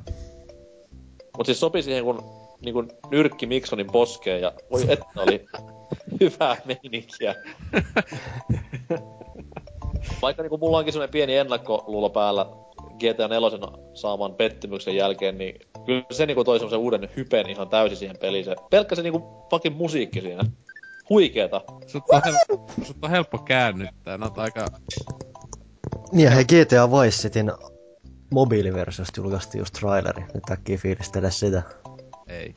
Mut siis sopi siihen kun... Niinku nyrkki Miksonin poskeen ja... Voi että oli... hyvää meininkiä. Vaikka niinku mulla onkin semmonen pieni ennakkoluulo päällä GTA 4 saaman pettymyksen jälkeen, niin... Kyllä se niinku toi semmosen uuden hypen ihan täysin siihen peliin. Se pelkkä se niinku fucking musiikki siinä. Huikeeta. Sut on helppo käännyttää, no aika... Niin hei, GTA Vice Cityn mobiiliversiosta julkaistiin just traileri. Nyt äkkiä fiilistele sitä. Ei.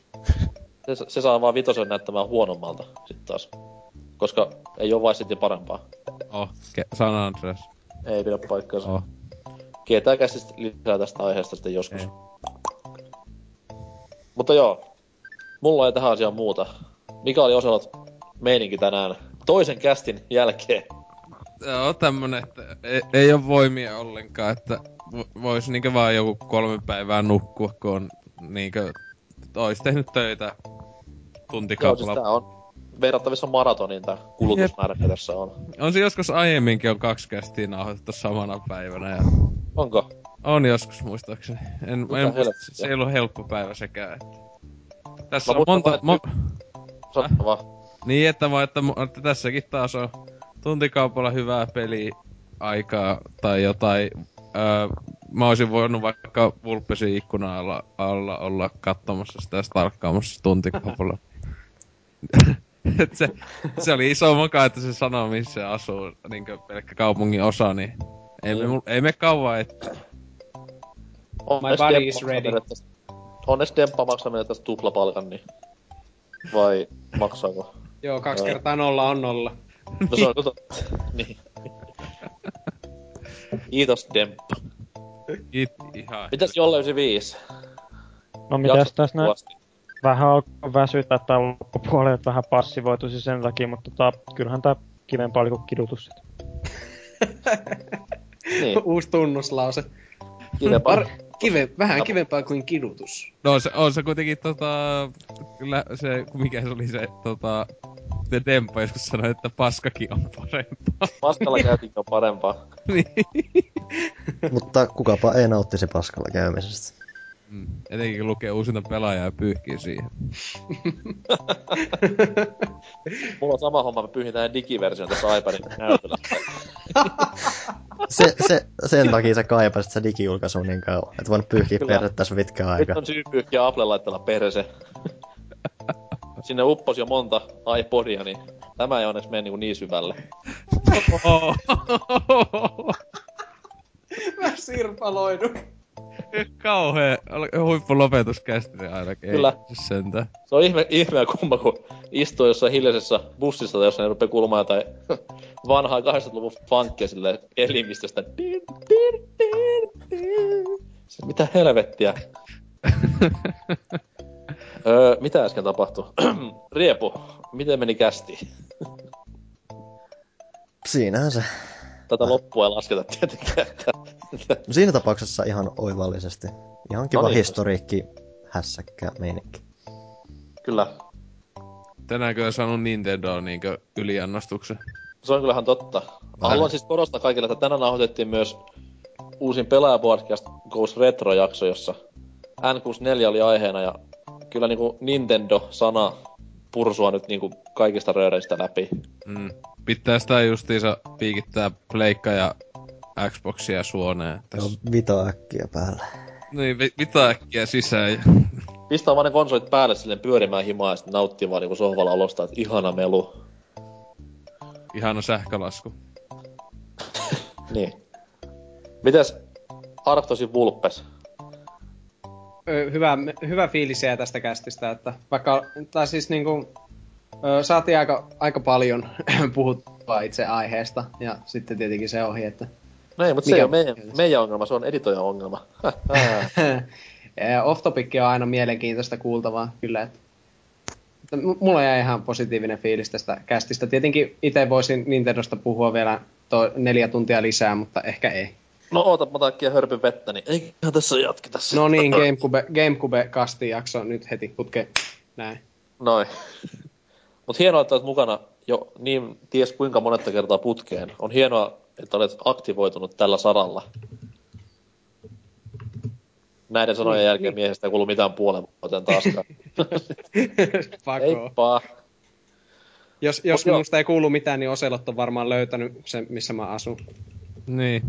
Se saa vaan vitosen näyttämään huonommalta sit taas. Koska ei oo Vice City parempaa. Oh, San Andreas. Ei pidä paikkaansa. Oh. GTA käsistä lisää tästä aiheesta sitten joskus. Ei. Mutta joo. Mulla ei tähän asiaan muuta. Mikä oli Oselot meininki tänään toisen castin jälkeen? Tää on tämmönen, että ei oo voimia ollenkaan, että vois niinkö vaan joku 3 päivää nukkua, kun on niinkö... Ois tehnyt töitä tuntikaupalla. Joo, siis tää on verrattavissa maratoniin tää kulutusmäärä, mitä tässä on. On se joskus aiemminkin on 2 kästiä nauhoitettu samana päivänä ja... Onko? On joskus muistaakseni. En se ei ollu helppo päivä sekään, että... Tässä on monta... Niin, että tässäkin taas on tuntikaupalla hyvää peliaikaa tai jotain. Mä oisin voinut vaikka Vulppesin ikkunan alla olla katsomassa sitä ja starkkaamassa tuntikaupalla. se oli iso moka, että se sanoo missä asuu, niinkö pelkkä kaupungin osa, niin ei me kauan ettei. My body is ready. Onnes Demppa maksaa mennä tästä tuplapalkan, niin... Vai maksaako? Joo, 2 x 0 on 0. No se on niin. Kiitos Demppa. Mitäs jolle 95? No mitäs tässä näin? Vähän alkoi väsyttää tää loppupuolella, että vähän passivoituisi sen takia, mutta kyllähän tää kivempaa oli kuin kidutus sit. Niin. Uusi tunnuslause. Vähän kivempaa kuin kidutus. No on se kuitenkin kyllä se, mikä se oli se se Demppa joskus sanoi, että paskakin on parempaa. Paskalla käytikin on parempaa. Niin. Mutta kukapa ei nauttisi paskalla käymisestä. Etenkin kun lukee uusinta pelaajaa ja pyyhkii siihen. Mulla on sama homma, me pyyhitään digiversion tässä iPadin näytöllä. Sen takia sä kaipasit sitä digijulkaisuun niin kauan, et voinut pyyhkiä perset tässä pitkään aikaa. Nyt on syy pyyhkiä Apple laitteella perse. Sinne upposi jo monta iPodia, niin tämä ei onneksi mene niin syvälle. Mä sirpaloidun. Kauhee huippulopetus kästi ainakin. Kyllä. Sentään. Se on ihmeä kumma, kun istuu jossain hiljaisessa bussissa tai jossain rupee kulmaa jotain vanhaa 80-luvun funkkia silleen elimistöstä. Mitä helvettiä? Mitä äsken tapahtui? Riepu, miten meni kästi? Siinähän se. Tätä loppua ei lasketa tietenkään. Siinä tapauksessa ihan oivallisesti. Ihan kiva historiikki, hässäkkä meininki. Kyllä. Tänäänkö on saanut Nintendo niinkö yliannostuksen? Se on kyllähän totta. Haluan siis korostaa kaikille, että tänään ahoitettiin myös uusin pelaajapodcast Goes Retro-jakso, jossa N64 oli aiheena ja kyllä niinku Nintendo-sana pursua nyt niinku kaikista rööreistä läpi. Pitää sitä justiinsa piikittää pleikka ja Xboxia suoneen. Joo, vitaäkkiä päälle. Niin, vitaäkkiä sisään. Pistää vaan ne konsolit päälle silleen pyörimään himaa ja sitten nauttii vaan niinku sohvalla olostaan, että ihana melu. Ihana sähkölasku. Niin. Mites Arttosin Vulpes? Hyvä fiilisiä tästä kästistä, että vaikka, tai siis niinku, saatiin aika paljon puhuttua itse aiheesta, ja sitten tietenkin se ohi, että... No ei, mutta se ei ole meidän ongelma, se on editoijan ongelma. Off-topicki on aina mielenkiintoista kuultavaa, kyllä, että mulla jäi ihan positiivinen fiilis tästä kästistä. Tietenkin itse voisin Nintendosta puhua vielä 4 tuntia lisää, mutta ehkä ei. No oota, mä takia hörpyn vettä, niin eiköhän tässä jatketa sitä. No niin, GameCube-kastin jakso nyt heti putkeen. Näin. Noin. Mut hienoa, että olet mukana jo niin ties kuinka monetta kertaa putkeen. On hienoa, että olet aktivoitunut tällä saralla. Näiden sanojen jälkeen miehestä ei kuulu mitään puolen vuoteen taaskaan. Pakoo. Jos minusta ei kuulu mitään, niin Oselot on varmaan löytänyt sen, missä mä asun. Niin.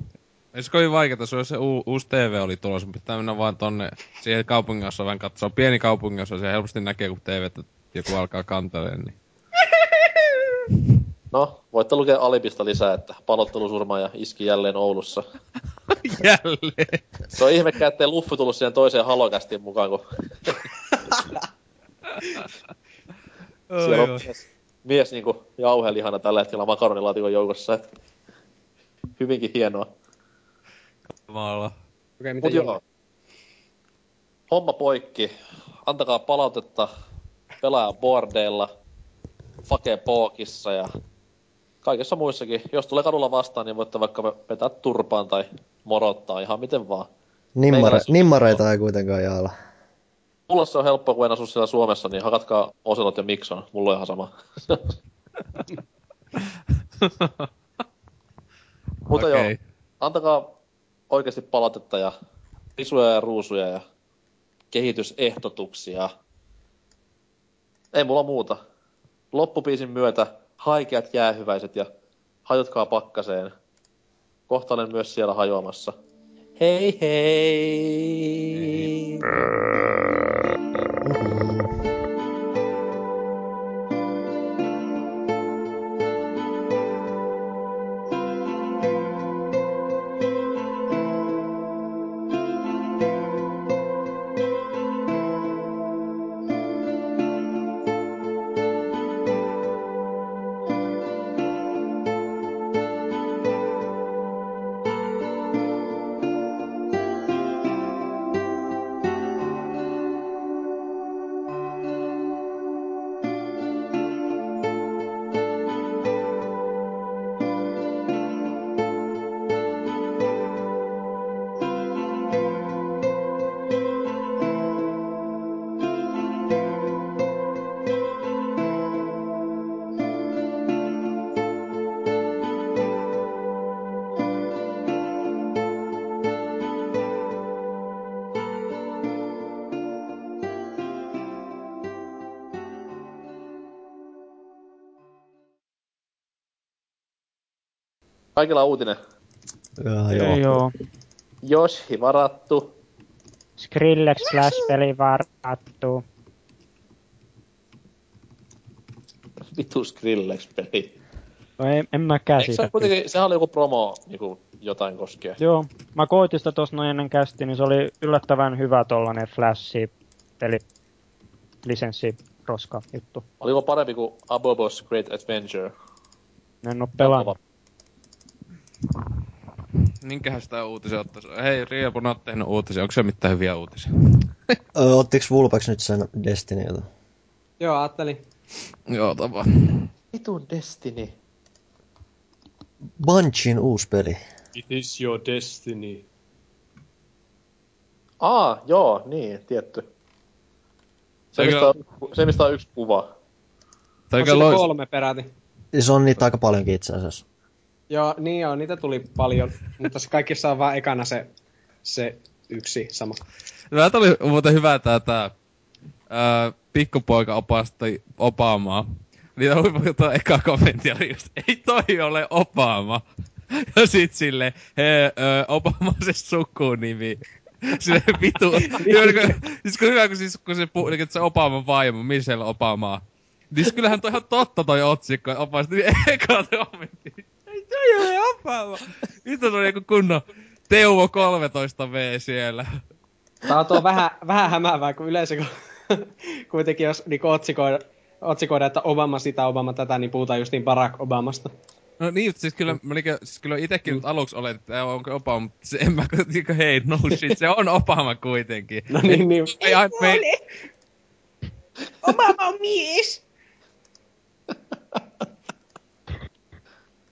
Olisi kovin vaikeeta, jos se uusi TV oli tulossa. Pitää mennä vaan tonne siihen kaupunginossa vähän katsoa. Pieni kaupunginossa, siellä helposti näkee, kun TVtä joku alkaa kanteleen. Niin. No, voitte lukea Alipista lisää, että palottelusurmaaja iski jälleen Oulussa. Jälleen? Se on ihmekään, ettei Luffi tullut siihen toiseen Halokästiin mukaan, kun... Siellä on mies niinku jauhelihana tällä hetkellä makaronilaatikon joukossa. Et... Hyvinkin hienoa. Kamala. Okei, mut joo. Homma poikki. Antakaa palautetta pelaajan boardeilla, Fakepookissa ja kaikessa muissakin. Jos tulee kadulla vastaan, niin voitte vaikka vetää turpaan tai morottaa ihan miten vaan. Nimmareita ei kuitenkaan jaala. Mulla se on helppoa, kun en asu siellä Suomessa, niin hakatkaa Oselot ja Mikson. Mulla on ihan sama. Mutta okay. Joo, antakaa oikeasti palautetta ja risuja ja ruusuja ja kehitysehdotuksia. Ei mulla muuta. Loppubiisin myötä haikeat jäähyväiset ja hajotkaa pakkaseen. Kohta olen myös siellä hajoamassa. Hei hei! Kaikilla on uutinen. Joo. Joshi varattu. Skrillex Flash-peli varattu. Vitu Skrillex-peli. No en mäkään siitä. Se kuitenkin, sehän oli joku promo niinku jotain koskee. Joo. Mä koitin sitä tossa noin ennen kästi, niin se oli yllättävän hyvä tollanen Flash-peli. Lisenssi-roska juttu. Oliko parempi kuin Abobo's Great Adventure? En oo pelannut. Minkähän sitä uutisia ottaisi? Hei, Riepun oot tehnyt uutisia. Onko se mitään hyviä uutisia? Ottiks Vulpeks nyt sen Destinyilta? Joo, ajattelin. Joo, tapa. Vitun Destiny. Bungieen uusi peli. It is your destiny. Joo, niin, tietty. Se mistä on yksi kuva. On 3 peräti. Se on niitä aika paljonkin itse asiassa. Joo, niin joo, niitä tuli paljon, mutta se kaikissa on vaan ekana se yksi sama. Tämä oli muuten hyvä tää pikkupoika opasti Obamaa. Niitä oli jotain ekaa kommenttia, just ei toi ole Obama. Ja sit silleen, Obama se sukunimi. Silleen vitu. Siis kun hyvä, kun se Obaman vaimo, Michelle Obamaa. Niin kyllähän toi ihan totta toi otsikko, opasti, niin ekaa kommentti. ei ole apalla. Nyt on niinku kunnon Teuvo 13V siellä. Tää on vähän hämäävää, kun yleensä kuitenkin jos niin otsikoida, että Obama sitä, Obama tätä, niin puhutaan just niin Barack Obamasta. No niin, siis kyllä, kyllä itsekin nyt aluksi olet, että onko Obama, mutta se en mä kuitenkaan, hei, no shit, se on Obama kuitenkin. No niin. Ei ole. Obama on mies!